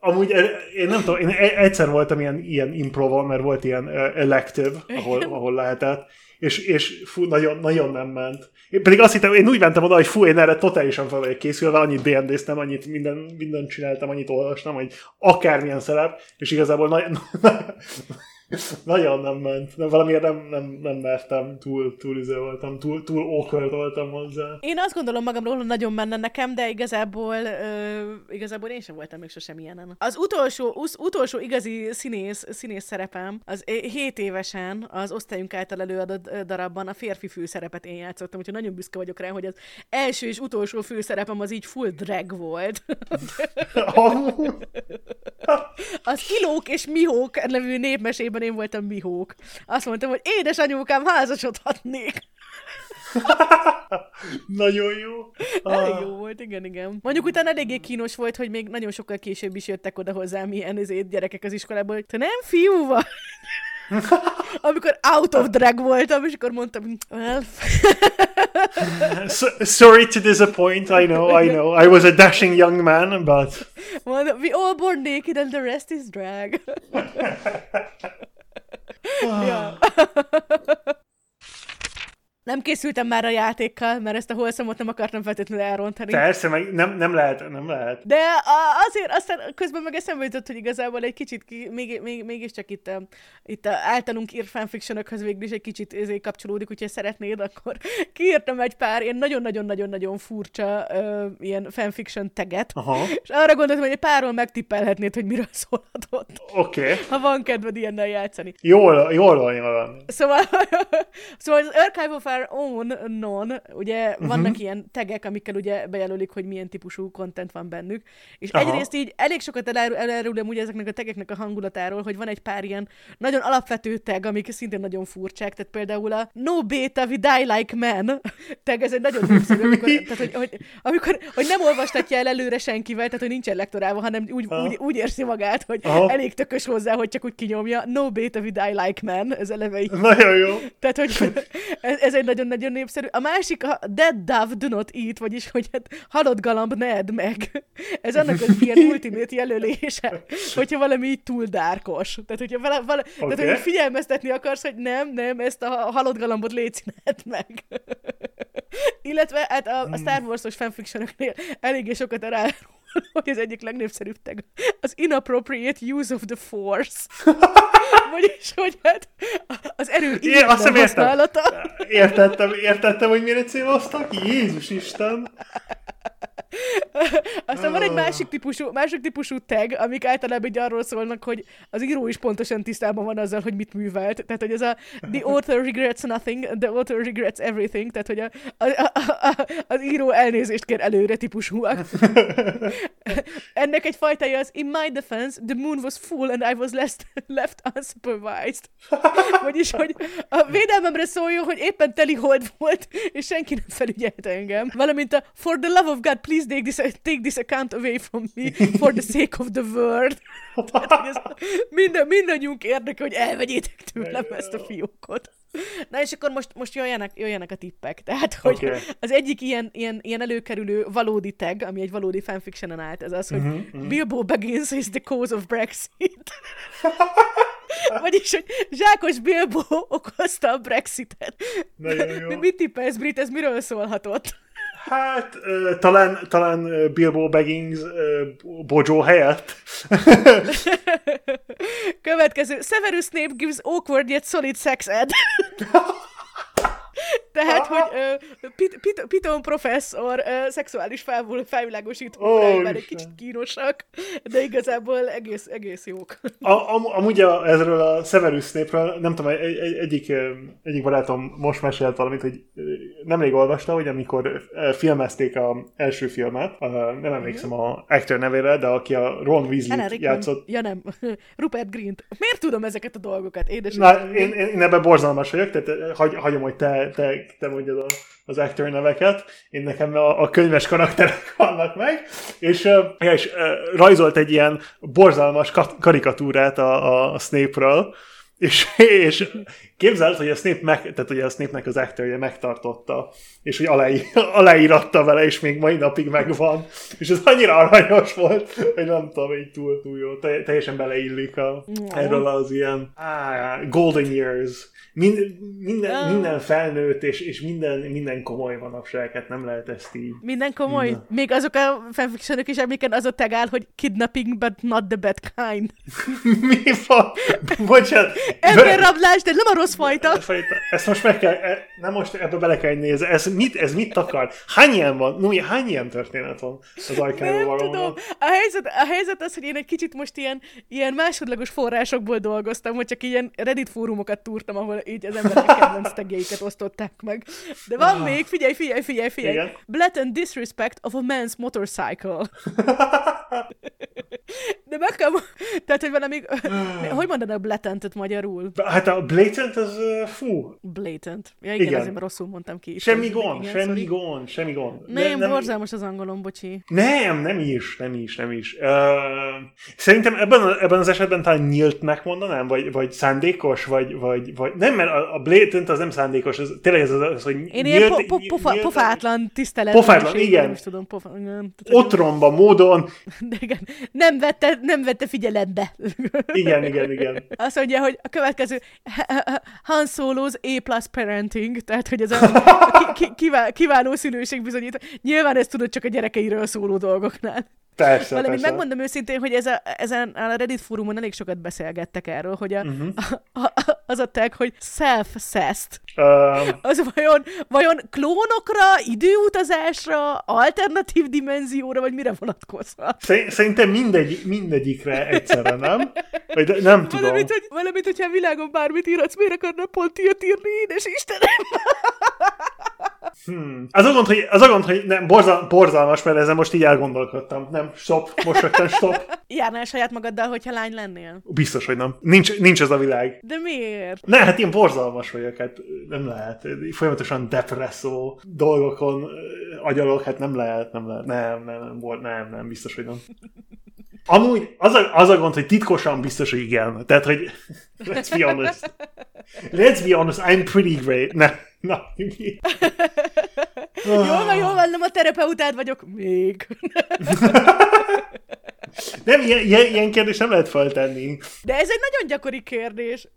amúgy én nem tudom, én egyszer voltam ilyen, ilyen improval, mert volt ilyen elective, ahol, ahol lehetett, és, és fú, nagyon, nagyon nem ment. Én pedig azt hittem, én úgy mentem oda, hogy fú, én erre totálisan fel vagyok készülve, annyit dé en déztem, annyit minden, mindent csináltam, annyit olvastam, hogy akármilyen szerep, és igazából nagyon, nagyon nem ment. Nem, valamiért nem, nem, nem mertem, túl, túl izé voltam, túl, túl awkward voltam hozzá. Én azt gondolom magamról, hogy nagyon menne nekem, de igazából, uh, igazából én sem voltam még sosem ilyenen. Az utolsó, us, utolsó igazi színész, színész szerepem, az hét évesen az osztályunk által előadott darabban a férfi főszerepet én játszottam, úgyhogy nagyon büszke vagyok rá, hogy az első és utolsó főszerepem az így full drag volt. Az Ilók és Mihók nevű népmesében én voltam Mihók. Azt mondtam, hogy édesanyukám, házasodhatnék. Nagyon jó. Elég jó volt, igen, igen. Mondjuk utána eléggé kínos volt, hogy még nagyon sokkal később is jöttek oda hozzám ilyen ezért gyerekek az iskolából, hogy te nem fiú vagy. Amikor out of drag voltam, és akkor mondtam, well... Sorry to disappoint, I know, I know. I was a dashing young man, but... We all born naked and the rest is drag. Ja. nem készültem már a játékkal, mert ezt a holszomot nem akartam feltétlenül elrontani. Persze, meg nem, nem lehet, nem lehet. De azért aztán közben meg eszembe jutott, hogy igazából egy kicsit, ki, még, még, mégiscsak itt, itt általunk írt fanfictionökhöz végül is egy kicsit ezért kapcsolódik, úgyhogy szeretnéd, akkor kiírtam egy pár ilyen nagyon-nagyon-nagyon-nagyon furcsa ö, ilyen fanfiction teget, aha, és arra gondoltam, hogy egy párról megtippelhetnéd, hogy miről szólhatott. Oké. Okay. Ha van kedved ilyennel játszani. Jól, jól van, jól van. Szóval, szóval az Archive of Our Own Non, ugye uh-huh. vannak ilyen tegek, amikkel ugye bejelölik, hogy milyen típusú content van bennük, és aha. egyrészt így elég sokat elárulom ugye ezeknek a tegeknek a hangulatáról, hogy van egy pár ilyen nagyon alapvető tag, amik szintén nagyon furcsák, tehát például a No Beta, We Die Like Men tag, ez egy nagyon népszerű, amikor, tehát, hogy, hogy, amikor hogy nem olvastatja el előre senkivel, tehát hogy nincsen lektorálva, hanem úgy, úgy, úgy érzi magát, hogy aha. elég tökös hozzá, hogy csak úgy kinyomja. No Beta, We Die Like Men, ez eleve így. Nagyon jó. Tehát, hogy ez, ez egy nagyon-nagyon népszerű. A másik a Dead Dove Do Not Eat, vagyis, hogy hát, halott galamb ne edd meg. Ez annak az ilyen ultimate jelölése, hogyha valami így túl dárkos. Tehát, hogyha vala, vala, okay. tehát, hogy figyelmeztetni akarsz, hogy nem, nem, ezt a halott galambot légy színed meg. Illetve hát a, a Star Wars-os fanfictionoknél eléggé sokat elárul, hogy az egyik legnépszerűbb tag az Inappropriate Use of the Force. Vagyis, hogy hát az erő ilyen használata. Értettem, értettem, hogy mire céloztak? Jézus Isten! Aztán van egy másik típusú, másik típusú tag, amik általában így arról szólnak, hogy az író is pontosan tisztában van azzal, hogy mit művelt. Tehát, hogy ez a The Author Regrets Nothing, The Author Regrets Everything, tehát, hogy a, a, a, a, az író elnézést kér előre típusúak. Ennek egy fajtája az In my defense, the moon was full and I was left, left unsupervised. Vagyis, hogy a védelmemre szóljon, hogy éppen teli hold volt, és senki nem felügyelt engem. Valamint a For the love of God, please Take this, take this account away from me for the sake of the world. Tehát, minden, mindannyiunk érdeke, hogy elvegyétek tőlem ezt a fiókot. Na és akkor most, most jöjjenek, jöjjenek a tippek. Tehát, hogy okay. az egyik ilyen, ilyen, ilyen előkerülő valódi tag, ami egy valódi fanfictionen állt, ez az, hogy mm-hmm, mm-hmm. Bilbo Baggins is the cause of Brexit. Vagyis, hogy Zsákos Bilbo okozta a Brexitet. De mit tippelsz, Brit, ez miről szólhatott? Hát, uh, talán, talán uh, Bilbo Baggins uh, Bojo helyett. Következő. Severus Snape gives awkward yet solid sex ed. Tehát, ah. hogy uh, pit, pit, Piton professzor uh, szexuális felvilágosító oh, már egy kicsit kínosak, de igazából egész, egész jók. A, am, amúgy a, ezről a Severus Snape-ről, nem tudom, egy, egy, egyik, egyik barátom most mesélt valamit, hogy nemrég olvasta, hogy amikor filmezték az első filmet, a, nem emlékszem mm-hmm. a actor nevére, de aki a Ron Weasley-t játszott. Ja nem, Rupert Grint. Miért tudom ezeket a dolgokat? Édes Na, én, én, én ebben borzalmas vagyok, tehát hagy, hagyom, hogy te, te te mondjad a, az actor neveket, én nekem a, a könyves karakterek vannak meg, és, és rajzolt egy ilyen borzalmas karikatúrát a, a Snape-ről, és, és képzeld, hogy a Snape meg, tehát ugye a Snape-nek az actorje megtartotta, és hogy aláí, aláíratta vele, és még mai napig megvan, és ez annyira aranyos volt, hogy nem tudom, így túl, túl jó, teljesen beleillik a, erről az ilyen ah, golden years. Mind, minden, minden felnőtt, és, és minden, minden komoly manapság, nem lehet ezt így. Minden komoly? Minden. Még azok a fanfictionok is, amiken az a tag áll, hogy kidnapping, but not the bad kind. Mi van? Bocsánat. Emberrablás, de nem a rossz fajta. Ezt most meg kell, nem most ebbe bele kell nézni. Ez mit, ez mit akar? Hány ilyen van? Numi, hány ilyen történet van az Archive-ról? Nem tudom. A helyzet, a helyzet az, hogy én egy kicsit most ilyen, ilyen másodlagos forrásokból dolgoztam, hogy csak ilyen Reddit fórumokat túrtam, ahol így az emberek kedvenc tagjaikat osztották meg. De van ah. még, figyelj, figyelj, figyelj, figyelj. Igen? Blatant disrespect of a man's motorcycle. De meg kell... Tehát, hogy valami... Mm. Hogy mondanak blatantet magyarul? Hát a blatant az... Uh, fú. Blatant. Ja igen, igen. Azért rosszul mondtam ki. Semmi gond, semmi gond, semmi gond. Nem, nem borzalmas az angolom, bocsi. Nem, nem is, nem is, nem is. Uh, szerintem ebben, ebben az esetben talán nyíltnek mondanám, vagy, vagy szándékos, vagy... vagy, vagy nem, mert a blatant az nem szándékos, ez, tényleg ez az, az, hogy... Én ilyen po, po, pofa, nyílt, pofátlan tisztelet. Pofátlan, igen. Is tudom, pofa, nem, tudom. Otromba módon. De igen. Nem vette, nem vette figyelembe. Igen, igen, igen. Azt mondja, hogy a következő Han Solo's A plus parenting, tehát hogy ez a ki- kivál- kiváló szülőség bizonyít. Nyilván ezt tudod csak a gyerekeiről szóló dolgoknál. Persze, Valamint persze. Megmondom őszintén, hogy ez a, ezen a Reddit fórumon elég sokat beszélgettek erről, hogy a, uh-huh. a, a, az a tag, hogy self-cest. Um. Az vajon, vajon klónokra, időutazásra, alternatív dimenzióra, vagy mire vonatkozhat? Szerintem mindegy, mindegyikre egyszerre, nem? Vagy de, nem tudom. Valamint, hogy, valamint, hogyha a világon bármit írhatsz, miért akarnál pont ilyet írni, édes Istenem? Hmm. Az a gond, hogy, az a gond, hogy nem, borzal, borzalmas, mert ezzel most így elgondolkodtam. Nem, stop, most rögtön stop. Járnál saját magaddal, hogyha lány lennél? Biztos, hogy nem. Nincs, nincs ez a világ. De miért? Ne, hát én borzalmas vagyok, hát nem lehet. Folyamatosan depresszó dolgokon agyalok, hát nem lehet, nem lehet. Nem, nem, nem, nem, nem, nem biztos, hogy nem. Amúgy az a, az a gond, hogy titkosan biztos, hogy igen. Tehát, hogy let's be honest. Let's be honest, I'm pretty great. Ne, na, mi? Jól van, jól van, nem a terapeutád vagyok. Még. Nem, ilyen, ilyen kérdés nem lehet feltenni. De ez egy nagyon gyakori kérdés.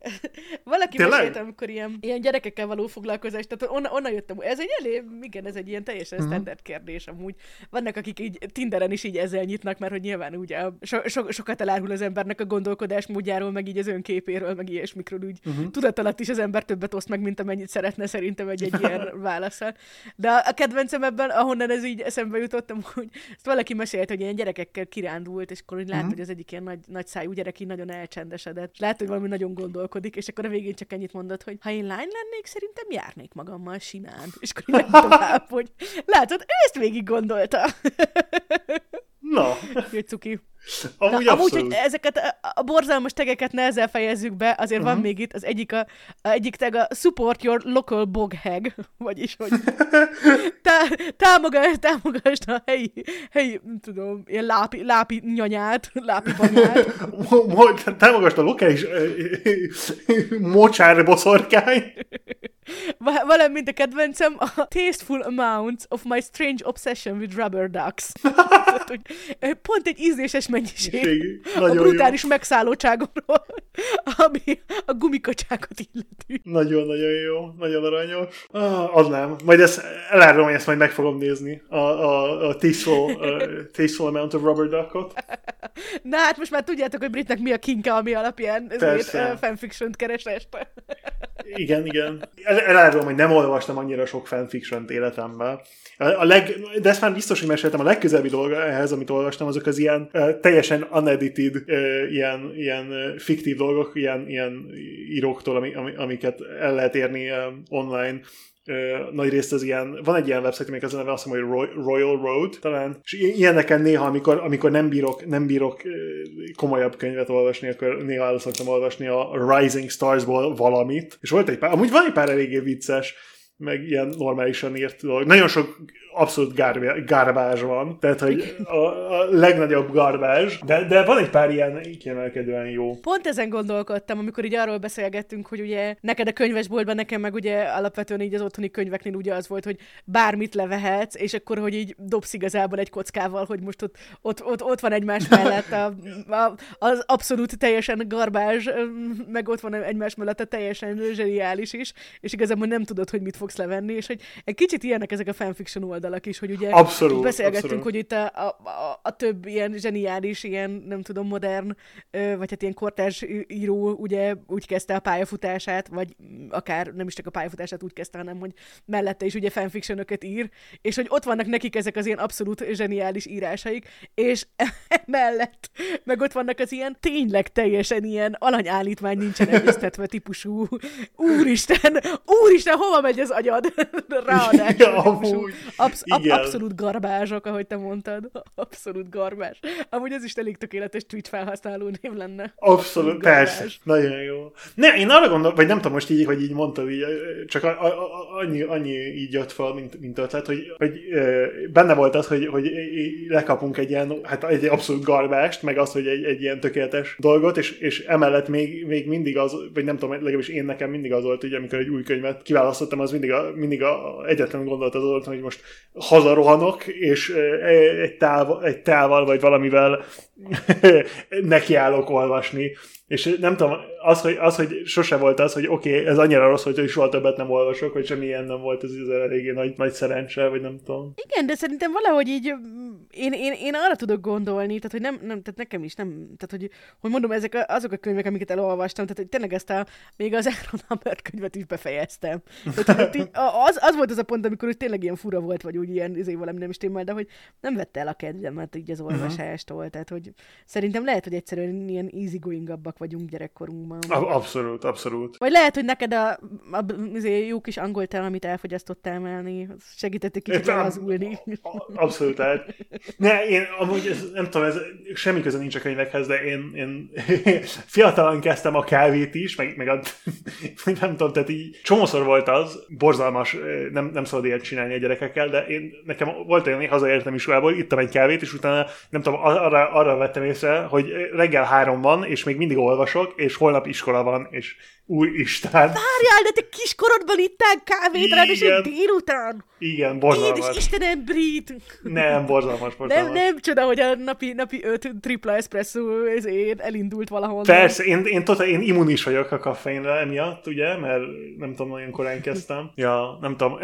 Valaki mesélte, amikor ilyen, ilyen gyerekekkel való foglalkozás, tehát onna, onnan jöttem. Ez egy elég, igen, ez egy ilyen teljesen uh-huh. standard kérdés amúgy. Vannak, akik így Tinderen is így ezzel nyitnak, mert hogy nyilván ugye so, so, sokat elárul az embernek a gondolkodás módjáról, meg így az önképéről, meg ilyesmikről úgy. Uh-huh. Tudat alatt is az ember többet oszt meg, mint amennyit szeretne, szerintem egy, egy ilyen válaszol. De a kedvencem ebben, ahonnan ez így eszembe jutottam, hogy valaki mesélte, hogy ilyen gyerekekkel kirándult, és akkor úgy lát, uh-huh. hogy az egyik ilyen nagy, nagy szájú gyerek így nagyon elcsendesedett. És lát, hogy valami nagyon gondolkodik, és akkor a végén csak ennyit mondott, hogy ha én lány lennék, szerintem járnék magammal simán. És akkor így megy tovább, hogy látod, ő ezt végig gondolta. No. Jó, cuki. Amúgy, Na, amúgy hogy ezeket a, a borzalmas tegeket ne ezzel fejezzük be, azért uh-huh. van még itt az egyik, a, a egyik tag a support your local boghag, vagyis hogy tá, támogasd, támogasd a helyi, helyi nem tudom, ilyen lápi, lápi nyanyát, lápi banyát. Támogasd a lokális mocsárboszorkány. Valamint a kedvencem a tasteful amounts of my strange obsession with rubber ducks. Pont egy ízléses mennyiség a brutális jó. megszállótságomról, ami a gumikacsákat illeti. Nagyon-nagyon jó, nagyon aranyos. Ah, az nem. Majd ezt elárulom, hogy ezt majd meg fogom nézni. A, a, a tasteful, uh, tasteful amount of rubber duckot. Na hát most már tudjátok, hogy Britnek mi a kinke, ami alapján ezért uh, fanfiction-t keresett. Igen, igen. Elárulom, hogy nem olvastam annyira sok fanfiction-t életemben. A leg, de ezt már biztos, hogy meséltem, a legközelebbi dolga ehhez, amit olvastam, azok az ilyen uh, teljesen unedited uh, ilyen, ilyen uh, fiktív dolgok, ilyen, ilyen íróktól, ami, ami, amiket el lehet érni uh, online. Uh, nagyrészt az ilyen, van egy ilyen website, amelyik az a neve, azt mondom, hogy Royal Road talán, és ilyeneken néha, amikor, amikor nem bírok, nem bírok uh, komolyabb könyvet olvasni, akkor néha el szoktam olvasni a Rising Starsból valamit, és volt egy pár, amúgy van egy pár eléggé vicces, meg ilyen normálisan írt dolog. Nagyon sok abszolút gárb- garbázs van, tehát hogy a, a legnagyobb garbázs, de, de van egy pár ilyen kiemelkedően jó. Pont ezen gondolkodtam, amikor így arról beszélgettünk, hogy ugye neked a könyvesboltban, nekem meg ugye alapvetően így az otthoni könyveknél ugye az volt, hogy bármit levehetsz, és akkor hogy így dobsz igazából egy kockával, hogy most ott, ott, ott, ott van egymás mellett a, a, az abszolút teljesen garbázs, meg ott van egymás mellett a teljesen zseniális is, és igazából nem tudod, hogy mit fog levenni, és hogy egy kicsit ilyenek ezek a fanfiction oldalak is, hogy ugye abszolút, beszélgettünk, abszolút. Hogy itt a, a, a, a több ilyen zseniális, ilyen nem tudom, modern, vagy hát ilyen kortárs író ugye úgy kezdte a pályafutását, vagy akár nem is csak a pályafutását úgy kezdte, hanem hogy mellette is ugye fanfictionöket ír, és hogy ott vannak nekik ezek az ilyen abszolút zseniális írásaik, és mellett meg ott vannak az ilyen tényleg teljesen ilyen alanyállítmány nincsen egyeztetve típusú úristen, úristen, hova megy az agyad? Ráadás. Ja, amúgy. Absz- ab- abszolút garbázsok, ahogy te mondtad. Abszolút garbázs. Amúgy ez is elég tökéletes Twitch felhasználó név lenne. Abszolút, persze. Nagyon jó. Ne, én arra gondolom, vagy nem tudom most így, hogy így mondtad, így, csak a- a- a- annyi, annyi így jött fel, mint, mint ötlet, hogy, hogy e- benne volt az, hogy, hogy lekapunk egy ilyen, hát egy abszolút garbást, meg az, hogy egy, egy ilyen tökéletes dolgot, és, és emellett még, még mindig az, vagy nem tudom, legalábbis én nekem mindig az volt, hogy amikor egy új könyvet kiválasztottam, az mindig a, mindig a egyetlen gondolat az volt, hogy most hazarohanok, és egy, táv, egy távval, vagy valamivel nekiállok olvasni, és nem tudom, az, hogy, az, hogy sose volt az, hogy oké, okay, ez annyira rossz, hogy soha többet nem olvasok, vagy semmilyen nem volt, ez az eléggé nagy, nagy szerencse, vagy nem tudom. Igen, de szerintem valahogy így én, én, én arra tudok gondolni, tehát hogy nem, nem tehát nekem is nem, tehát hogy, hogy mondom, ezek a, azok a könyvek, amiket elolvastam, tehát hogy tényleg ezt a, még az Aaron Hubbard könyvet is befejeztem. Tehát így, az, az volt az a pont, amikor úgy tényleg ilyen fura volt, vagy úgy ilyen izé, valami nem is témál, de hogy nem vette el a kedvemet így az olvasástól, tehát hogy szerintem lehet, hogy egyszerűen ilyen easygoingabbak vagyunk gyerekkorunkban. Abszolút, abszolút. Vagy lehet, hogy neked a, a, a jó kis angoltál, amit elfogyasztottál melni, segített egy kicsit elhazulni. Abszolút lehet. Ne, én amúgy, ez, nem tudom, ez, semmi köze nincs a könyvekhez, de én, én fiatalan kezdtem a kávét is, meg, meg a, nem tudom, tehát így csomószor volt az, borzalmas, nem, nem szabad ilyet csinálni a gyerekekkel, de én, nekem volt olyan, hogy hazaértem iskolából, ittam egy kávét, és utána, nem tudom, arra, arra vettem észre, hogy reggel három van, és még mindig olvasok, és holnap iskola van, és úristen. Várjál, de te kiskorodban ittál kávét, ráadásul délután. Igen, borzalmas. Édes Istenem, brit. Nem, borzalmas, borzalmas. Nem, nem csoda, hogy a napi, napi öt tripla espresszó ezért elindult valahol. Persze, én, én, totál, én immunis vagyok a kaffeinre emiatt, ugye, mert nem tudom, nagyon korán kezdtem. Ja, nem tudom.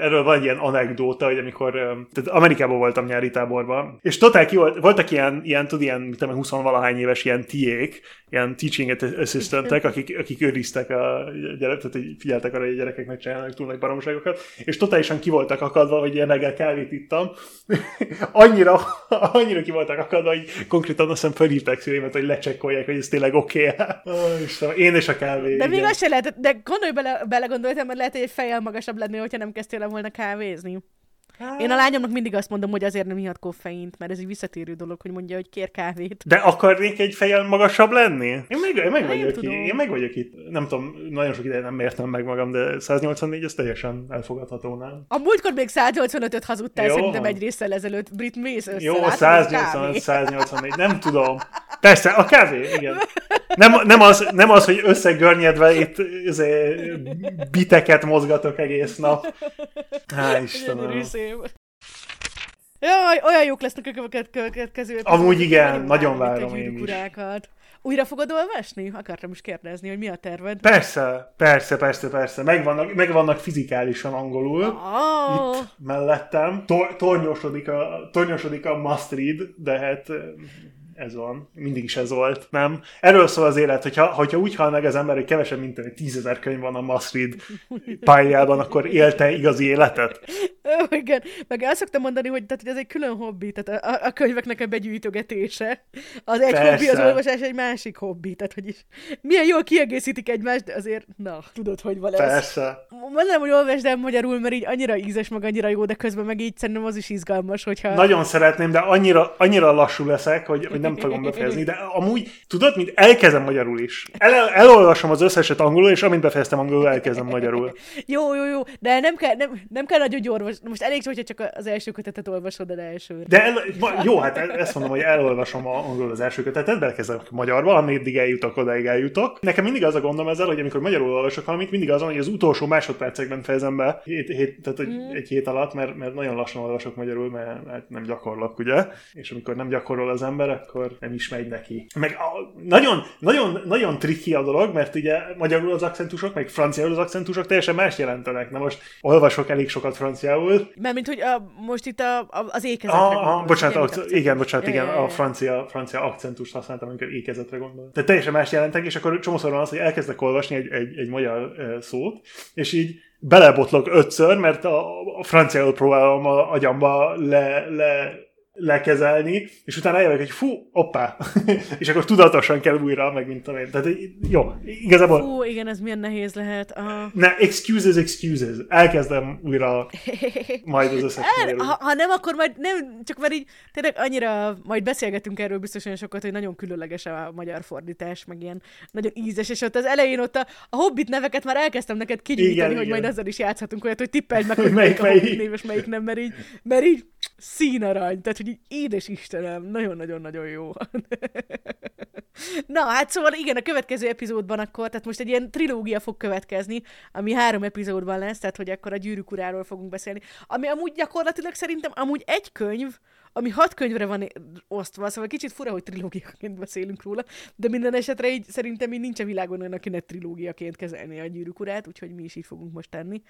Erről van egy ilyen anekdóta, hogy amikor tehát Amerikában voltam nyári táborban, és totál ki volt, voltak ilyen, ilyen, tud, ilyen, mit tudom, húsz-valahány éves ilyen tiék, ilyen teaching asszisztentek, akik, akik őriztek a gyereket, tehát figyeltek arra, hogy a gyerekek megcsinálnak túl nagy baromságokat, és totálisan ki voltak akadva, hogy ilyen reggel kávét ittam. annyira, annyira ki voltak akadva, hogy konkrétan azt hiszem fölhívták szüleimet, hogy lecsekkolják, hogy ez tényleg oké. Okay. Oh, Istenem, én és a kávé. De igen. Még az se lehet, de gondolj bele, belegondoltam, mert lehet, hogy egy fejjel magasabb lenni, hogyha nem kezdtél volna kávézni. Én a lányomnak mindig azt mondom, hogy azért nem ihat koffeint, mert ez egy visszatérő dolog, hogy mondja, hogy kér kávét. De akarnék egy fejjel magasabb lenni? Én meg, én meg vagyok itt. Én meg vagyok itt. Nem tudom, nagyon sok ideje nem mértem meg magam, de száznyolcvannégy ez teljesen elfogadható, nem? A múltkor még száznyolcvanötöt hazudtál, jó, szerintem egy résszel ezelőtt. Brit, mész össze. Jó, száznyolcvanöt, száznyolcvannégy, nem tudom. Persze, a kávé, igen. Nem, nem, az, nem az, hogy összegörnyedve itt biteket mozgatok egész nap. Há, Istenem. Jaj, olyan jók lesznek a következő. Amúgy igen, nagyon várom én is. Újra fogod olvasni? Akartam is kérdezni, hogy mi a terved. Persze, persze, persze, persze. Megvannak, megvannak fizikálisan angolul. Oh. Itt mellettem. Tor- tornyosodik, a, tornyosodik a must read, de hát... Ez van. Mindig is ez volt, nem? Erről szól az élet, hogyha, hogyha úgy hal meg az ember, hogy kevesebb, mint tízezer könyv van a must read pályában, akkor élte igazi életet. Ó, igen. Meg el szoktam mondani, hogy, tehát, hogy ez egy külön hobbi, tehát a, a könyveknek a begyűjtögetése. Az egy Persze. hobbi, az olvasás egy másik hobbi, tehát hogy is milyen jól kiegészítik egymást, de azért, na, tudod, hogy van ez. Persze. Mondanám, hogy olvasd el magyarul, mert így annyira ízes, meg annyira jó, de közben meg így szerintem az is izgalmas, hogyha... Nagyon szeretném, de annyira, annyira lassú leszek, hogy, hogy nem fogom befejezni, de amúgy, tudod, mint elkezdem magyarul is. El, elolvasom az összeset angolul, és amint befejeztem angolul, elkezdem magyarul. Jó, jó, jó, de nem kell, nem, nem kell nagyon gyorsan. Most elég csak, hogyha csak az első kötetet olvasod el elsőre. De el, jó, hát ezt mondom, hogy elolvasom angolul az első kötetet, belekezdek magyarba, ameddig eljutok, odáig eljutok. Nekem mindig az a gondom ezzel, hogy amikor magyarul olvasok valamit, mindig az van, hogy az utolsó másodpercekben fejezem be, hét, hét, tehát mm. egy hét alatt, mert, mert nagyon lassan olvasok magyarul, mert hát nem gyakorlok, ugye? És amikor nem gyakorol az ember, akkor nem is megy neki. Meg a, nagyon, nagyon, nagyon trikki a dolog, mert ugye magyarul az akcentusok, meg franciául az akcentusok teljesen más jelentenek. Na most olvasok elég sokat franciául. Mármint, hogy a, most itt a, a, az ékezetre gondolom. Bocsánat, ak- igen, bocsánat, igen, a francia, francia akcentust használtam, amikor ékezetre gondolom. Tehát teljesen más jelentek, és akkor csomószor van az, hogy elkezdek olvasni egy, egy, egy magyar szót, és így belebotlok ötször, mert a, a franciául próbálom a agyamba le... le lekezelni, és utána eljövök, hogy fú, oppá, és akkor tudatosan kell újra, meg mint tudom én. Tehát jó, igazából... Fú, igen, ez milyen nehéz lehet. Aha. Ne, excuses, excuses. Elkezdem újra majd az összes El, ha, ha nem, akkor majd nem, csak már így tényleg annyira, majd beszélgetünk erről biztosan sokat, hogy nagyon különleges a magyar fordítás, meg ilyen nagyon ízes, és ott az elején ott a, a Hobbit neveket már elkezdtem neked kigyűjteni, igen, hogy igen. Majd azzal is játszhatunk olyat, hogy tippeld meg, hogy melyik, melyik a Hobbit név, és melyik nem, mert így, mert így színarany, tehát hogy így, édes Istenem, nagyon-nagyon-nagyon jó. Na, hát szóval igen, a következő epizódban akkor, tehát most egy ilyen trilógia fog következni, ami három epizódban lesz, tehát hogy akkor a Gyűrűk uráról fogunk beszélni, ami amúgy gyakorlatilag szerintem amúgy egy könyv, ami hat könyvre van osztva, szóval kicsit fura, hogy trilógiaként beszélünk róla, de minden esetre így szerintem így nincs a világon olyan, aki ne trilógiaként kezelné a Gyűrűk urát, úgyhogy mi is így fogunk most tenni.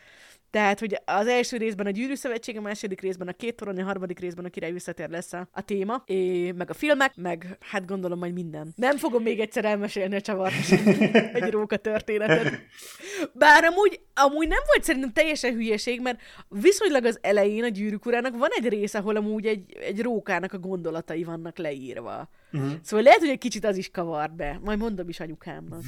Tehát, hogy az első részben a Gyűrű Szövetség, a második részben a Két Torony, a harmadik részben a Király visszatér lesz a, a téma, és meg a filmek, meg hát gondolom majd minden. Nem fogom még egyszer elmesélni a csavarkas egy róka történetet. Bár amúgy, amúgy nem volt szerintem teljesen hülyeség, mert viszonylag az elején a Gyűrűk urának van egy rész, ahol amúgy egy, egy rókának a gondolatai vannak leírva. Uh-huh. Szóval lehet, hogy egy kicsit az is kavart be. Majd mondom is anyukámnak.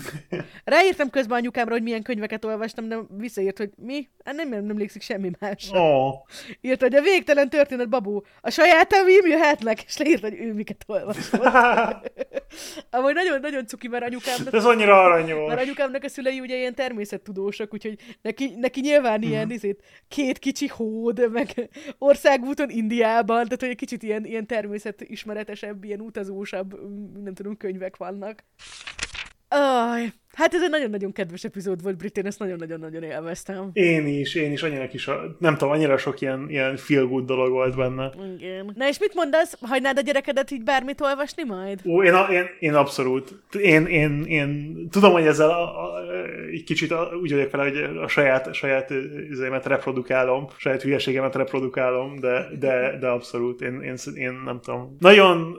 Ráírtam közben anyukámra, hogy milyen könyveket olvastam, de visszaírt, hogy mi? Hát nem, nem emlékszik semmi más. Oh. Írt, hogy a végtelen történet babú. A sajátom így jöhetnek, és leírt, hogy ő miket olvasott. Amúgy nagyon-nagyon cuki, mert anyukámnak... Ez annyira aranyos. Mert anyukámnak a szülei ugye ilyen természettudósok, úgyhogy neki, neki nyilván ilyen uh-huh. izét, két kicsi hód, meg országúton Indiában, tehát hogy egy kicsit ilyen, ilyen természetismeretesebb, ilyen utazós nem tudom, könyvek vannak. Aj, hát ez egy nagyon-nagyon kedves epizód volt, Brit, én ezt nagyon-nagyon-nagyon élveztem. Én is, én is, annyira kis, nem tudom, annyira sok ilyen, ilyen feel-good dolog volt benne. Igen. Na és mit mondasz? Hagynád a gyerekedet így bármit olvasni majd? Ó, én, a, én, én abszolút. Én, én, én tudom, hogy ezzel a, a, egy kicsit a, úgy vagyok vele, hogy a saját, saját üzémet reprodukálom, saját hülyeségemet reprodukálom, de, de, de abszolút. Én, én, én nem tudom. Nagyon...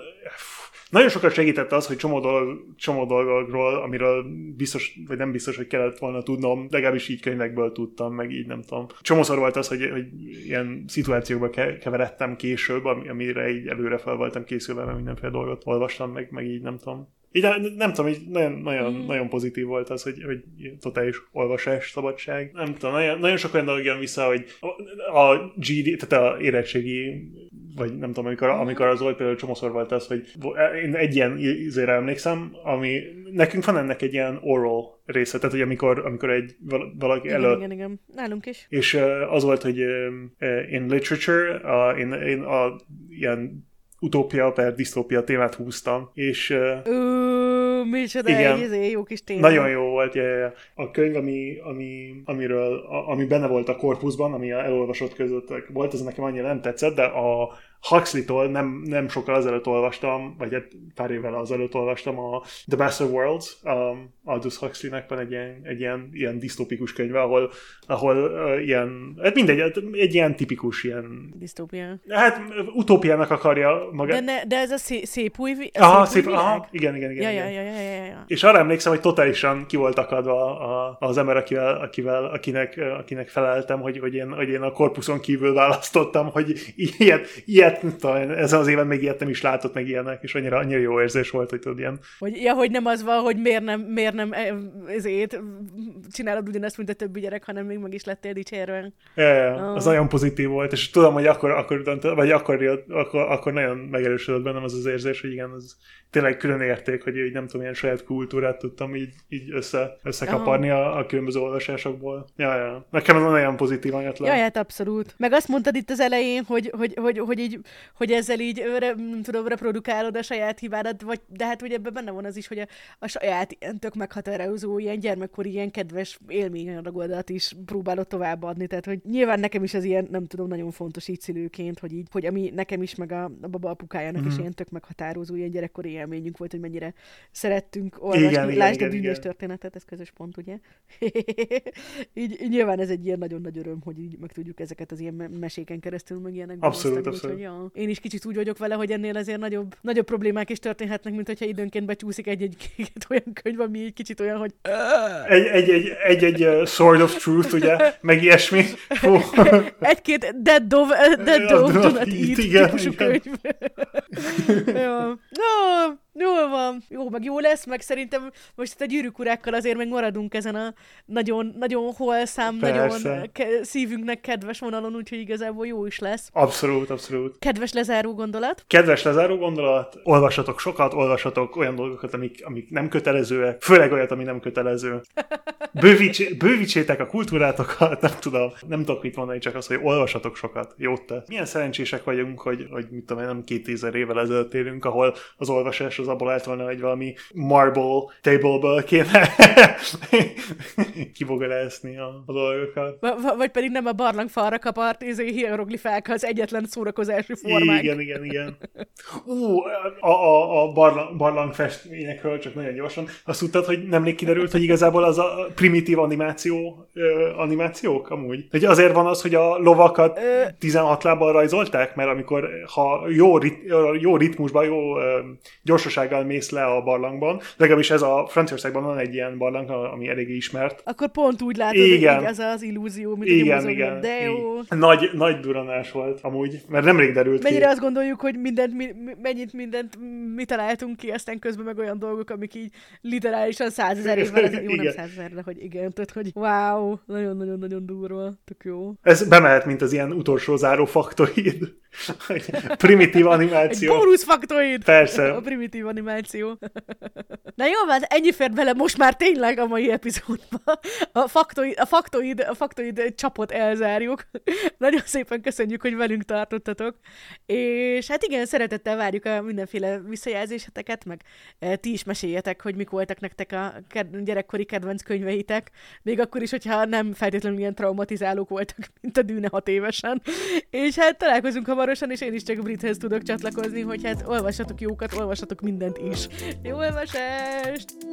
Nagyon sokat segített az, hogy csomó, dolog, csomó dolgokról, amiről biztos, vagy nem biztos, hogy kellett volna tudnom, legalábbis így könyvekből tudtam, meg így nem tudom. Csomószor volt az, hogy, hogy ilyen szituációkba keveredtem később, amire így előre fel voltam készülve, mert mindenféle dolgot olvastam, meg, meg így nem tudom. Így nem tudom, így nagyon, nagyon, mm. nagyon pozitív volt az, hogy, hogy totális olvasás, szabadság. Nem tudom, nagyon, nagyon sok olyan dolog jön vissza, hogy a, a gé dé, tehát a érettségi, vagy nem tudom, amikor, amikor az volt például csomószor volt az, hogy én egy ilyen ízére emlékszem, ami nekünk van ennek egy ilyen oral része, tehát hogy amikor, amikor egy valaki elő... Igen, igen, igen, nálunk is. És az volt, hogy in literature, a, in, in a ilyen utópia per disztópia témát húztam, és... Ö, micsoda, egy jó kis téma. Nagyon jó volt, ja, ja, ja. A könyv, ami, ami, amiről, a, ami benne volt a korpuszban, ami a elolvasott között volt, az nekem annyira nem tetszett, de a Huxley-tól nem, nem sokkal azelőtt olvastam, vagy egy pár évvel azelőtt olvastam a The Best of Worlds, um, Aldous Huxley-nek van egy ilyen, egy ilyen, ilyen disztópikus könyve, ahol, ahol uh, ilyen, hát mindegy, egy ilyen tipikus ilyen... Disztópia. Hát utópiának akarja magát. De, ne, de ez a szép, szép új, vi- aha, szép új szép, aha, igen, igen, igen. Ja, igen. Ja, ja, ja, ja, ja. És arra emlékszem, hogy totálisan ki volt akadva a, az ember, akivel, akivel, akinek, akinek feleltem, hogy, hogy, én, hogy én a korpuszon kívül választottam, hogy ilyet, ilyet ezen az éven még ilyet nem is látott, meg ilyenek, és annyira, annyira jó érzés volt, hogy tudod ilyen. Hogy, ja, hogy nem az van, hogy miért nem, miért nem ezért csinálod ugyanezt, mint a többi gyerek, hanem még meg is lettél dicsérve. Ja, ja, oh. Az nagyon pozitív volt, és tudom, hogy akkor, akkor, vagy akkor, akkor, akkor nagyon megerősödött bennem az az érzés, hogy igen, az tényleg külön érték, hogy így nem tudom, ilyen saját kultúrát tudtam így, így össze, összekaparni oh. a, a különböző olvasásokból. Ja, ja. Nekem ez nagyon pozitív anyatlan. Ja, hát abszolút. Meg azt mondtad itt az elején, hogy, hogy, hogy, hogy így hogy ezzel így, nem tudom, reprodukálod a saját hibádat, vagy, de hát ugye ebben benne van az is, hogy a, a saját ilyen tök meghatározó, ilyen gyermekkori, ilyen kedves élményanyagodat is próbálod továbbadni, tehát hogy nyilván nekem is ez ilyen, nem tudom, nagyon fontos így szülőként, hogy így, hogy ami nekem is, meg a, a baba apukájának mm-hmm. is ilyen tök meghatározó, ilyen gyerekkori élményünk volt, hogy mennyire szerettünk olvasni, igen, lásd igen, a bűnös történetet, ez közös pont, ugye? Így nyilván ez egy ilyen nagyon nagy öröm, hogy így meg tudjuk ezeket az ilyen meséken keresztül, meg ilyenekben abszolút, abszolút. Ja. Én is kicsit úgy vagyok vele, hogy ennél azért nagyobb, nagyobb problémák is történhetnek, mint hogyha időnként becsúszik egy-egy olyan könyv, ami egy kicsit olyan, hogy... Egy-egy uh, Sword of Truth, ugye? Meg ilyesmi. Oh. Egy-két Dead Dove, Dead Dove, do not eat, típusú könyv. Ja. No. Jól van, jó, meg jó lesz, meg szerintem most itt a Gyűrűk urákkal azért meg maradunk ezen a nagyon, nagyon holszám, nagyon ke- szívünknek kedves vonalon, úgyhogy igazából jó is lesz. Abszolút, abszolút. Kedves lezáró gondolat? Kedves lezáró gondolat, olvassatok sokat, olvassatok olyan dolgokat, amik, amik nem kötelezőek, főleg olyat, ami nem kötelező. Bővíts- bővítsétek a kultúrátokat, nem tudom, nem tudok mit mondani, csak az, hogy olvassatok sokat, jót tesz. Milyen szerencsések vagyunk, hogy, hogy mit tudom, nem kétezer évvel ezelőtt élünk, ahol az olvasás az az abból állt volna, hogy valami marble table-ből kéne kibogarászni a dolgokat. V- vagy pedig nem a barlangfalra kapart hieroglifák az egyetlen szórakozási formák. Igen, igen, igen. Ú, a, a, a barlang, barlangfestményekről csak nagyon gyorsan. Azt tudtad, hogy nemrég kiderült, hogy igazából az a primitív animáció euh, animációk amúgy. Hogy azért van az, hogy a lovakat tizenhat lábbal rajzolták, mert amikor ha jó, rit, jó ritmusban, jó um, gyorsasággal mész le a barlangban, legalábbis ez a Franciaországban van egy ilyen barlang, ami eléggé ismert. Akkor pont úgy látod, igen, hogy ez az illúzió, mint igen, a igen, de jó. Nagy, nagy duranás volt amúgy, mert nemrég derült mennyire ki. Mennyire azt gondoljuk, hogy mindent, mi, mennyit mindent mi találtunk ki, aztán közben meg olyan dolgok, amik így literálisan százezer évvel, ez jó, nem százezer, de hogy igen, tehát hogy wow, nagyon-nagyon-nagyon durva, tök jó. Ez bemehet, mint az ilyen utolsó záró faktoid. Primitív animáció. Egy bónusz faktoid! Persze. A primitív animáció. Na jó, van, ennyi fért bele most már tényleg a mai epizódban. A faktoid, a faktoid, a faktoid csapot elzárjuk. Nagyon szépen köszönjük, hogy velünk tartottatok. És hát igen, szeretettel várjuk a mindenféle visszajelzéseteket, meg ti is meséljetek, hogy mik voltak nektek a gyerekkori kedvenc könyveitek. Még akkor is, hogyha nem feltétlenül ilyen traumatizálók voltak, mint a Dűne hat évesen. És hát találkozunk hamarosan, és én is csak Brithez tudok csatlakozni, hogy hát olvassatok jókat, olvassatok mindent is. Jó olvasást!